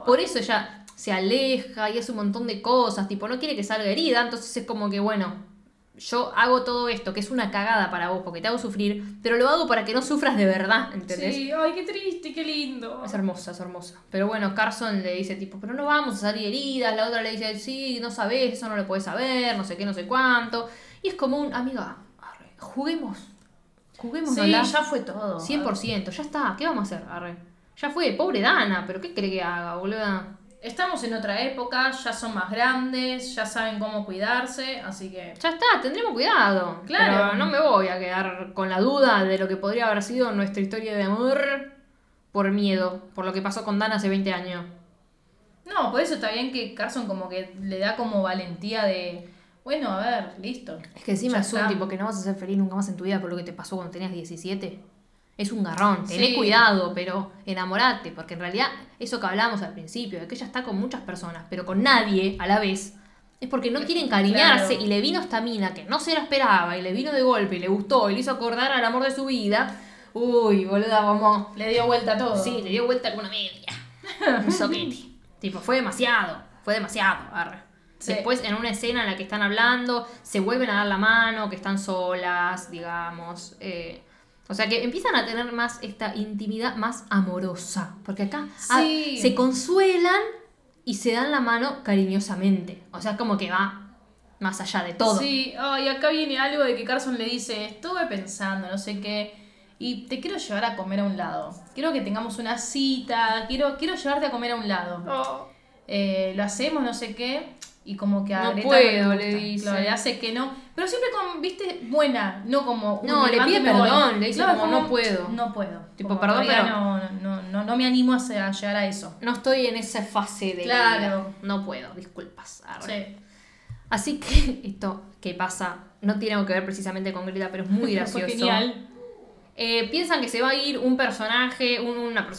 por eso ella se aleja y hace un montón de cosas, tipo, no quiere que salga herida, entonces es como que, bueno, yo hago todo esto, que es una cagada para vos, porque te hago sufrir, pero lo hago para que no sufras de verdad, ¿entendés? Sí, ay, qué triste, qué lindo. Es hermosa. Pero bueno, Carson le dice, tipo, pero no vamos a salir heridas, la otra le dice, sí, no sabés, eso no lo podés saber, no sé qué, no sé cuánto, y es como un, amiga, arre, juguemos. Sí, ya fue todo. 100%, ya está, ¿qué vamos a hacer? Arre. Ya fue, pobre Dana, pero ¿qué cree que haga, boluda? Estamos en otra época, ya son más grandes, ya saben cómo cuidarse, así que... Ya está, tendremos cuidado. Claro. Pero no me voy a quedar con la duda de lo que podría haber sido nuestra historia de amor por miedo, por lo que pasó con Dana hace 20 años. No, por eso está bien que Carson como que le da como valentía de... Bueno, a ver, listo. Es que encima es un tipo que no vas a ser feliz nunca más en tu vida por lo que te pasó cuando tenías 17. Es un garrón, tené cuidado, pero enamorate, porque en realidad eso que hablábamos al principio, de que ella está con muchas personas, pero con nadie a la vez, es porque no quiere encariñarse y le vino esta mina que no se la esperaba y le vino de golpe y le gustó y le hizo acordar al amor de su vida. Uy, boluda, vamos. Le dio vuelta a todo. Sí, le dio vuelta alguna media. Un soquete. Tipo, fue demasiado. Arre. Sí. Después en una escena en la que están hablando, se vuelven a dar la mano, que están solas, digamos... O sea que empiezan a tener más esta intimidad más amorosa. Porque acá se consuelan y se dan la mano cariñosamente. O sea, como que va más allá de todo. Sí, y acá viene algo de que Carson le dice, estuve pensando, no sé qué, y te quiero llevar a comer a un lado. Quiero que tengamos una cita, quiero llevarte a comer a un lado. Lo hacemos, no sé qué. Y como que a no Greta puedo, le dice. Claro, le hace que no. Pero siempre con, viste, buena. No como... No, le pide perdón. Voy. Le dice claro, como, no puedo. Tipo, como, perdón, pero... No me animo a llegar a eso. No estoy en esa fase de... Claro. No puedo, disculpas. Sí. Así que esto que pasa no tiene algo que ver precisamente con Greta, pero es muy gracioso. Genial. Piensan que se va a ir un personaje, una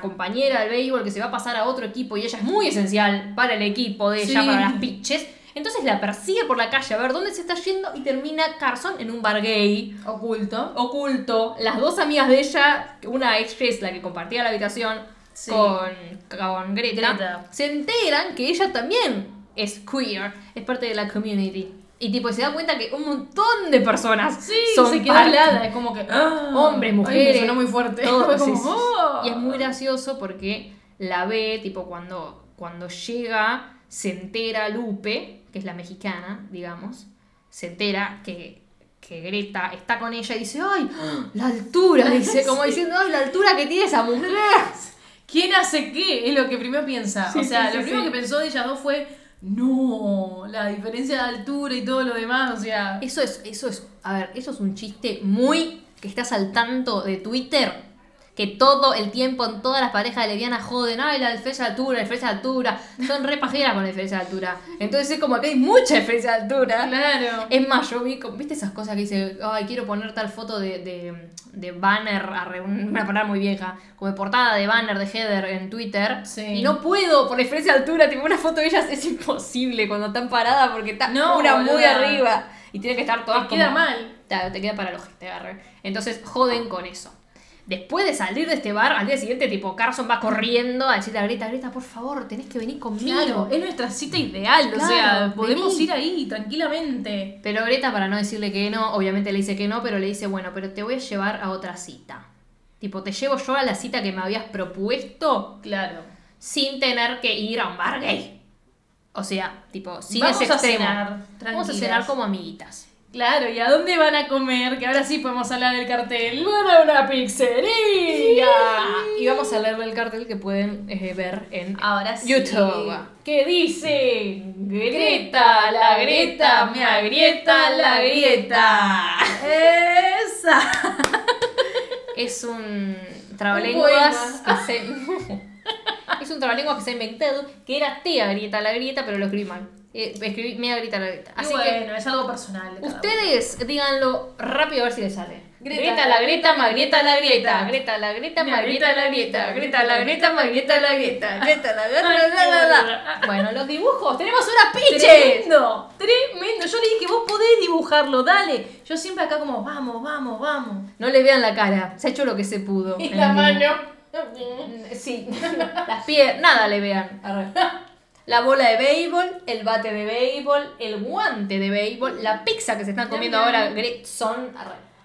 compañera del béisbol que se va a pasar a otro equipo y ella es muy esencial para el equipo de ella, para las pitches. Entonces la persigue por la calle a ver dónde se está yendo y termina Carson en un bar gay. Oculto. Las dos amigas de ella, una ex es la que compartía la habitación con Greta, se enteran que ella también es queer, es parte de la community. Y tipo, se da cuenta que un montón de personas son se queda helada. Es como que hombres, mujeres, suena muy fuerte todo, como, Y es muy gracioso porque la ve, tipo, cuando llega, se entera Lupe, que es la mexicana, digamos, se entera que Greta está con ella y dice, ¡ay, la altura! Dice, como diciendo, ¡ay, la altura que tiene esa mujer! ¿Quién hace qué? Es lo que primero piensa. Sí, o sea, sí, lo primero que pensó de ellas dos fue, no, la diferencia de altura y todo lo demás, o sea... Eso es un chiste muy que estás al tanto de Twitter, que todo el tiempo en todas las parejas lesbianas joden, ay, la diferencia de altura, son re pajeras con la diferencia de altura. Entonces es como que hay mucha diferencia de altura. Claro. Es más, yo vi, ¿viste esas cosas que dice, ay, quiero poner tal foto de banner, una palabra muy vieja, como de portada de banner, de header en Twitter, y no puedo por la diferencia de altura, tipo una foto de ellas es imposible cuando están paradas porque está muy arriba y tiene que estar todas te como... Te queda mal. Claro, te queda para los que te agarren. Entonces joden con eso. Después de salir de este bar, al día siguiente, tipo, Carson va corriendo a decirle a Greta, por favor, tenés que venir conmigo. Claro, es nuestra cita ideal, claro, o sea, podemos ir ahí tranquilamente. Pero Greta, para no decirle que no, obviamente le dice que no, pero le dice, bueno, pero te voy a llevar a otra cita. Tipo, te llevo yo a la cita que me habías propuesto. Claro. Sin tener que ir a un bar gay. O sea, tipo, sin ese extremo. Vamos a cenar como amiguitas. Claro, ¿y a dónde van a comer? Que ahora sí podemos hablar del cartel. ¡Van a una pizzería! Y vamos a leer el cartel que pueden ver en YouTube. ¿Qué dice? Greta, la Greta, me agrieta la grieta. ¡Esa! Es un trabalenguas que se... Es un trabalenguas que se ha inventado, que era tía Greta, la grieta, pero lo escribí mal. Escribí media grita la grita. Así bueno, que es algo personal. Ustedes díganlo rápido a ver si les sale. Greta la Greta, Magreta la Greta. Greta la Greta, Magreta la Greta. Greta la Greta, Magreta la Greta. Greta la Greta. Bueno, los dibujos. ¡Tenemos una piche! ¡Tremendo! Yo le dije, vos podés dibujarlo, dale. Yo siempre acá como, vamos. No le vean la cara. Se ha hecho lo que se pudo. Y la mano. Sí. Las piernas. Nada le vean. La bola de béisbol, el bate de béisbol, el guante de béisbol, la pizza que se están comiendo ahora, Gretson,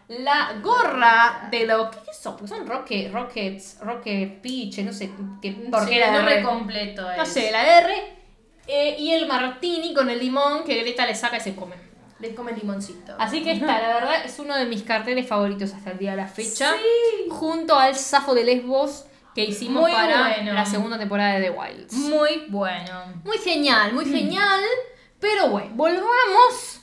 la gorra de los... ¿Qué son? Porque son Rocket Peach, no sé qué... Porque la R completo es. No sé, la R y el martini con el limón que Greta le saca y se come. Le come limoncito. Así que la verdad, es uno de mis carteles favoritos hasta el día de la fecha. Sí. Junto al Safo de Lesbos. Que hicimos muy para la segunda temporada de The Wilds. Muy bueno. Muy genial. Pero bueno, volvamos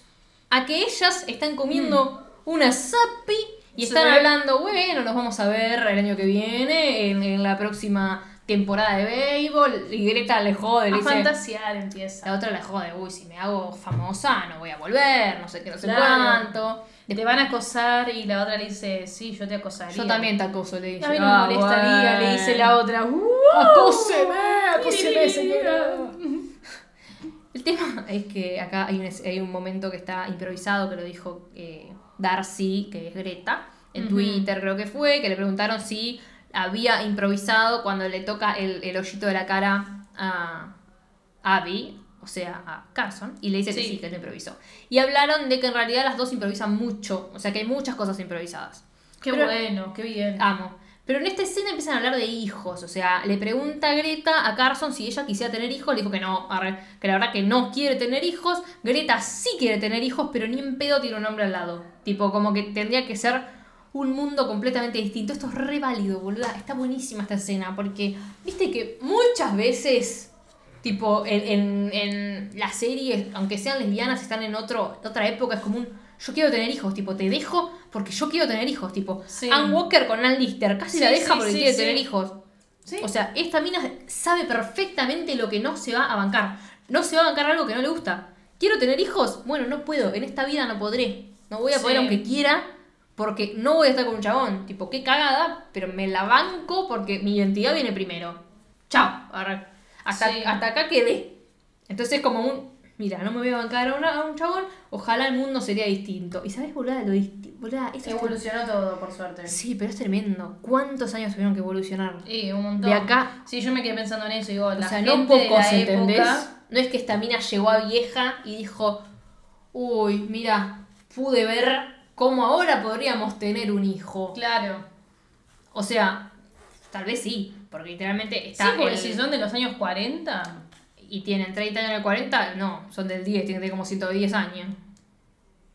a que ellas están comiendo una zapi y están hablando, bueno, nos vamos a ver el año que viene, en la próxima temporada de béisbol. Y Greta le jode. A fantasear empieza. La otra le jode, si me hago famosa no voy a volver, no sé qué, no sé cuánto. Te van a acosar y la otra le dice, sí, yo te acosaría. Yo también te acoso, le dice. A mí no me molestaría, bueno. Le dice la otra. ¡Acóseme, señora! El tema es que acá hay un momento que está improvisado, que lo dijo Darcy, que es Greta, en Twitter creo que fue, que le preguntaron si había improvisado cuando le toca el hoyito de la cara a Abby. O sea, a Carson, y le dice que sí, que lo improvisó. Y hablaron de que en realidad las dos improvisan mucho, o sea que hay muchas cosas improvisadas. Qué bien. Amo. Pero en esta escena empiezan a hablar de hijos, o sea, le pregunta a Greta a Carson si ella quisiera tener hijos, le dijo que no, que la verdad que no quiere tener hijos. Greta sí quiere tener hijos, pero ni en pedo tiene un hombre al lado. Tipo, como que tendría que ser un mundo completamente distinto. Esto es re válido, boluda. Está buenísima esta escena, porque viste que muchas veces... Tipo, en las series, aunque sean lesbianas, están en otra época, es como un... Yo quiero tener hijos, tipo, te dejo porque yo quiero tener hijos, tipo. Sí. Ann Walker con Ann Lister, casi la deja porque quiere tener hijos. Sí. O sea, esta mina sabe perfectamente lo que no se va a bancar. No se va a bancar algo que no le gusta. ¿Quiero tener hijos? Bueno, no puedo, en esta vida no podré. No voy a poder aunque quiera, porque no voy a estar con un chabón. Tipo, qué cagada, pero me la banco porque mi identidad viene primero. Chao, hasta acá quedé. Entonces como mira, no me voy a bancar a un chabón, ojalá el mundo sería distinto. ¿Y sabes, boluda? Evolucionó todo, por suerte. Sí, pero es tremendo. ¿Cuántos años tuvieron que evolucionar? Sí, un montón. De acá. Sí, yo me quedé pensando en eso. Digo, o sea, no pocos, ¿entendés? No es que esta mina llegó a vieja y dijo, uy, mira, pude ver cómo ahora podríamos tener un hijo. Claro. O sea, tal vez sí, porque literalmente está... Sí, porque si son de los años 40 y tienen 30 años de 40, no, son del 10, tienen como 110 años.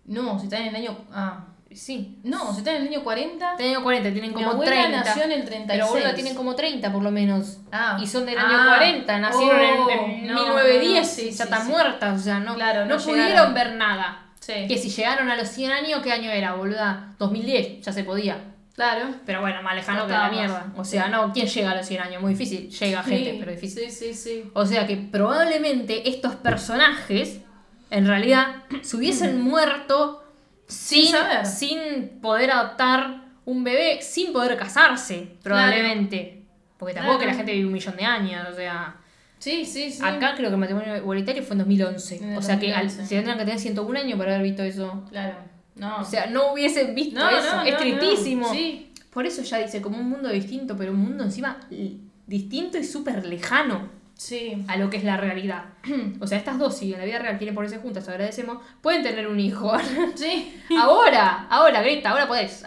No, si están en el año... Ah, sí. No, si están en el año 40... Están en el año 40, tienen como 30. Mi abuela nació en el 36. Pero ahora tienen como 30 por lo menos. Ah. Y son del año 40, nacieron en 1910, sí, ya están muertas, o sea, no, claro, no pudieron ver nada. Sí. Que si llegaron a los 100 años, ¿qué año era, boluda? 2010, ya se podía. Claro. Pero bueno, más lejano no que la mierda. O sea, no, ¿quién llega a los 100 años? Muy difícil. Llega gente, pero difícil. Sí, sí, sí. O sea que probablemente estos personajes, en realidad, se hubiesen muerto sin poder adoptar un bebé, sin poder casarse, probablemente. Claro. Porque tampoco que la gente vive 1.000.000 de años, o sea... Sí, sí, sí. Acá creo que el matrimonio igualitario fue en 2011. O sea que se tendrán que tener 101 años para haber visto eso. Claro. No. O sea, no hubiesen visto eso. No, es tristísimo. No. Sí. Por eso ya dice, como un mundo distinto, pero un mundo encima distinto y súper lejano a lo que es la realidad. O sea, estas dos, si en la vida real quieren ponerse juntas, agradecemos, pueden tener un hijo. Sí. Ahora, Greta, ahora podés.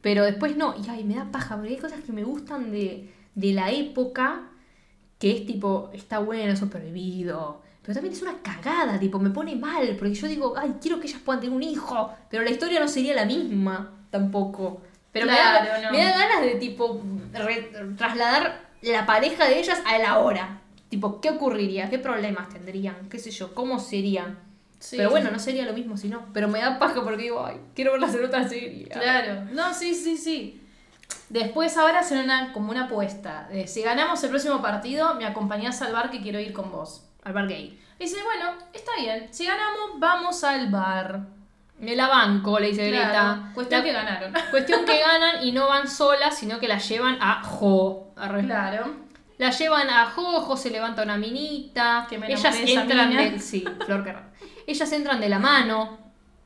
Pero después no. Y ay, me da paja, porque hay cosas que me gustan de la época... Que es tipo, está bueno, eso prohibido. Pero también es una cagada, tipo, me pone mal. Porque yo digo, ay, quiero que ellas puedan tener un hijo. Pero la historia no sería la misma, tampoco. Pero claro, me da ganas de, tipo, trasladar la pareja de ellas a la hora. Tipo, ¿qué ocurriría? ¿Qué problemas tendrían? ¿Qué sé yo? ¿Cómo sería? Sí. Pero bueno, no sería lo mismo si no. Pero me da paja porque digo, ay, quiero verlas en otra serie. Claro. No, sí, sí, sí. Después ahora hacen como una apuesta. Si ganamos el próximo partido, me acompañás al bar que quiero ir con vos. Al bar gay. Y dice, bueno, está bien. Si ganamos, vamos al bar. Me la banco, le dice Greta. Claro. Cuestión que ganaron. Cuestión que ganan y no van solas, sino que la llevan a Jo. Claro. La llevan a Jo se levanta una minita. Que me ellas entran mina. Sí, Flor Carrera. Ellas entran de la mano.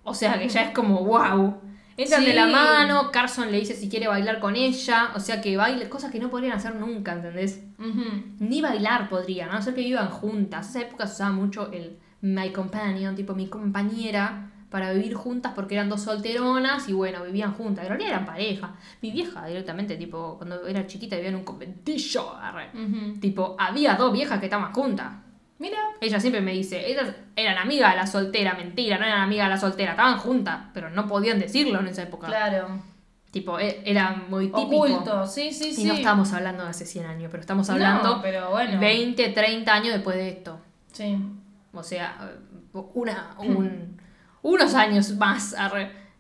O sea que ya es como wow. Entran de la mano, Carson le dice si quiere bailar con ella, o sea que baile, cosas que no podrían hacer nunca, ¿entendés? Uh-huh. Ni bailar podrían, a no ser que vivan juntas. En esa época se usaba mucho el my companion, tipo mi compañera, para vivir juntas porque eran dos solteronas y bueno, vivían juntas. En realidad eran pareja. Mi vieja directamente, tipo, cuando era chiquita vivía en un conventillo, uh-huh. Tipo, había dos viejas que estaban juntas. Mira. Ella siempre me dice, ellas eran amigas de la soltera, mentira, no eran amigas de la soltera, estaban juntas, pero no podían decirlo en esa época. Claro. Tipo, era muy típico. Oculto, sí. Y no estamos hablando de hace 100 años, pero estamos hablando pero bueno. 20, 30 años después de esto. Sí. O sea, unos años más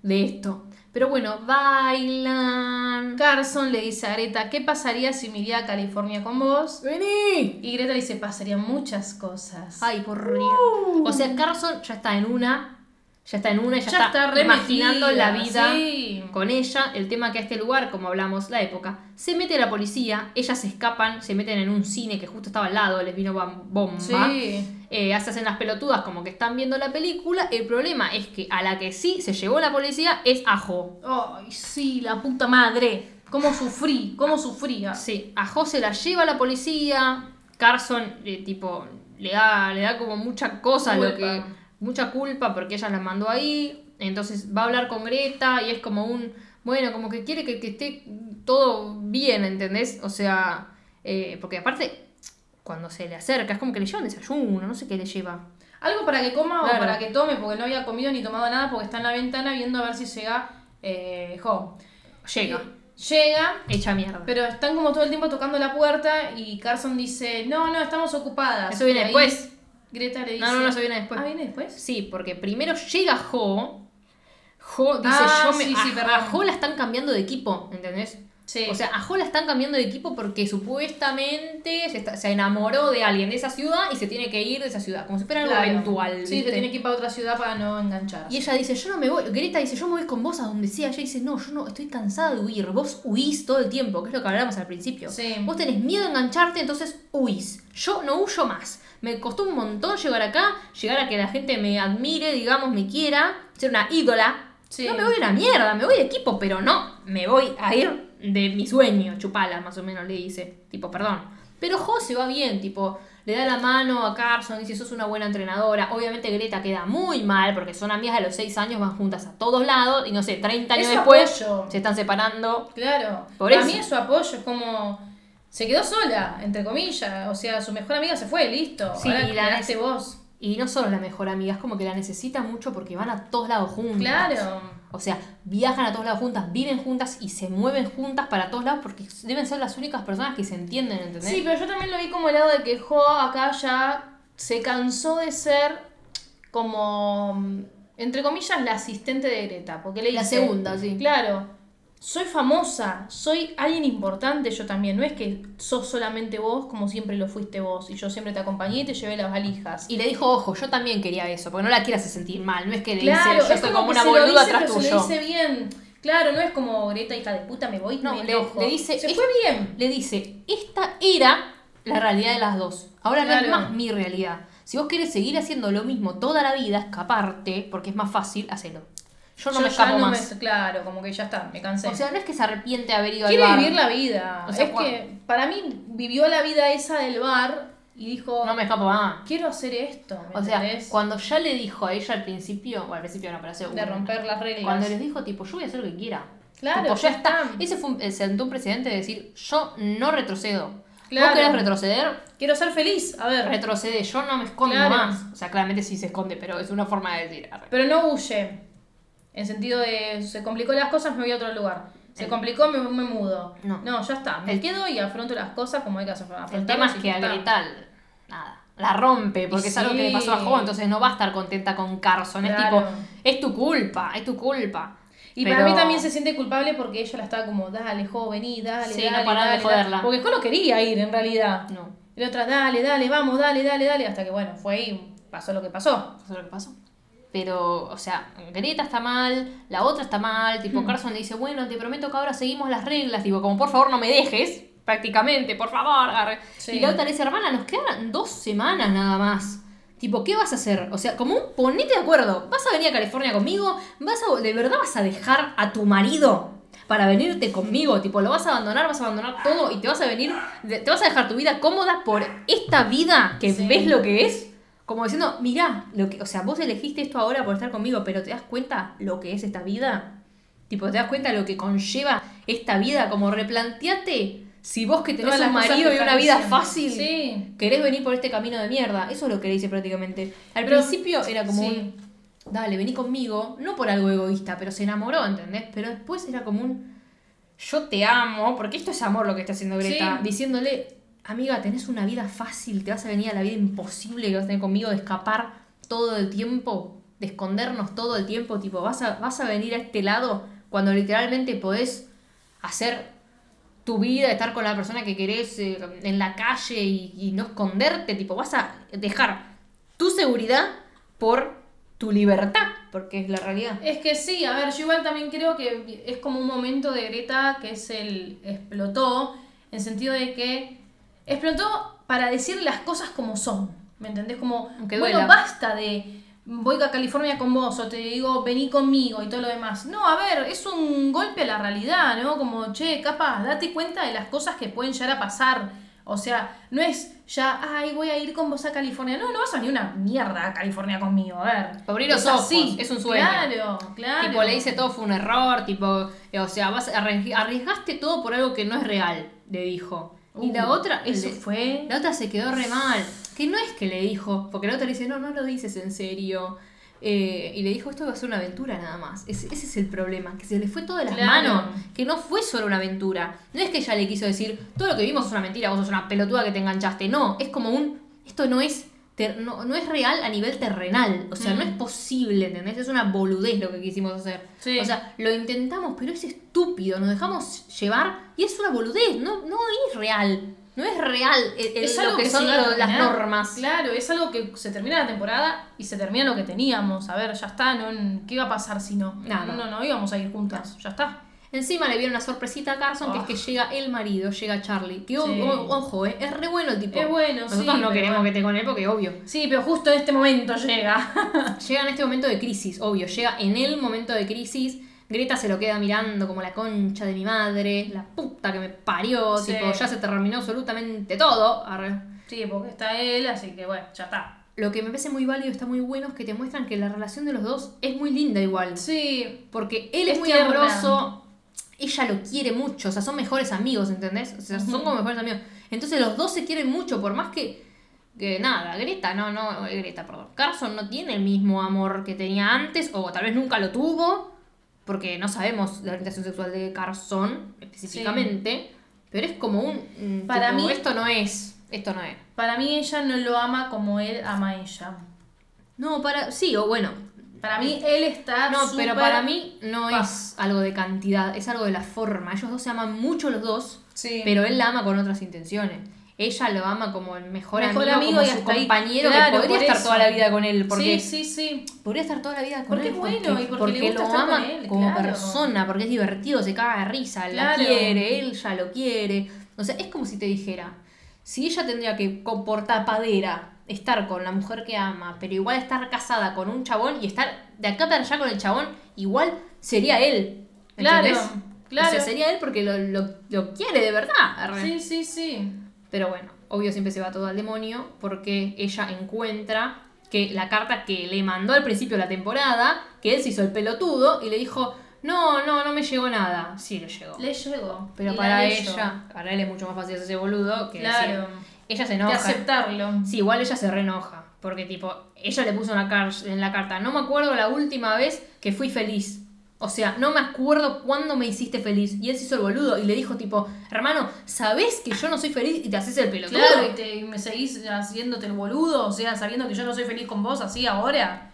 de esto. Pero bueno, bailan. Carson le dice a Greta, ¿qué pasaría si me iría a California con vos? ¡Vení! Y Greta le dice, pasarían muchas cosas. Ay, por Dios. O sea, Carson ya está imaginando la vida con ella. El tema que a este lugar, como hablamos, la época, se mete la policía, ellas se escapan, se meten en un cine que justo estaba al lado, les vino bomba. Sí. Se hacen las pelotudas como que están viendo la película. El problema es que a la que sí se llevó la policía es a Jo. Ay, sí, la puta madre. Cómo sufría. Sí, a Jo se la lleva la policía. Carson, tipo, le da como mucha cosa culpa. Mucha culpa porque ella las mandó ahí. Entonces va a hablar con Greta y es como como que quiere que esté todo bien, ¿entendés? O sea, porque aparte, cuando se le acerca, es como que le llevan desayuno, no sé qué le lleva. Algo para que coma o para que tome, porque no había comido ni tomado nada, porque está en la ventana viendo a ver si llega Jo. Llega. Hecha mierda. Pero están como todo el tiempo tocando la puerta y Carson dice, no, estamos ocupadas. Eso viene después. Greta le dice... No, eso viene después. ¿Ah, viene después? Sí, porque primero llega Jo dice, a Jo la están cambiando de equipo, ¿entendés? Sí. O sea, a Jo la están cambiando de equipo porque supuestamente se enamoró de alguien de esa ciudad y se tiene que ir de esa ciudad, como si fuera algo eventual. ¿Viste? Sí, se tiene que ir para otra ciudad para no enganchar. Y ella dice, yo no me voy... Greta dice, yo me voy con vos a donde sea. Ella dice, no, yo no, estoy cansada de huir. Vos huís todo el tiempo, que es lo que hablamos al principio. Sí. Vos tenés miedo a engancharte, entonces huís. Yo no huyo más. Me costó un montón llegar acá, llegar a que la gente me admire, digamos, me quiera, ser una ídola. Sí. No me voy a una mierda, me voy de equipo, pero no, me voy a ir de mi sueño, chupala, más o menos le dice. Tipo, perdón. Pero Jo se va bien, tipo, le da la mano a Carson, dice, sos una buena entrenadora. Obviamente Greta queda muy mal porque son amigas de los 6 años, van juntas a todos lados y no sé, 30 años después apoyo. Se están separando. Claro, para mí es su apoyo, es como... Se quedó sola, entre comillas. O sea, su mejor amiga se fue, listo. Sí, ahora y la hace vos. Y no solo es la mejor amiga, es como que la necesita mucho porque van a todos lados juntas. Claro. O sea, viajan a todos lados juntas, viven juntas y se mueven juntas para todos lados porque deben ser las únicas personas que se entienden, ¿entendés? Sí, pero yo también lo vi como el lado de que Jo acá ya se cansó de ser como, entre comillas, la asistente de Greta. Porque le dice, la segunda, sí. Claro. Soy famosa, soy alguien importante yo también. No es que sos solamente vos como siempre lo fuiste vos. Y yo siempre te acompañé y te llevé las valijas. Y le dijo, ojo, yo también quería eso. Porque no la quieras sentir mal. No es que le claro, dice, yo soy como una boluda atrás tuyo. Claro, se lo dice bien. Claro, no es como Greta, hija de puta, me voy, no, me enojo. Le dice, se fue bien. Le dice, esta era la realidad de las dos. Ahora claro. No es más mi realidad. Si vos querés seguir haciendo lo mismo toda la vida, escaparte, porque es más fácil, hacelo. Yo no me escapo no más. Claro, como que ya está, me cansé. O sea, no es que se arrepiente de haber ido al bar. Quiere vivir la vida. O sea, es que para mí vivió la vida esa del bar y dijo... No me escapo más. Quiero hacer esto, ¿me entendés? Sea, cuando ya le dijo a ella al principio... Bueno, al principio no, pero hace de romper las reglas. Cuando les dijo, tipo, yo voy a hacer lo que quiera. Claro, tipo, ya está. Ese fue un precedente de decir, yo no retrocedo. Claro. ¿Vos querés retroceder? Quiero ser feliz, a ver. Retrocede, yo no me escondo más. O sea, claramente sí se esconde, pero es una forma de decir... Arre. Pero no huye. En sentido de, se complicó las cosas, me voy a otro lugar. Se complicó, me mudo. No, ya está. Me quedo y afronto las cosas como hay que afrontarlas. El tema es que a Greta, nada, la rompe, porque es algo que le pasó a Jo, entonces no va a estar contenta con Carson. Claro. Es tipo, es tu culpa. Y pero... para mí también se siente culpable porque ella la estaba como, dale, Jo, vení, dale, sí, dale, no pará de joderla. Porque Jo no quería ir, en realidad. No. Y la otra, dale, vamos, dale. Hasta que, bueno, fue ahí, pasó lo que pasó. Pero, o sea, Greta está mal, la otra está mal, tipo Carson le dice, bueno, te prometo que ahora seguimos las reglas, tipo, como por favor no me dejes, prácticamente, por favor. Sí. Y la otra le dice, hermana, nos quedan 2 semanas nada más. Tipo, ¿qué vas a hacer? O sea, como un ponete de acuerdo, ¿vas a venir a California conmigo? ¿De verdad vas a dejar a tu marido para venirte conmigo? Tipo, lo vas a abandonar todo y te vas a venir, te vas a dejar tu vida cómoda por esta vida que ves lo que es. Como diciendo, mirá, vos elegiste esto ahora por estar conmigo, pero ¿te das cuenta lo que es esta vida? Tipo, ¿te das cuenta lo que conlleva esta vida? Como replanteate si vos que tenés un marido y una vida fácil querés venir por este camino de mierda. Eso es lo que le dice prácticamente. Al principio era como un, dale, vení conmigo, no por algo egoísta, pero se enamoró, ¿entendés? Pero después era como un, yo te amo, porque esto es amor lo que está haciendo Greta, diciéndole... Amiga, tenés una vida fácil, te vas a venir a la vida imposible que vas a tener conmigo, de escapar todo el tiempo, de escondernos todo el tiempo, tipo, vas a venir a este lado cuando literalmente podés hacer tu vida, estar con la persona que querés en la calle y no esconderte, tipo, vas a dejar tu seguridad por tu libertad, porque es la realidad. Es que sí, a ver, yo igual también creo que es como un momento de Greta que es el explotó, en sentido de que explotó para decir las cosas como son, ¿me entendés? Como, bueno, basta de voy a California con vos o te digo vení conmigo y todo lo demás. No, a ver, es un golpe a la realidad, ¿no? Como, che, capaz, date cuenta de las cosas que pueden llegar a pasar. O sea, no es ya, ay, voy a ir con vos a California. No vas a ni una mierda a California conmigo, a ver. Abrir los ojos, así. Es un sueño. Claro. Tipo, le dice todo fue un error, tipo, o sea, arriesgaste todo por algo que no es real, le dijo. Y la otra, la otra se quedó re mal. Que no es que le dijo, porque la otra le dice, no lo dices en serio. Y le dijo, esto va a ser una aventura nada más. Ese es el problema, que se le fue todo de las manos. Que no fue solo una aventura. No es que ella le quiso decir, todo lo que vimos es una mentira, vos sos una pelotuda que te enganchaste. No, es como esto no es real a nivel terrenal. O sea, no es posible, ¿entendés? Es una boludez lo que quisimos hacer. Sí. O sea, lo intentamos, pero es estúpido. Nos dejamos llevar y es una boludez. No es real. No es real es lo que son las normas. Claro, es algo que se termina la temporada y se termina lo que teníamos. A ver, ya está. ¿Qué iba a pasar si no? Nada. No íbamos a ir juntas. Ya está. Encima le vieron una sorpresita a Carson, que es que llega el marido, llega Charlie. Que ojo, es re bueno el tipo. Es bueno, nosotros no queremos que te con él porque obvio. Sí, pero justo en este momento llega. Llega en este momento de crisis, obvio. Llega en el momento de crisis. Greta se lo queda mirando como la concha de mi madre. La puta que me parió. Tipo, ya se terminó absolutamente todo. Arre. Sí, porque está él, así que bueno, ya está. Lo que me parece muy válido, está muy bueno, es que te muestran que la relación de los dos es muy linda igual. Sí. Porque él es muy amoroso, ella lo quiere mucho, o sea, son mejores amigos, ¿entendés? O sea, son como mejores amigos. Entonces los dos se quieren mucho, por más que nada, Greta, Carson no tiene el mismo amor que tenía antes, o tal vez nunca lo tuvo, porque no sabemos la orientación sexual de Carson específicamente, sí. Pero es como un para tipo, mí esto no es. Para mí ella no lo ama como él ama a ella. No, para mí él está no, pero para mí no es algo de cantidad, es algo de la forma. Ellos dos se aman mucho los dos, sí. Pero él la ama con otras intenciones. Ella lo ama como el mejor amigo como y su compañero ahí, claro, que podría estar toda la vida con él. Porque sí. Podría estar toda la vida con él. Porque es bueno porque le gusta lo ama él, como claro. Persona, porque es divertido, se caga de risa, claro. La quiere, él ya lo quiere. O sea, es como si te dijera, si ella tendría que comportar padera, estar con la mujer que ama, pero igual estar casada con un chabón y estar de acá para allá con el chabón, igual sería él. ¿Entendés? Claro. O sea, sería él porque lo quiere de verdad. Arre. Sí. Pero bueno, obvio siempre se va todo al demonio porque ella encuentra que la carta que le mandó al principio de la temporada, que él se hizo el pelotudo y le dijo, no me llegó nada. Sí, le leyó. Pero para él es mucho más fácil hacerse boludo que claro. Decir. Ella se enoja. De aceptarlo. Sí, igual ella se reenoja porque tipo, ella le puso en la carta, no me acuerdo la última vez que fui feliz. O sea, no me acuerdo cuándo me hiciste feliz. Y él se hizo el boludo y le dijo tipo, hermano, ¿sabés que yo no soy feliz? Y te haces el pelotudo. Claro, y me seguís haciéndote el boludo. O sea, sabiendo que yo no soy feliz con vos así ahora.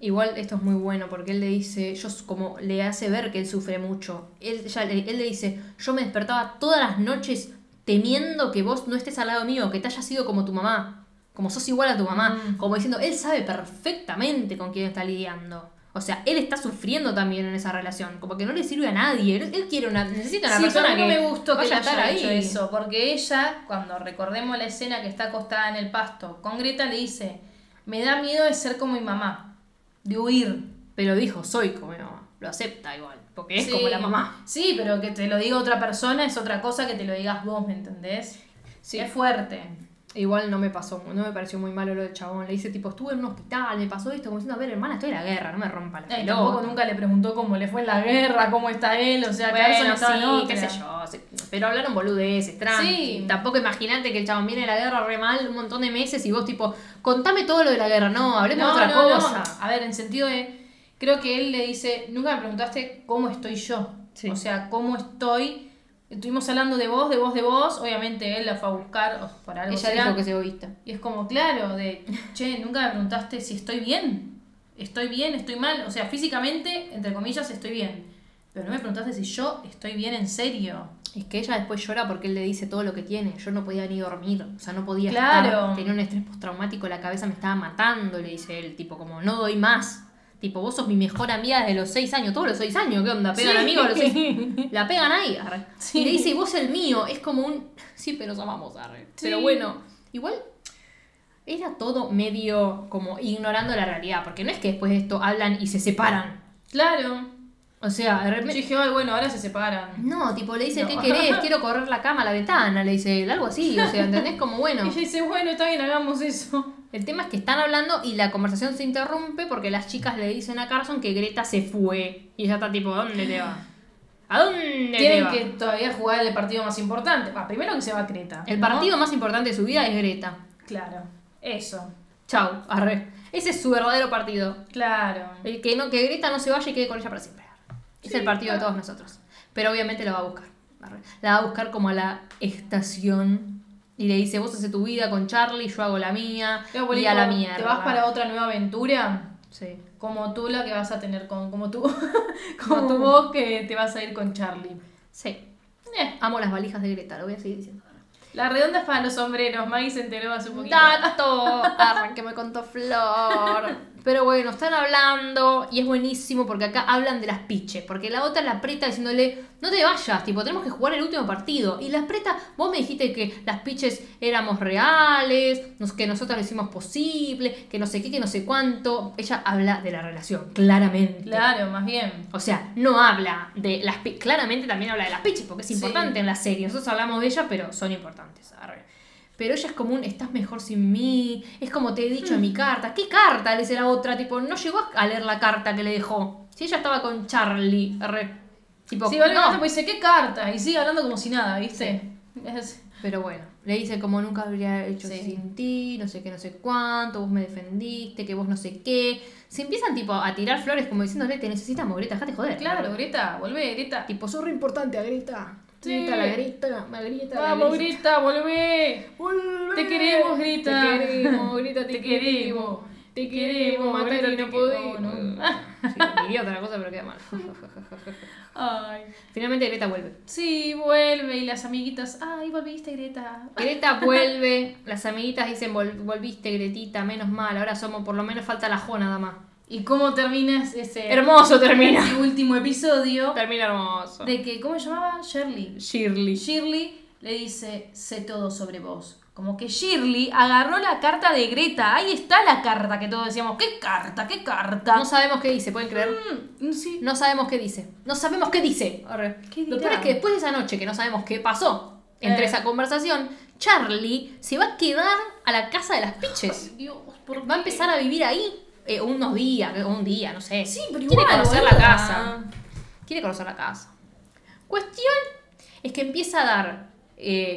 Igual esto es muy bueno porque él le dice, como le hace ver que él sufre mucho. Él le dice, yo me despertaba todas las noches temiendo que vos no estés al lado mío, que te hayas ido como tu mamá. Como sos igual a tu mamá. Como diciendo, él sabe perfectamente con quién está lidiando. O sea, él está sufriendo también en esa relación. Como que no le sirve a nadie. Él necesita una persona que me gustó que vaya a estar ahí. Hecho eso, porque ella, cuando recordemos la escena que está acostada en el pasto, con Greta le dice, me da miedo de ser como mi mamá. De huir. Pero dijo, soy como mi mamá. Lo acepta igual. Porque es como la mamá. Sí, pero que te lo diga otra persona es otra cosa que te lo digas vos, ¿me entendés? Sí. Es fuerte. Igual no me pareció muy malo lo del chabón. Le dice tipo, estuve en un hospital, me pasó esto, como diciendo, a ver hermana, estoy en la guerra, no me rompa la pelota. Tampoco nunca le preguntó cómo le fue en la guerra, cómo está él, o sea, bueno, sí, qué sé yo. Pero hablaron boludeces, tranqui. Sí. Tampoco imaginate que el chabón viene de la guerra re mal un montón de meses y vos tipo, contame todo lo de la guerra, no, hablemos de otra cosa. No. A ver, en sentido de, creo que él le dice, nunca me preguntaste cómo estoy yo, sí. O sea, cómo estoy. Estuvimos hablando de vos. Obviamente él la fue a buscar por algo. Ella dijo que es egoísta. Y es como, claro, nunca me preguntaste si estoy bien. Estoy bien, estoy mal. O sea, físicamente, entre comillas, estoy bien. Pero no me preguntaste si yo estoy bien en serio. Es que ella después llora porque él le dice todo lo que tiene. Yo no podía ni dormir. O sea, no podía estar. Tenía un estrés postraumático. La cabeza me estaba matando, le dice él. Tipo, como, no doy más. Tipo, vos sos mi mejor amiga desde los 6 años. Todos los 6 años, ¿qué onda? Pegan amigos a los 6. La pegan ahí, arre. Sí. Y le dice, vos el mío. Es como un... Siempre nos amamos, arre. Sí. Pero bueno, igual era todo medio como ignorando la realidad. Porque no es que después de esto hablan y se separan. Claro. O sea, de repente... Yo dije, ay, bueno, ahora se separan. No, tipo, le dice, ¿qué querés? Quiero correr la cama a la ventana. Le dice, algo así. O sea, ¿entendés? Como, bueno. Y ella dice, bueno, está bien, hagamos eso. El tema es que están hablando y la conversación se interrumpe porque las chicas le dicen a Carson que Greta se fue. Y ella está tipo, ¿dónde te va? ¿A dónde te va? Tienen que todavía jugar el partido más importante. Primero que se va Greta. El partido más importante de su vida es Greta. Claro. Eso. Chau, arre. Ese es su verdadero partido. Claro. El que no, que Greta no se vaya y quede con ella para siempre. Es el partido de todos nosotros. Pero obviamente la va a buscar. Arre. La va a buscar como a la estación... Y le dice, vos haces tu vida con Charlie, yo hago la mía, y a la mía. ¿Te vas para otra nueva aventura? Sí. Como tú la que vas a tener con... Como tú vos que te vas a ir con Charlie. Sí. Amo las valijas de Greta, lo voy a seguir diciendo. La redonda es para los sombreros, Maggie se enteró hace un poquito. ¡Tato! Que me contó Flor. Pero bueno, están hablando y es buenísimo porque acá hablan de las piches. Porque la otra la aprieta diciéndole, no te vayas, tipo, tenemos que jugar el último partido. Y la aprieta, vos me dijiste que las piches éramos reales, que nosotras lo hicimos posible, que no sé qué, que no sé cuánto. Ella habla de la relación, claramente. Claro, más bien. O sea, no habla de las piches, claramente también habla de las piches porque es importante en la serie. Nosotros hablamos de ella, pero son importantes. Pero ella es como un, estás mejor sin mí, es como te he dicho en mi carta. ¿Qué carta? Le dice la otra, tipo, no llegó a leer la carta que le dejó. Si ella estaba con Charlie, tipo, sí, vale, no, me dice, ¿qué carta? Y sigue hablando como si nada, ¿viste? Sí. Pero bueno, le dice como nunca habría hecho sin ti, no sé qué, no sé cuánto, vos me defendiste, que vos no sé qué. Se empiezan tipo a tirar flores como diciéndole, te necesitamos, Greta, dejate joder. Claro, Greta, volvé, Greta. Tipo, sos re importante, Greta. Sí. Greta, la Greta, la Greta. Vamos, Greta, volvé. Volvé. Te queremos, Greta. Te queremos, Greta, te queremos. Te queremos, matar y no podemos. ¿No? Sí, idiota la cosa, pero queda mal. Ay. Finalmente Greta vuelve. Sí, vuelve. Y las amiguitas, ay, volviste, Greta. Greta vuelve. Las amiguitas dicen, volviste, Gretita, menos mal. Ahora somos, por lo menos falta la Jo nada más. ¿Y cómo terminas ese... Hermoso termina. Ese último episodio. Termina hermoso. De que, ¿cómo se llamaba? Shirley le dice, sé todo sobre vos. Como que Shirley agarró la carta de Greta. Ahí está la carta que todos decíamos. ¿Qué carta? ¿Qué carta? No sabemos qué dice, ¿pueden creer? Sí. No sabemos qué dice. No sabemos qué dice. ¿Qué dirá? Lo peor es que después de esa noche que no sabemos qué pasó entre esa conversación, Charlie se va a quedar a la casa de las piches. Ay, Dios, ¿por qué? Va a empezar a vivir ahí unos días, un día, no sé. Sí, pero igual, quiere conocer la casa. Quiere conocer la casa. Cuestión es que empieza a dar...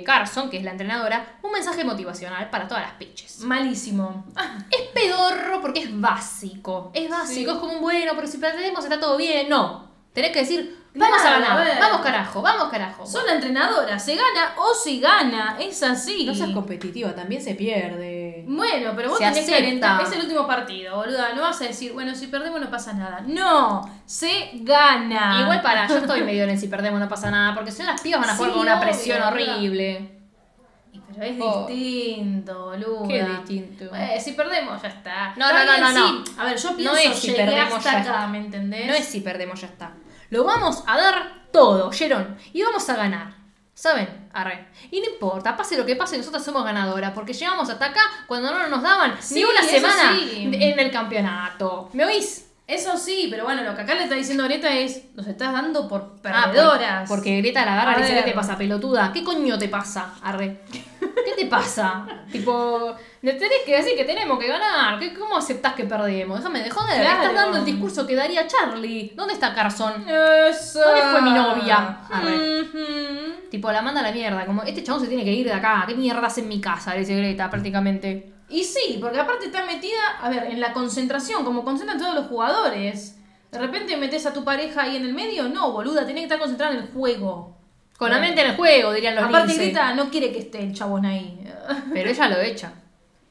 Carson, que es la entrenadora, un mensaje motivacional para todas las pitches. Malísimo. Es pedorro porque es básico. Es como un bueno, pero si perdemos está todo bien. No. Tenés que decir, vamos a ganar. Vamos carajo. Son la entrenadora, se gana o se gana. Es así. No seas competitiva, también se pierde. Bueno, pero vos tenés que alentar. Es el último partido, boluda. No vas a decir, bueno, si perdemos no pasa nada. No, se gana. Igual yo estoy medio en el si perdemos no pasa nada. Porque si no, las pibas van a jugar con una presión horrible. Pero es distinto, boluda. ¿Qué es distinto? Si perdemos, ya está. No. A ver, yo pienso que si perdemos hasta acá, ¿me entendés? No es si perdemos, ya está. Lo vamos a dar todo, Jerón. Y vamos a ganar. ¿Saben? Arre. Y no importa, pase lo que pase, nosotras somos ganadoras. Porque llegamos hasta acá cuando no nos daban ni una semana en el campeonato. ¿Me oís? Eso sí, pero bueno, lo que acá le está diciendo Greta es, nos estás dando por perdedoras. Porque Greta la agarra y dice, ¿qué te pasa, pelotuda? ¿Qué coño te pasa? Arre. ¿Qué te pasa? Tipo, le tenés que decir que tenemos que ganar. ¿Cómo aceptás que perdemos? Déjame de joder. Claro. Estás dando el discurso que daría Charlie. ¿Dónde está Carson? Esa. ¿Dónde fue mi novia? Arre. Uh-huh. Tipo, la manda a la mierda. Como, este chabón se tiene que ir de acá. ¿Qué mierda hace en mi casa? Le dice Greta prácticamente. Y sí, porque aparte está metida, a ver, en la concentración, como concentran todos los jugadores. De repente metes a tu pareja ahí en el medio. No, boluda, tenés que estar concentrada en el juego. Con la mente en el juego, dirían los aparte lince. Greta no quiere que esté el chabón ahí. Pero ella lo echa.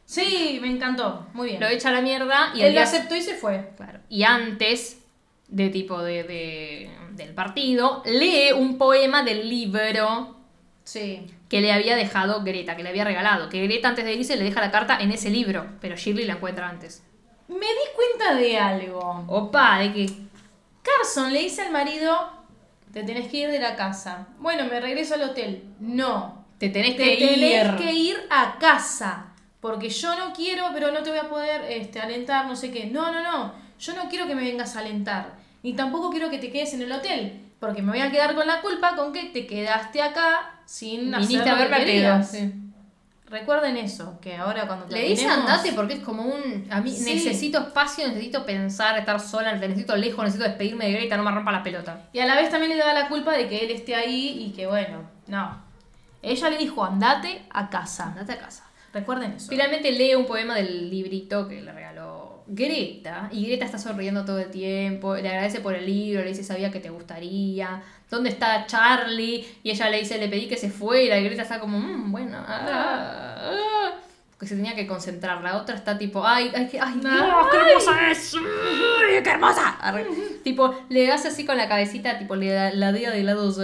Sí, me encantó, muy bien. Lo echa a la mierda. Y él lo aceptó y se fue. Claro. Y antes de tipo del partido, lee un poema del libro. Sí. Que le había dejado Greta, que le había regalado. Que Greta antes de irse le deja la carta en ese libro, pero Shirley la encuentra antes. Me di cuenta de algo. Opa, de que Carson le dice al marido, te tenés que ir de la casa. Bueno, me regreso al hotel. No, te tenés que ir a casa, porque yo no quiero, pero no te voy a poder alentar, no sé qué. No, yo no quiero que me vengas a alentar, ni tampoco quiero que te quedes en el hotel. Porque me voy a quedar con la culpa con que te quedaste acá sin hacer lo que querías. Sí. Recuerden eso, que ahora cuando te le dice andate porque es como un... A mí necesito espacio, necesito pensar, estar sola, necesito lejos, necesito despedirme de Greta, no me rompa la pelota. Y a la vez también le da la culpa de que él esté ahí y que bueno, no. Ella le dijo andate a casa. Andate a casa. Recuerden eso. Finalmente lee un poema del librito que le regaló Greta, y Greta está sonriendo todo el tiempo, le agradece por el libro, le dice sabía que te gustaría, ¿dónde está Charlie? Y ella le dice, le pedí que se fuera, y Greta está como, bueno, que se tenía que concentrar, la otra está tipo, ay, Dios, qué hermosa es, qué hermosa, tipo, le hace así con la cabecita, tipo, le ladea de lados,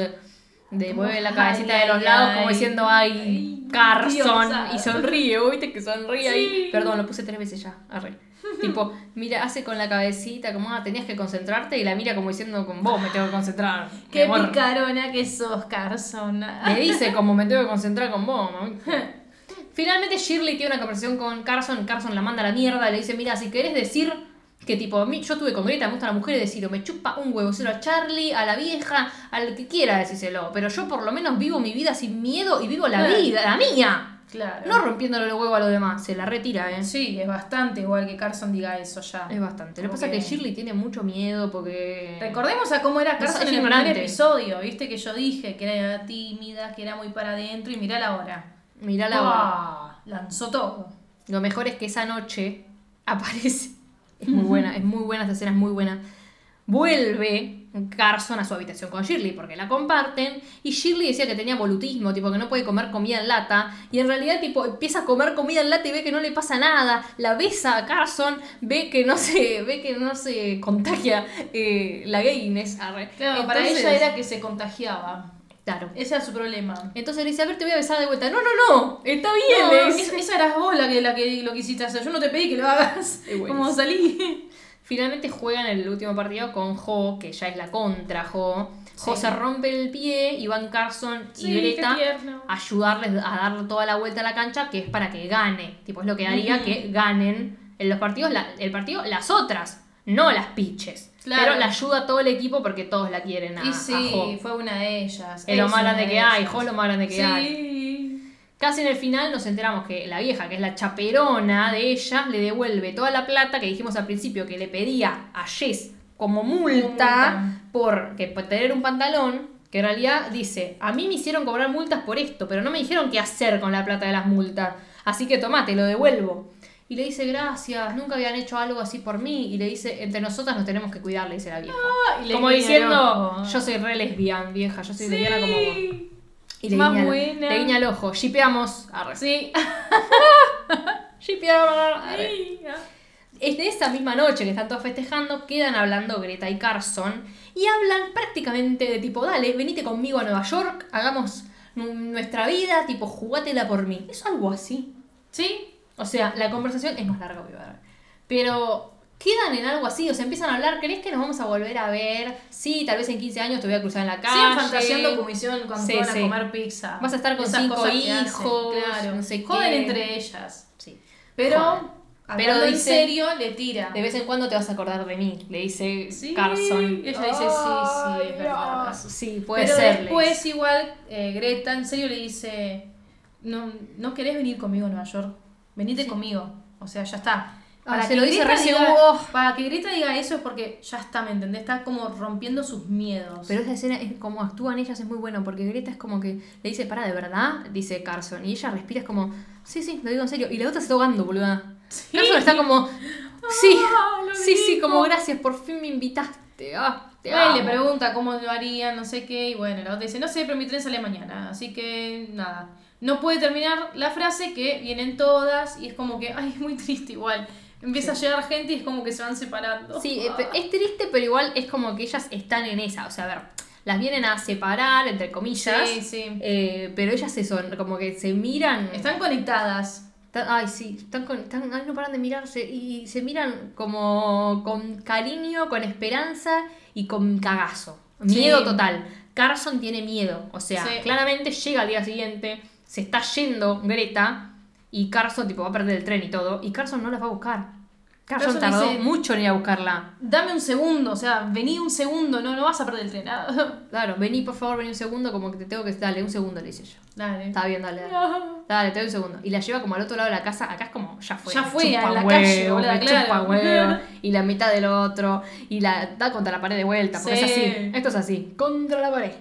mueve la cabecita de los lados como diciendo, ay Carson, Dios, y sonríe, viste que sonríe ahí, perdón, lo puse 3 veces ya, arre. Tipo, mira, hace con la cabecita como, tenías que concentrarte y la mira como diciendo, con vos me tengo que concentrar. Qué picarona que sos, Carson. Le dice como, me tengo que concentrar con vos, mami. Finalmente Shirley tiene una conversación con Carson, Carson la manda a la mierda, le dice, mira, si querés decir que tipo, yo estuve con Greta, me gusta la mujer y decirlo, me chupa un huevo, cero a Charlie, a la vieja, al que quiera decírselo, pero yo por lo menos vivo mi vida sin miedo y vivo la vida, la mía. Claro. No rompiéndole el huevo a los demás, se la retira, ¿eh? Sí, es bastante igual que Carson diga eso ya. Es bastante. Lo que pasa es que Shirley tiene mucho miedo porque... Recordemos a cómo era Carson en el primer episodio, ¿viste? Que yo dije que era tímida, que era muy para adentro y mirá la hora. Mirá la hora. Lanzó todo. Lo mejor es que esa noche aparece. Es muy buena, es muy buena, esa escena es muy buena. Vuelve Carson a su habitación con Shirley porque la comparten y Shirley decía que tenía volutismo, tipo que no puede comer comida en lata y en realidad tipo empieza a comer comida en lata y ve que no le pasa nada, la besa a Carson, ve que no se contagia la gayness. Claro, entonces, para ella era que se contagiaba. Claro. Ese era su problema. Entonces le dice, a ver, te voy a besar de vuelta. No, no, no, está bien. No, esa eras vos la que lo quisiste hacer. Yo no te pedí que lo hagas. Como salí. Finalmente juegan el último partido con Jo, que ya es la contra Jo. Jo se rompe el pie y van Carson y Greta a ayudarles a dar toda la vuelta a la cancha, que es para que gane. Tipo, es lo que haría que ganen en los partidos, el partido, las otras, no las pitches. Claro. Pero la ayuda a todo el equipo porque todos la quieren a Jo. Fue una de ellas. Es lo más grande que hay, Jo es lo más grande que hay. Casi en el final nos enteramos que la vieja, que es la chaperona de ellas, le devuelve toda la plata que dijimos al principio que le pedía a Jess como multa por tener un pantalón, que en realidad dice, a mí me hicieron cobrar multas por esto, pero no me dijeron qué hacer con la plata de las multas. Así que tomá, te lo devuelvo. Y le dice, gracias, nunca habían hecho algo así por mí. Y le dice, entre nosotras nos tenemos que cuidar, le dice la vieja. Como diciendo, yo soy re lesbiana, vieja, yo soy lesbiana como vos. Y le guiña el ojo, shipeamos. Sí. Shipeamos. Es de esa misma noche que están todos festejando, quedan hablando Greta y Carson. Y hablan prácticamente de tipo, dale, venite conmigo a Nueva York, hagamos nuestra vida, tipo, jugátela por mí. Es algo así. Sí. O sea, la conversación es más larga, obviamente. Pero quedan en algo así, o sea, empiezan a hablar, ¿crees que nos vamos a volver a ver? Sí, tal vez en 15 años te voy a cruzar en la calle. Sí, fantaseando como hicieron cuando van a comer pizza. Vas a estar con 5 hijos, claro. No sé qué. Joden entre ellas. Sí. Pero en serio le tira. De vez en cuando te vas a acordar de mí, le dice Carson. Ella dice, sí, es verdad. Sí, puede ser. Pero después igual Greta en serio le dice, ¿no querés venir conmigo a Nueva York? Venite conmigo, o sea, ya está. Para se que lo dice recién para que Greta diga eso es porque ya está, ¿me entendés? Está como rompiendo sus miedos. Pero esa escena, es como actúan ellas, es muy bueno, porque Greta es como que le dice, para, ¿de verdad? Dice Carson. Y ella respira, es como, sí, lo digo en serio. Y la otra se está ahogando, boluda. Sí. Carson está como, sí, como gracias, por fin me invitaste. Le pregunta cómo lo haría, no sé qué. Y bueno, la otra dice, no sé, pero mi tren sale mañana, así que nada. No puede terminar la frase que vienen todas y es como que, es muy triste igual. Empieza a llegar gente y es como que se van separando. Sí, es triste, pero igual es como que ellas están en esa. O sea, a ver, las vienen a separar, entre comillas. Sí. Pero ellas se son, como que se miran. Están conectadas. No paran de mirarse y se miran como con cariño, con esperanza y con cagazo. Miedo total. Carson tiene miedo. O sea, claramente llega al día siguiente. Se está yendo Greta y Carson tipo va a perder el tren y todo. Y Carson no las va a buscar. Carson tardó mucho en ir a buscarla. Dame un segundo, o sea, vení un segundo, no vas a perder el tren. Claro, vení por favor, vení un segundo, como que te tengo que... Dale, un segundo, le hice yo. Dale. Está bien, dale. No. Dale, te doy un segundo. Y la lleva como al otro lado de la casa. Acá es como, ya fue, en la calle, boluda, claro. Huevo, y la mitad del otro. Y la da contra la pared de vuelta, porque es así. Esto es así, contra la pared.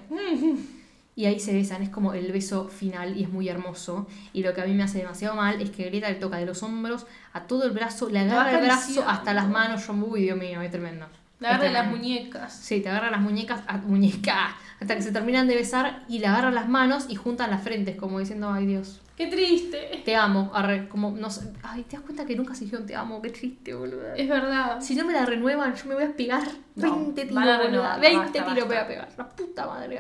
Y ahí se besan, es como el beso final y es muy hermoso. Y lo que a mí me hace demasiado mal es que Greta le toca de los hombros a todo el brazo, le agarra el brazo hasta las manos. Yo, uy, Dios mío, es tremendo. Le agarra las muñecas. Sí, te agarra las muñecas, hasta que se terminan de besar y le agarra las manos y juntan las frentes, como diciendo, ay Dios. ¡Qué triste! Te amo, como, no sé, ay, ¿te das cuenta que nunca se dijeron te amo? ¡Qué triste, boluda! Es verdad. Si no me la renuevan, yo me voy a pegar 20 tiros, boluda. 20 tiros voy a pegar, la puta madre,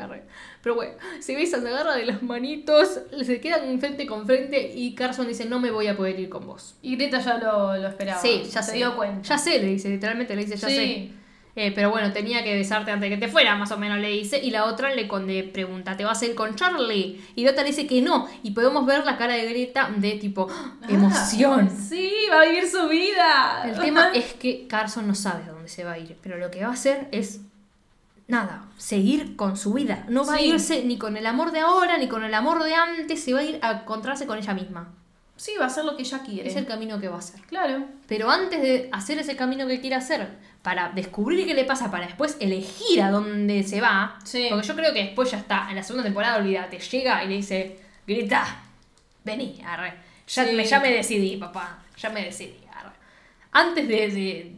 Pero bueno, se besan, se agarra de las manitos, se quedan frente con frente y Carson dice, no me voy a poder ir con vos. Y Greta ya lo esperaba. Sí, ya se dio cuenta. Ya sé, le dice, literalmente le dice, ya sé. Pero bueno, tenía que besarte antes de que te fuera, más o menos le dice. Y la otra le pregunta, ¿te vas a ir con Charlie? Y la otra le dice que no. Y podemos ver la cara de Greta de tipo, emoción. Sí, va a vivir su vida. El tema es que Carson no sabe dónde se va a ir. Pero lo que va a hacer es nada, seguir con su vida. No va a irse ni con el amor de ahora, ni con el amor de antes, se va a ir a encontrarse con ella misma. Sí, va a hacer lo que ella quiere. Es el camino que va a hacer. Claro. Pero antes de hacer ese camino que quiere hacer, para descubrir qué le pasa, para después elegir a dónde se va. Sí. Porque yo creo que después ya está, en la segunda temporada, olvídate, llega y le dice, grita, vení, arre. Ya me decidí, papá, ya me decidí, arre. Antes de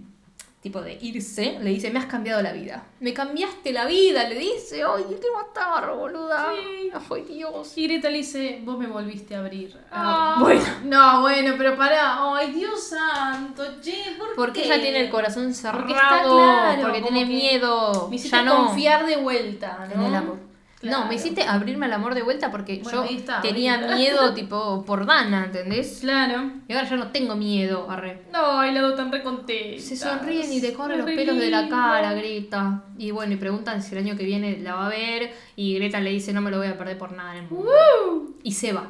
irse, le dice, me has cambiado la vida. Me cambiaste la vida, le dice, ay, te matar, boluda. Sí. Ay, Dios. Y Greta le dice, vos me volviste a abrir. Ah, bueno. No, bueno, pero pará. Ay, Dios santo, che, ¿por qué? Porque ella tiene el corazón cerrado. Porque está claro. Porque tiene miedo. Me hiciste confiar de vuelta, ¿no? En el amor. Claro. No, me hiciste abrirme al amor de vuelta porque yo tenía miedo tipo por Dana, ¿entendés? Claro. Y ahora yo no tengo miedo, arre. No, y la dos tan re contenta. Se sonríen y te corren los pelos de la cara, Greta. Y bueno, y preguntan si el año que viene la va a ver. Y Greta le dice, no me lo voy a perder por nada en el mundo. Y se va.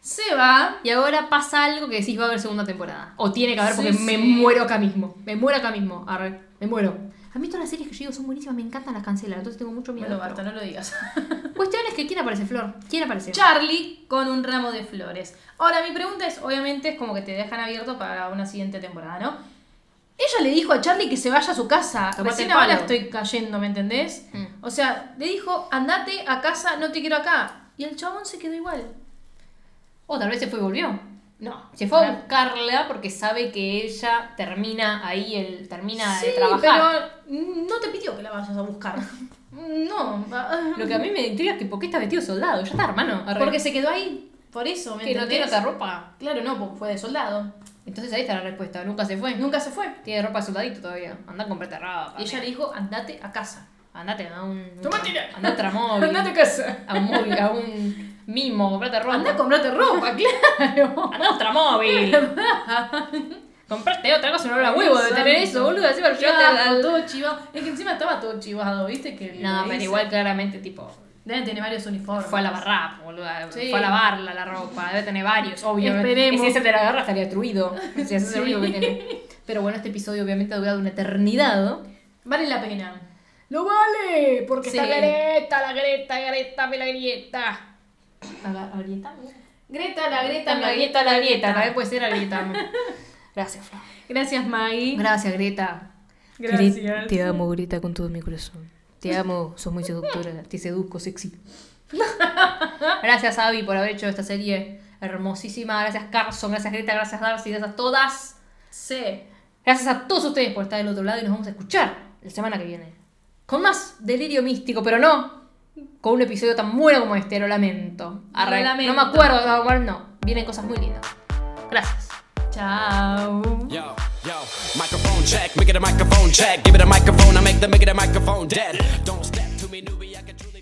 Se va. Y ahora pasa algo que decís, va a haber segunda temporada. O tiene que haber porque me muero acá mismo. Me muero acá mismo, arre. Me muero. A mí todas las series que yo digo son buenísimas, me encantan, las cancelan, entonces tengo mucho miedo. Bueno, Marta, no lo digas. Cuestión es que, ¿quién aparece, Flor? ¿Quién aparece? Charlie con un ramo de flores. Ahora, mi pregunta es, obviamente, es como que te dejan abierto para una siguiente temporada, ¿no? Ella le dijo a Charlie que se vaya a su casa. Recién ahora estoy cayendo, ¿me entendés? O sea, le dijo, andate a casa, no te quiero acá. Y el chabón se quedó igual. O tal vez se fue y volvió. No, se fue a buscarla porque sabe que ella termina ahí, él termina de trabajar. Pero no te pidió que la vayas a buscar. No. Lo que a mí me intriga es que ¿por qué está vestido de soldado? Ya está, hermano. Porque se quedó ahí, por eso. ¿Que no tiene otra ropa? Claro, no, porque fue de soldado. Entonces ahí está la respuesta, nunca se fue. Nunca se fue. Tiene ropa de soldadito todavía. Andá a comprarte ropa. Y ella le dijo, andate a casa. Andate a un... Andate a móvil. Andate a casa. A un móvil, a un... Mimo, comprate ropa. Andá a comprarte ropa, claro. Andá a otra móvil. Compraste otra cosa, no era huevo de tener eso, boludo. Encima lo llevaste todo chivado. Es que encima estaba todo chivado, ¿viste? Que no, pero igual claramente, tipo... Debe tener varios uniformes. Fue a lavar rap, boludo. Sí. Fue a lavarla la ropa. Debe tener varios, obvio. Esperemos. Y si ese te la agarra, estaría destruido. Si haces el ruido que tiene. Pero bueno, este episodio obviamente ha durado una eternidad. ¿No? Vale la pena. ¡Lo vale! Porque está Greta, la Greta, me la grieta. La Greta. También puede ser la Greta. Gracias, Flor. Gracias, Maggie. Gracias, Greta. Gracias. Te amo, Greta, con todo mi corazón. Te amo, sos muy seductora. Te seduzco, sexy. Gracias, Abby, por haber hecho esta serie hermosísima. Gracias, Carson. Gracias, Greta. Gracias, Darcy. Gracias a todas. Sí. Gracias a todos ustedes por estar del otro lado y nos vamos a escuchar la semana que viene. Con más delirio místico, pero no con un episodio tan bueno como este, lo lamento. No me acuerdo, no. Vienen cosas muy lindas. Gracias. Chao. Yo, microphone check, make it a microphone check, give it a microphone, I make the microphone dead. Don't step to me, newbie, I can